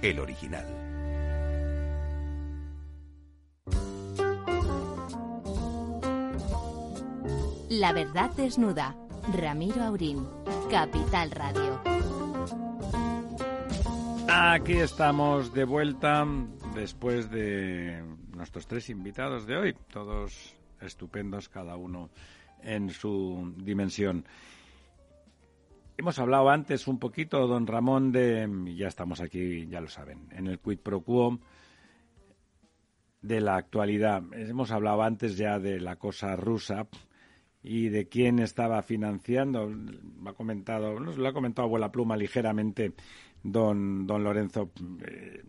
el original. La verdad desnuda. Ramiro Aurín, Capital Radio. Aquí estamos de vuelta después de nuestros tres invitados de hoy, todos estupendos, cada uno en su dimensión. Hemos hablado antes un poquito, don Ramón, de, ya estamos aquí, ya lo saben, en el quid pro quo de la actualidad. Hemos hablado antes ya de la cosa rusa y de quién estaba financiando. Lo ha comentado, lo ha comentado Abuela Pluma ligeramente, don don Lorenzo. Eh,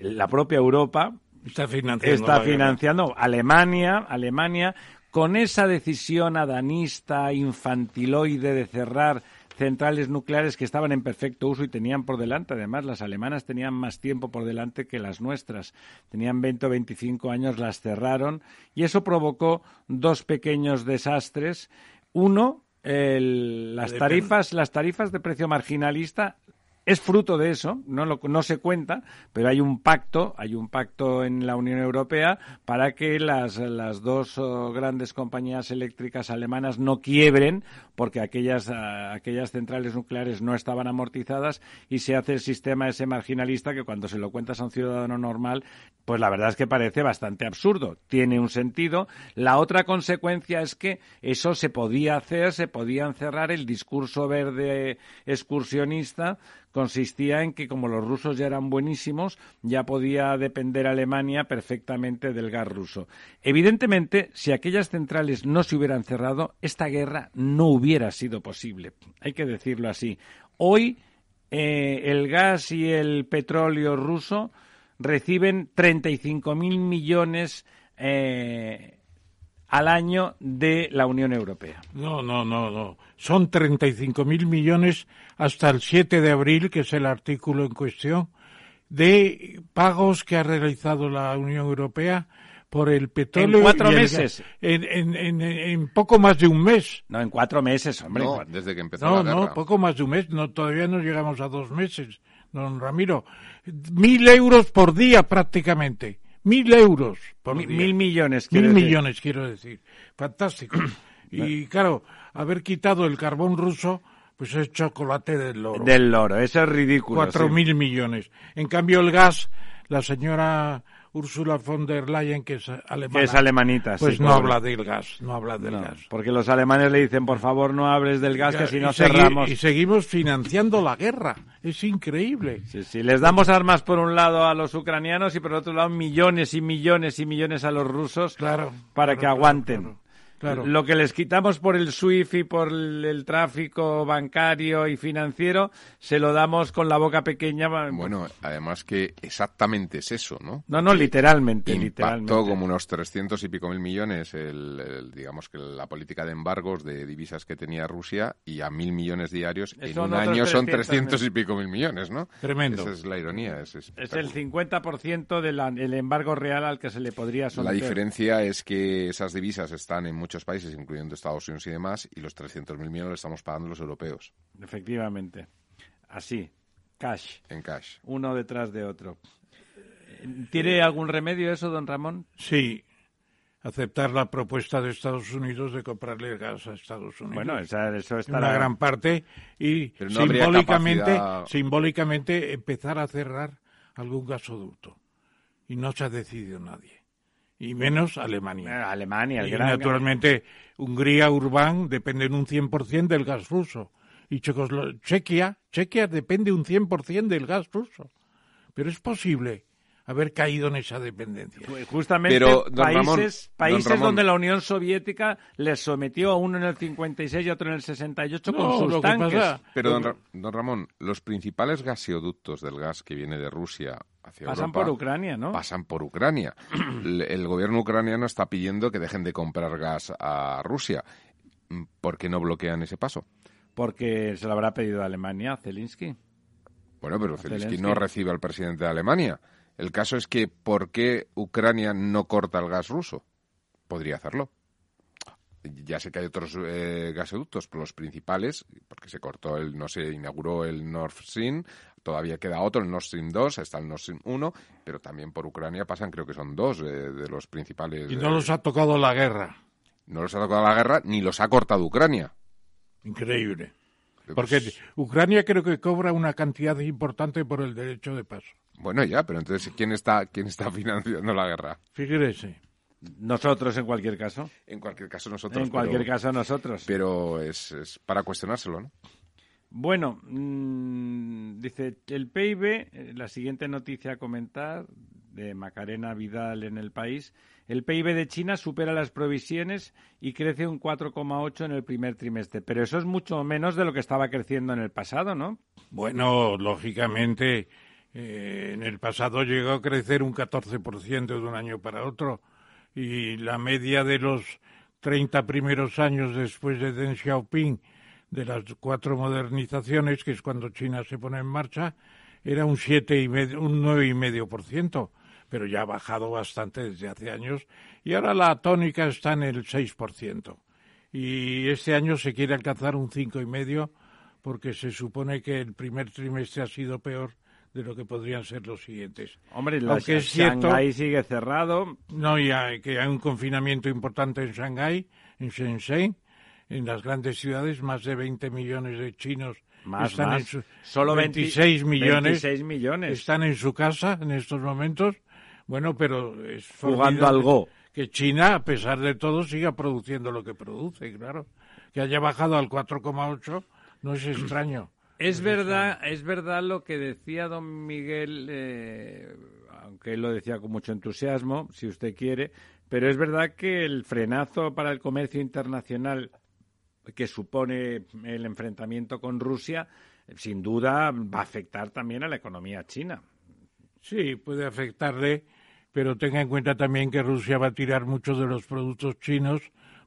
la propia Europa está financiando, está financiando Alemania, Alemania, con esa decisión adanista, infantiloide, de cerrar centrales nucleares que estaban en perfecto uso y tenían por delante, además las alemanas tenían más tiempo por delante que las nuestras, tenían veinte o veinticinco años, las cerraron, y eso provocó dos pequeños desastres. Uno, el, las tarifas las tarifas de precio marginalista es fruto de eso, no lo, no se cuenta, pero hay un pacto, hay un pacto en la Unión Europea para que las, las dos oh, grandes compañías eléctricas alemanas no quiebren, porque aquellas, a, aquellas centrales nucleares no estaban amortizadas, y se hace el sistema ese marginalista que cuando se lo cuentas a un ciudadano normal, pues la verdad es que parece bastante absurdo. Tiene un sentido. La otra consecuencia es que eso se podía hacer, se podían cerrar. El discurso verde excursionista consistía en que, como los rusos ya eran buenísimos, ya podía depender Alemania perfectamente del gas ruso. Evidentemente, si aquellas centrales no se hubieran cerrado, esta guerra no hubiera sido posible. Hay que decirlo así. Hoy, eh, el gas y el petróleo ruso reciben treinta y cinco mil millones eh, al año de la Unión Europea. No, no, no, no. Son treinta y cinco mil millones hasta el siete de abril, que es el artículo en cuestión, de pagos que ha realizado la Unión Europea por el petróleo. En cuatro meses. El, en, en, en, en poco más de un mes. No, en cuatro meses, hombre. No, desde que empezó no, la guerra. No, no, poco más de un mes. No, todavía no llegamos a dos meses, don Ramiro. Mil euros por día prácticamente. Mil euros por mil, día. Mil millones, quiero mil decir. Mil millones, quiero decir. Fantástico. Y claro, haber quitado el carbón ruso, pues es chocolate del loro. Del loro, eso es ridículo. Cuatro sí. mil millones. En cambio el gas, la señora Ursula von der Leyen, que es alemana, que es alemanita, pues sí, no claro. habla del gas, no habla del no, gas. Porque los alemanes le dicen, por favor, no hables del gas, ya, que si no segui- cerramos... Y seguimos financiando la guerra, es increíble. Sí, sí, les damos armas por un lado a los ucranianos y por otro lado millones y millones y millones a los rusos claro, para claro, que aguanten. Claro, claro. Lo que les quitamos por el SWIFT y por el, el tráfico bancario y financiero, se lo damos con la boca pequeña. Bueno, además que exactamente es eso, ¿no? No, no, literalmente. Impactó literalmente. Como unos trescientos y pico mil millones, el, el, digamos que la política de embargos de divisas que tenía Rusia, y a mil millones diarios en un año son trescientos y pico mil millones, ¿no? Tremendo. Esa es la ironía. Es, es, es el cincuenta por ciento del embargo real al que se le podría someter. La diferencia es que esas divisas están en muchos muchos países, incluyendo Estados Unidos y demás, y los trescientos mil millones los estamos pagando los europeos. Efectivamente. Así, cash. En cash. Uno detrás de otro. ¿Tiene algún remedio eso, don Ramón? Sí. Aceptar la propuesta de Estados Unidos de comprarle gas a Estados Unidos. Bueno, esa, eso está... Una la... gran parte. Y no simbólicamente, capacidad... simbólicamente empezar a cerrar algún gasoducto. Y no se ha decidido nadie. Y menos Alemania. Alemania, el y gran... naturalmente, Hungría, Urbán, dependen un cien por ciento del gas ruso. Y Checoslo... Chequia, Chequia depende un cien por ciento del gas ruso. Pero es posible haber caído en esa dependencia. Pues justamente Pero, don países, Ramón, países don Ramón, donde la Unión Soviética les sometió a uno en el cincuenta y seis y otro en el sesenta y ocho no, con sus lo tanques. Que pasa... Pero, don, Ra- don Ramón, los principales gaseoductos del gas que viene de Rusia... Pasan Europa, por Ucrania, ¿no? Pasan por Ucrania. El, el gobierno ucraniano está pidiendo que dejen de comprar gas a Rusia. ¿Por qué no bloquean ese paso? Porque se lo habrá pedido a Alemania, Zelensky. Bueno, pero Zelensky, Zelensky no recibe al presidente de Alemania. El caso es que, ¿por qué Ucrania no corta el gas ruso? Podría hacerlo. Ya sé que hay otros eh, gasoductos, pero los principales, porque se cortó, el no se inauguró el Nord Stream, todavía queda otro, el Nord Stream dos, está el Nord Stream uno, pero también por Ucrania pasan, creo que son dos eh, de los principales... Y no eh, los ha tocado la guerra. No los ha tocado la guerra, ni los ha cortado Ucrania. Increíble. Porque pues... Ucrania creo que cobra una cantidad importante por el derecho de paso. Bueno, ya, pero entonces, ¿quién está, quién está financiando la guerra? Fíjese. Nosotros, en cualquier caso. En cualquier caso nosotros. En cualquier pero, caso nosotros. Pero es, es para cuestionárselo, ¿no? Bueno, mmm, dice el P I B, la siguiente noticia a comentar, de Macarena Vidal en El País. El P I B de China supera las previsiones y crece un cuatro coma ocho en el primer trimestre. Pero eso es mucho menos de lo que estaba creciendo en el pasado, ¿no? Bueno, lógicamente, eh, en el pasado llegó a crecer un catorce por ciento de un año para otro. Y la media de los treinta primeros años después de Deng Xiaoping, de las cuatro modernizaciones, que es cuando China se pone en marcha, era un siete y medio, un nueve y medio por ciento, pero ya ha bajado bastante desde hace años y ahora la tónica está en el seis por ciento y este año se quiere alcanzar un cinco y medio porque se supone que el primer trimestre ha sido peor de lo que podrían ser los siguientes. Hombre, la Aunque es cierto, Shanghái sigue cerrado. No, y hay, que hay un confinamiento importante en Shanghái, en Shenzhen, en las grandes ciudades, más de veinte millones de chinos. Más, están más. En su, Solo veintiséis, veinte, millones, veintiséis millones. Están en su casa en estos momentos. Bueno, pero es jugando algo. Que China, a pesar de todo, siga produciendo lo que produce, claro. Que haya bajado al cuatro coma ocho no es extraño. Es verdad, es verdad lo que decía don Miguel, eh, aunque él lo decía con mucho entusiasmo, si usted quiere, pero es verdad que el frenazo para el comercio internacional que supone el enfrentamiento con Rusia, sin duda va a afectar también a la economía china. Sí, puede afectarle, pero tenga en cuenta también que Rusia va a tirar muchos de los productos chinos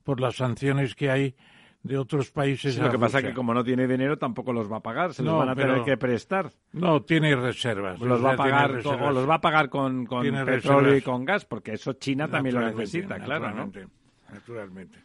por las sanciones que hay de otros países. Sí, lo que pasa es que como no tiene dinero tampoco los va a pagar, se no, los van a pero, tener que prestar. No, tiene reservas. Los, los va a pagar con, o los va a pagar con, con petróleo reservas. Y con gas, porque eso China también lo necesita, claro, ¿no? Naturalmente.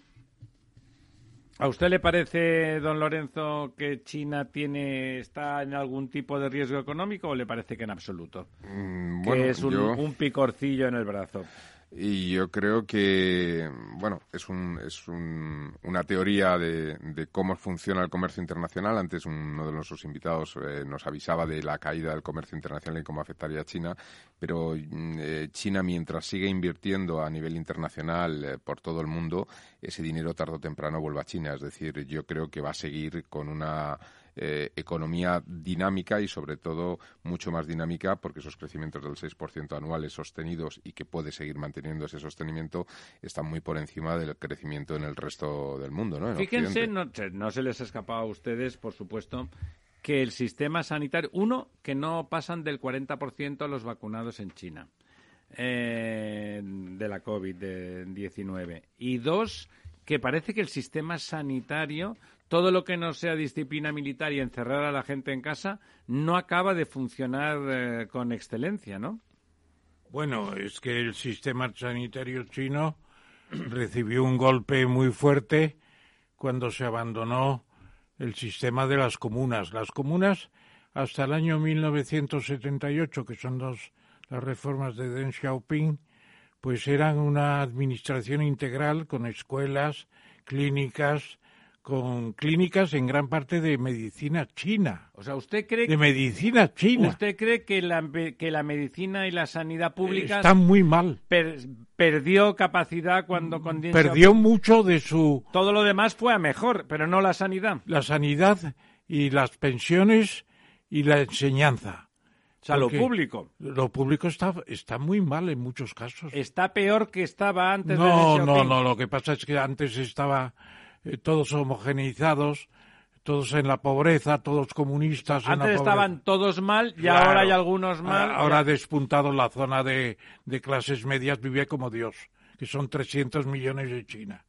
¿A usted le parece, don Lorenzo, que China tiene está en algún tipo de riesgo económico o le parece que en absoluto? Mm, bueno, que es un, yo... un picorcillo en el brazo. Y yo creo que, bueno, es un es un, una teoría de, de cómo funciona el comercio internacional. Antes uno de nuestros invitados eh, nos avisaba de la caída del comercio internacional y cómo afectaría a China, pero eh, China, mientras sigue invirtiendo a nivel internacional eh, por todo el mundo, ese dinero tarde o temprano vuelve a China. Es decir, yo creo que va a seguir con una... Eh, economía dinámica y, sobre todo, mucho más dinámica, porque esos crecimientos del seis por ciento anuales sostenidos y que puede seguir manteniendo ese sostenimiento están muy por encima del crecimiento en el resto del mundo, ¿no? En Fíjense, no, no se les ha escapado a ustedes, por supuesto, que el sistema sanitario... Uno, que no pasan del cuarenta por ciento los vacunados en China eh, de la COVID diecinueve. Y dos, que parece que el sistema sanitario... Todo lo que no sea disciplina militar y encerrar a la gente en casa no acaba de funcionar eh, con excelencia, ¿no? Bueno, es que el sistema sanitario chino recibió un golpe muy fuerte cuando se abandonó el sistema de las comunas. Las comunas, hasta el año mil novecientos setenta y ocho, que son los, las reformas de Deng Xiaoping, pues eran una administración integral con escuelas, clínicas... con clínicas en gran parte de medicina china. O sea, ¿usted cree de que, medicina china? ¿Usted cree que la que la medicina y la sanidad pública están muy mal? Per, perdió capacidad cuando con perdió mucho de su todo lo demás fue a mejor, pero no la sanidad. La sanidad y las pensiones y la enseñanza. O sea, porque lo público. Lo público está está muy mal en muchos casos. Está peor que estaba antes no, de Xiaoping. No, no, no, lo que pasa es que antes estaba todos homogeneizados, todos en la pobreza, todos comunistas. Antes en la pobreza estaban todos mal y claro, ahora hay algunos mal. Ahora ha despuntado la zona de, de clases medias, vivía como Dios, que son trescientos millones de China,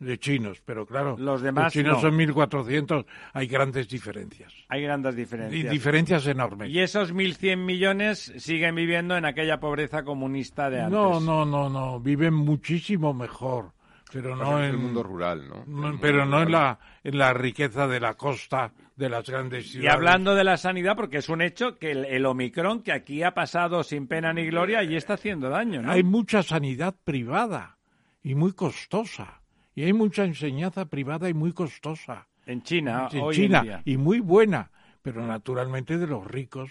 de chinos, pero claro, los demás los chinos no. Son mil cuatrocientos, hay grandes diferencias. Hay grandes diferencias. Y diferencias enormes. Y esos mil cien millones siguen viviendo en aquella pobreza comunista de antes. No, no, no, no, viven muchísimo mejor. Pero no en el mundo rural, ¿no? no pero no en la en la riqueza de la costa, de las grandes ciudades. Y hablando de la sanidad, porque es un hecho que el, el Omicron, que aquí ha pasado sin pena ni gloria, y está haciendo daño, ¿no? Hay mucha sanidad privada y muy costosa. Y hay mucha enseñanza privada y muy costosa. En China, en hoy China, en día. Y muy buena, pero naturalmente de los ricos.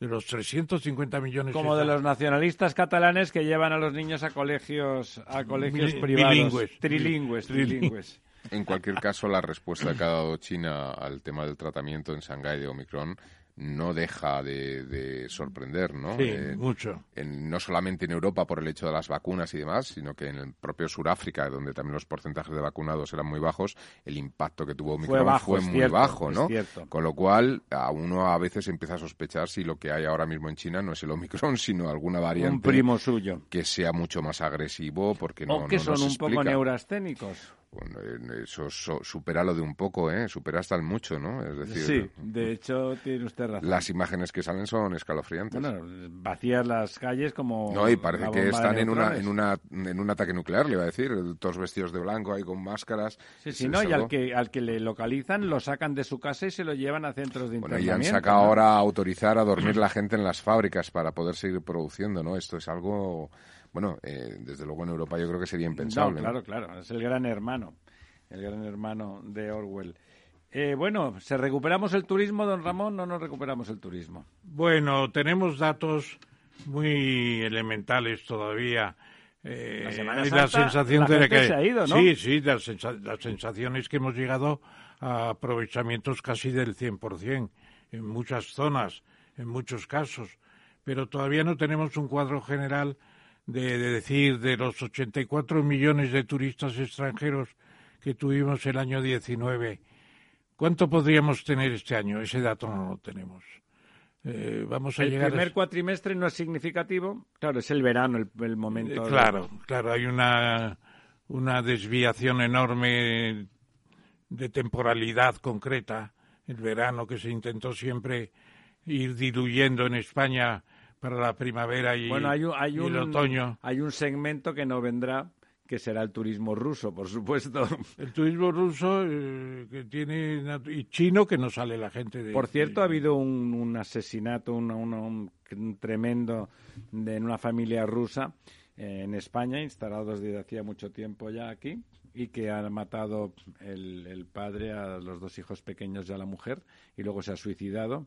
De los trescientos cincuenta millones... Como de los nacionalistas catalanes que llevan a los niños a colegios a colegios Mil, privados. Bilingües. Trilingües, trilingües. En cualquier caso, la respuesta que ha dado China al tema del tratamiento en Shanghái de Omicron no deja de, de sorprender, ¿no? Sí, eh, mucho. En, no solamente en Europa por el hecho de las vacunas y demás, sino que en el propio Suráfrica, donde también los porcentajes de vacunados eran muy bajos, el impacto que tuvo Omicron fue, bajo, fue muy cierto, bajo, ¿no? Con lo cual, a uno a veces empieza a sospechar si lo que hay ahora mismo en China no es el Omicron, sino alguna variante... Un primo suyo. ...que sea mucho más agresivo, porque no, no nos explica. O que son un poco neurasténicos. Bueno, eso so, supera lo de un poco, ¿eh? Supera hasta el mucho, ¿no? Es decir, sí, de hecho tiene usted razón. Las imágenes que salen son escalofriantes. Bueno, vacías las calles como... No, y parece que están en una, en una en un ataque nuclear, le iba a decir. Todos vestidos de blanco, ahí con máscaras. Sí, sí, no, y al que, al que le localizan lo sacan de su casa y se lo llevan a centros de internamiento. Bueno, y han sacado ¿no? ahora a autorizar a dormir la gente en las fábricas para poder seguir produciendo, ¿no? Esto es algo... Bueno, eh, desde luego en Europa yo creo que sería impensable. No, claro, claro. Es el gran hermano, el gran hermano de Orwell. Eh, bueno, ¿se recuperamos el turismo, don Ramón? ¿No nos recuperamos el turismo? Bueno, tenemos datos muy elementales todavía. Eh, la Semana Santa, la sensación la gente de que se ha ido, ¿no? Sí, sí, la, sensa la sensación es que hemos llegado a aprovechamientos casi del cien por ciento en muchas zonas, en muchos casos. Pero todavía no tenemos un cuadro general... De, de decir, de los ochenta y cuatro millones de turistas extranjeros que tuvimos el año diecinueve, ¿cuánto podríamos tener este año? Ese dato no lo tenemos. Eh, vamos a el llegar primer a... cuatrimestre no es significativo. Claro, es el verano el, el momento. Eh, claro, de... claro, hay una, una desviación enorme de temporalidad concreta. El verano que se intentó siempre ir diluyendo en España... para la primavera y, bueno, hay un, hay un, y el otoño. Hay un segmento que no vendrá, que será el turismo ruso, por supuesto. El turismo ruso eh, que tiene y chino que no sale la gente de... Por cierto, de... ha habido un, un asesinato, un, un, un tremendo de, en una familia rusa en España, instalados desde hacía mucho tiempo ya aquí, y que han matado el, el padre a los dos hijos pequeños y a la mujer, y luego se ha suicidado.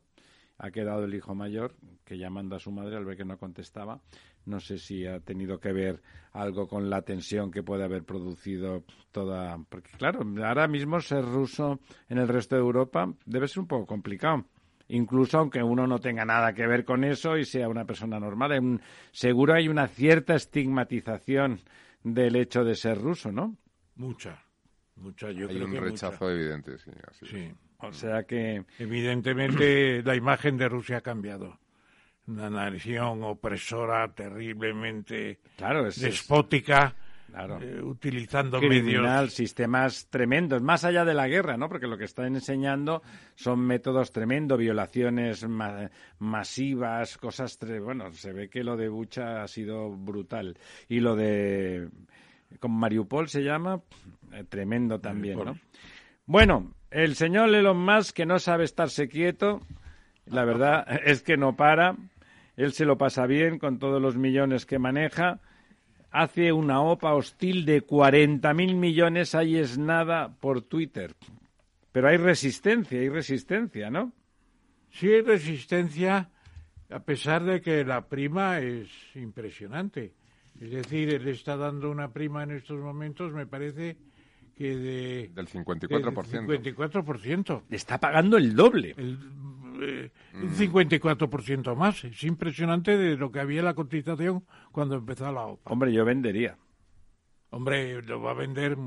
Ha quedado el hijo mayor, que llamando a su madre al ver que no contestaba. No sé si ha tenido que ver algo con la tensión que puede haber producido toda... Porque, claro, ahora mismo ser ruso en el resto de Europa debe ser un poco complicado. Incluso aunque uno no tenga nada que ver con eso y sea una persona normal. Seguro hay una cierta estigmatización del hecho de ser ruso, ¿no? Mucha, mucha. Yo hay creo un que rechazo mucha. Evidente, sí. Así sí. Es. O sea que... Evidentemente la imagen de Rusia ha cambiado. Una nación opresora, terriblemente claro, es, despótica, es, claro. eh, utilizando Criminal, medios... sistemas tremendos, más allá de la guerra, ¿no? Porque lo que están enseñando son métodos tremendos, violaciones ma- masivas, cosas... Tre- bueno, se ve que lo de Bucha ha sido brutal. Y lo de... con Mariupol se llama, eh, tremendo también, Mariupol. ¿No? Bueno... El señor Elon Musk, que no sabe estarse quieto, la verdad es que no para. Él se lo pasa bien con todos los millones que maneja. Hace una OPA hostil de cuarenta mil millones, ahí es nada, por Twitter. Pero hay resistencia, hay resistencia, ¿no? Sí, hay resistencia, a pesar de que la prima es impresionante. Es decir, él está dando una prima en estos momentos, me parece... que de, del cincuenta y cuatro por ciento. Del cincuenta y cuatro por ciento. Está pagando el doble. El, eh, mm. Un cincuenta y cuatro por ciento más. Es impresionante de lo que había en la cotización cuando empezó la OPA. Hombre, yo vendería. Hombre, lo va a vender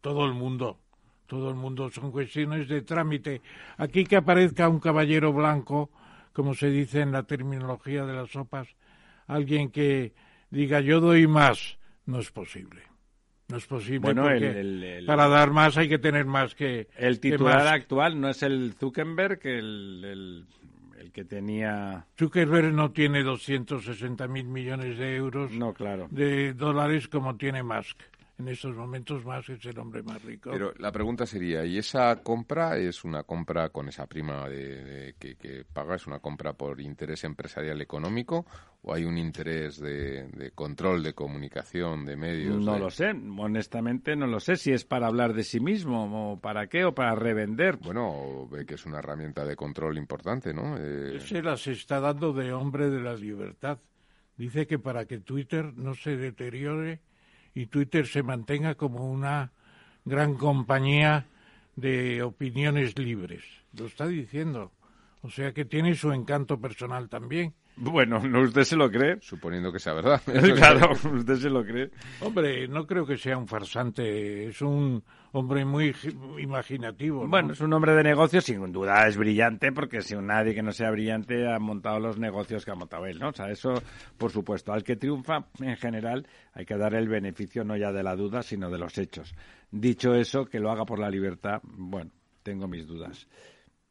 todo el mundo. Todo el mundo. Son cuestiones de trámite. Aquí que aparezca un caballero blanco, como se dice en la terminología de las OPAs, alguien que diga yo doy más, no es posible. No es posible, bueno, porque el, el, el, para dar más hay que tener más que... El titular que actual no es el Zuckerberg, el, el, el que tenía... Zuckerberg no tiene doscientos sesenta mil millones de euros no, claro. de dólares como tiene Musk. En estos momentos Musk es el hombre más rico. Pero la pregunta sería, ¿y esa compra es una compra con esa prima de, de, que, que paga? ¿Es una compra por interés empresarial económico? ¿O hay un interés de, de control, de comunicación, de medios? No de... lo sé, honestamente no lo sé si es para hablar de sí mismo, o para qué, o para revender. Bueno, ve que es una herramienta de control importante, ¿no? Eh... Se las está dando de hombre de la libertad. Dice que para que Twitter no se deteriore y Twitter se mantenga como una gran compañía de opiniones libres. Lo está diciendo. O sea que tiene su encanto personal también. Bueno, ¿no usted se lo cree? Suponiendo que sea verdad. Claro, usted se lo cree. Hombre, no creo que sea un farsante. Es un hombre muy imaginativo, ¿no? Bueno, es un hombre de negocios, sin duda es brillante, porque si nadie que no sea brillante ha montado los negocios que ha montado él, ¿no? O sea, eso, por supuesto. Al que triunfa, en general, hay que darle el beneficio no ya de la duda, sino de los hechos. Dicho eso, que lo haga por la libertad, bueno, tengo mis dudas.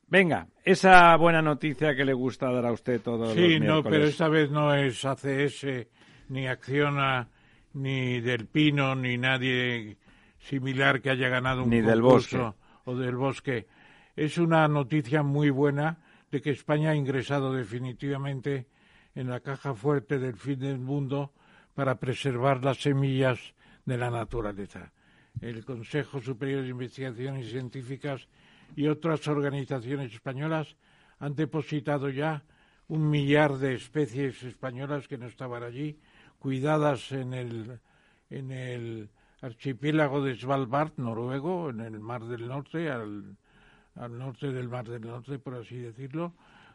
Venga, esa buena noticia que le gusta dar a usted todos sí, los miércoles. Sí, no, pero esta vez no es A C S, ni Acciona, ni Del Pino, ni nadie similar que haya ganado un ni concurso. Del Bosque. O Del Bosque. Es una noticia muy buena de que España ha ingresado definitivamente en la caja fuerte del fin del mundo para preservar las semillas de la naturaleza. El Consejo Superior de Investigaciones Científicas y otras organizaciones españolas han depositado ya un millar de especies españolas que no estaban allí, cuidadas en el, en el archipiélago de Svalbard, noruego, en el Mar del Norte, al, al norte del Mar del Norte, por así decirlo,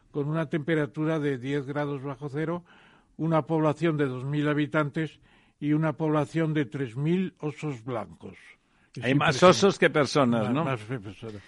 con una temperatura de diez grados bajo cero, una población de dos mil habitantes y una población de tres mil osos blancos. Es Hay más osos que personas, ¿no? Más personas.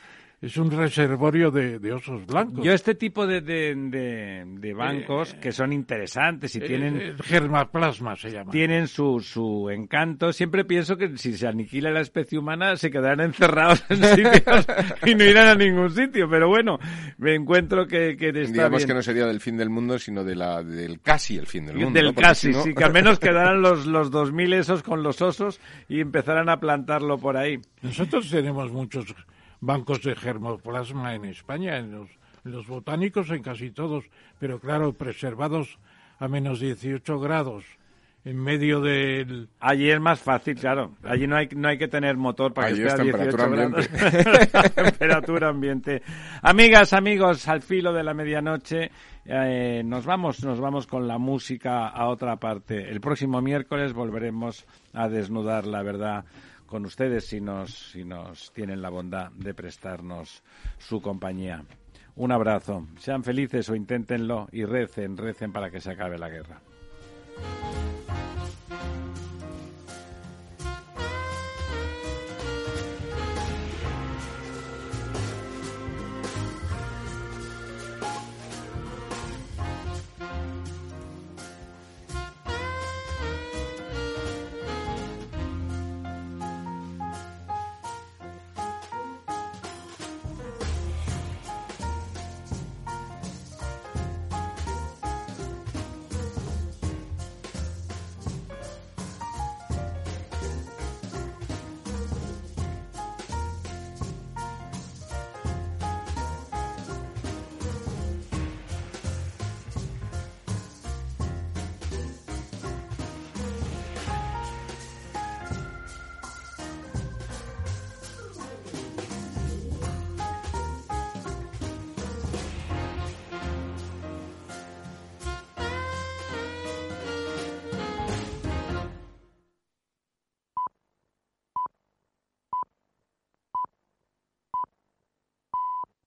Es un reservorio de, de osos blancos. Yo este tipo de, de, de, de bancos eh, que son interesantes y eh, tienen... Eh, germaplasma se llama. Tienen su, su encanto. Siempre pienso que si se aniquila la especie humana se quedarán encerrados en sitios y no irán a ningún sitio. Pero bueno, me encuentro que, que está Digamos bien. Digamos que no sería del fin del mundo, sino de la, del casi el fin del mundo. Del ¿no? casi, sino... sí, que al menos quedarán los, los dos mil esos con los osos y empezarán a plantarlo por ahí. Nosotros tenemos muchos... bancos de germoplasma en España, en los, en los botánicos, en casi todos, pero claro, preservados a menos dieciocho grados en medio del... Allí es más fácil, claro. Allí no hay no hay que tener motor para allí que esté a dieciocho grados. Temperatura ambiente. Amigas, amigos, al filo de la medianoche, eh, nos vamos nos vamos con la música a otra parte. El próximo miércoles volveremos a desnudar la verdad con ustedes si nos si nos tienen la bondad de prestarnos su compañía. Un abrazo. Sean felices o inténtenlo y recen, recen para que se acabe la guerra.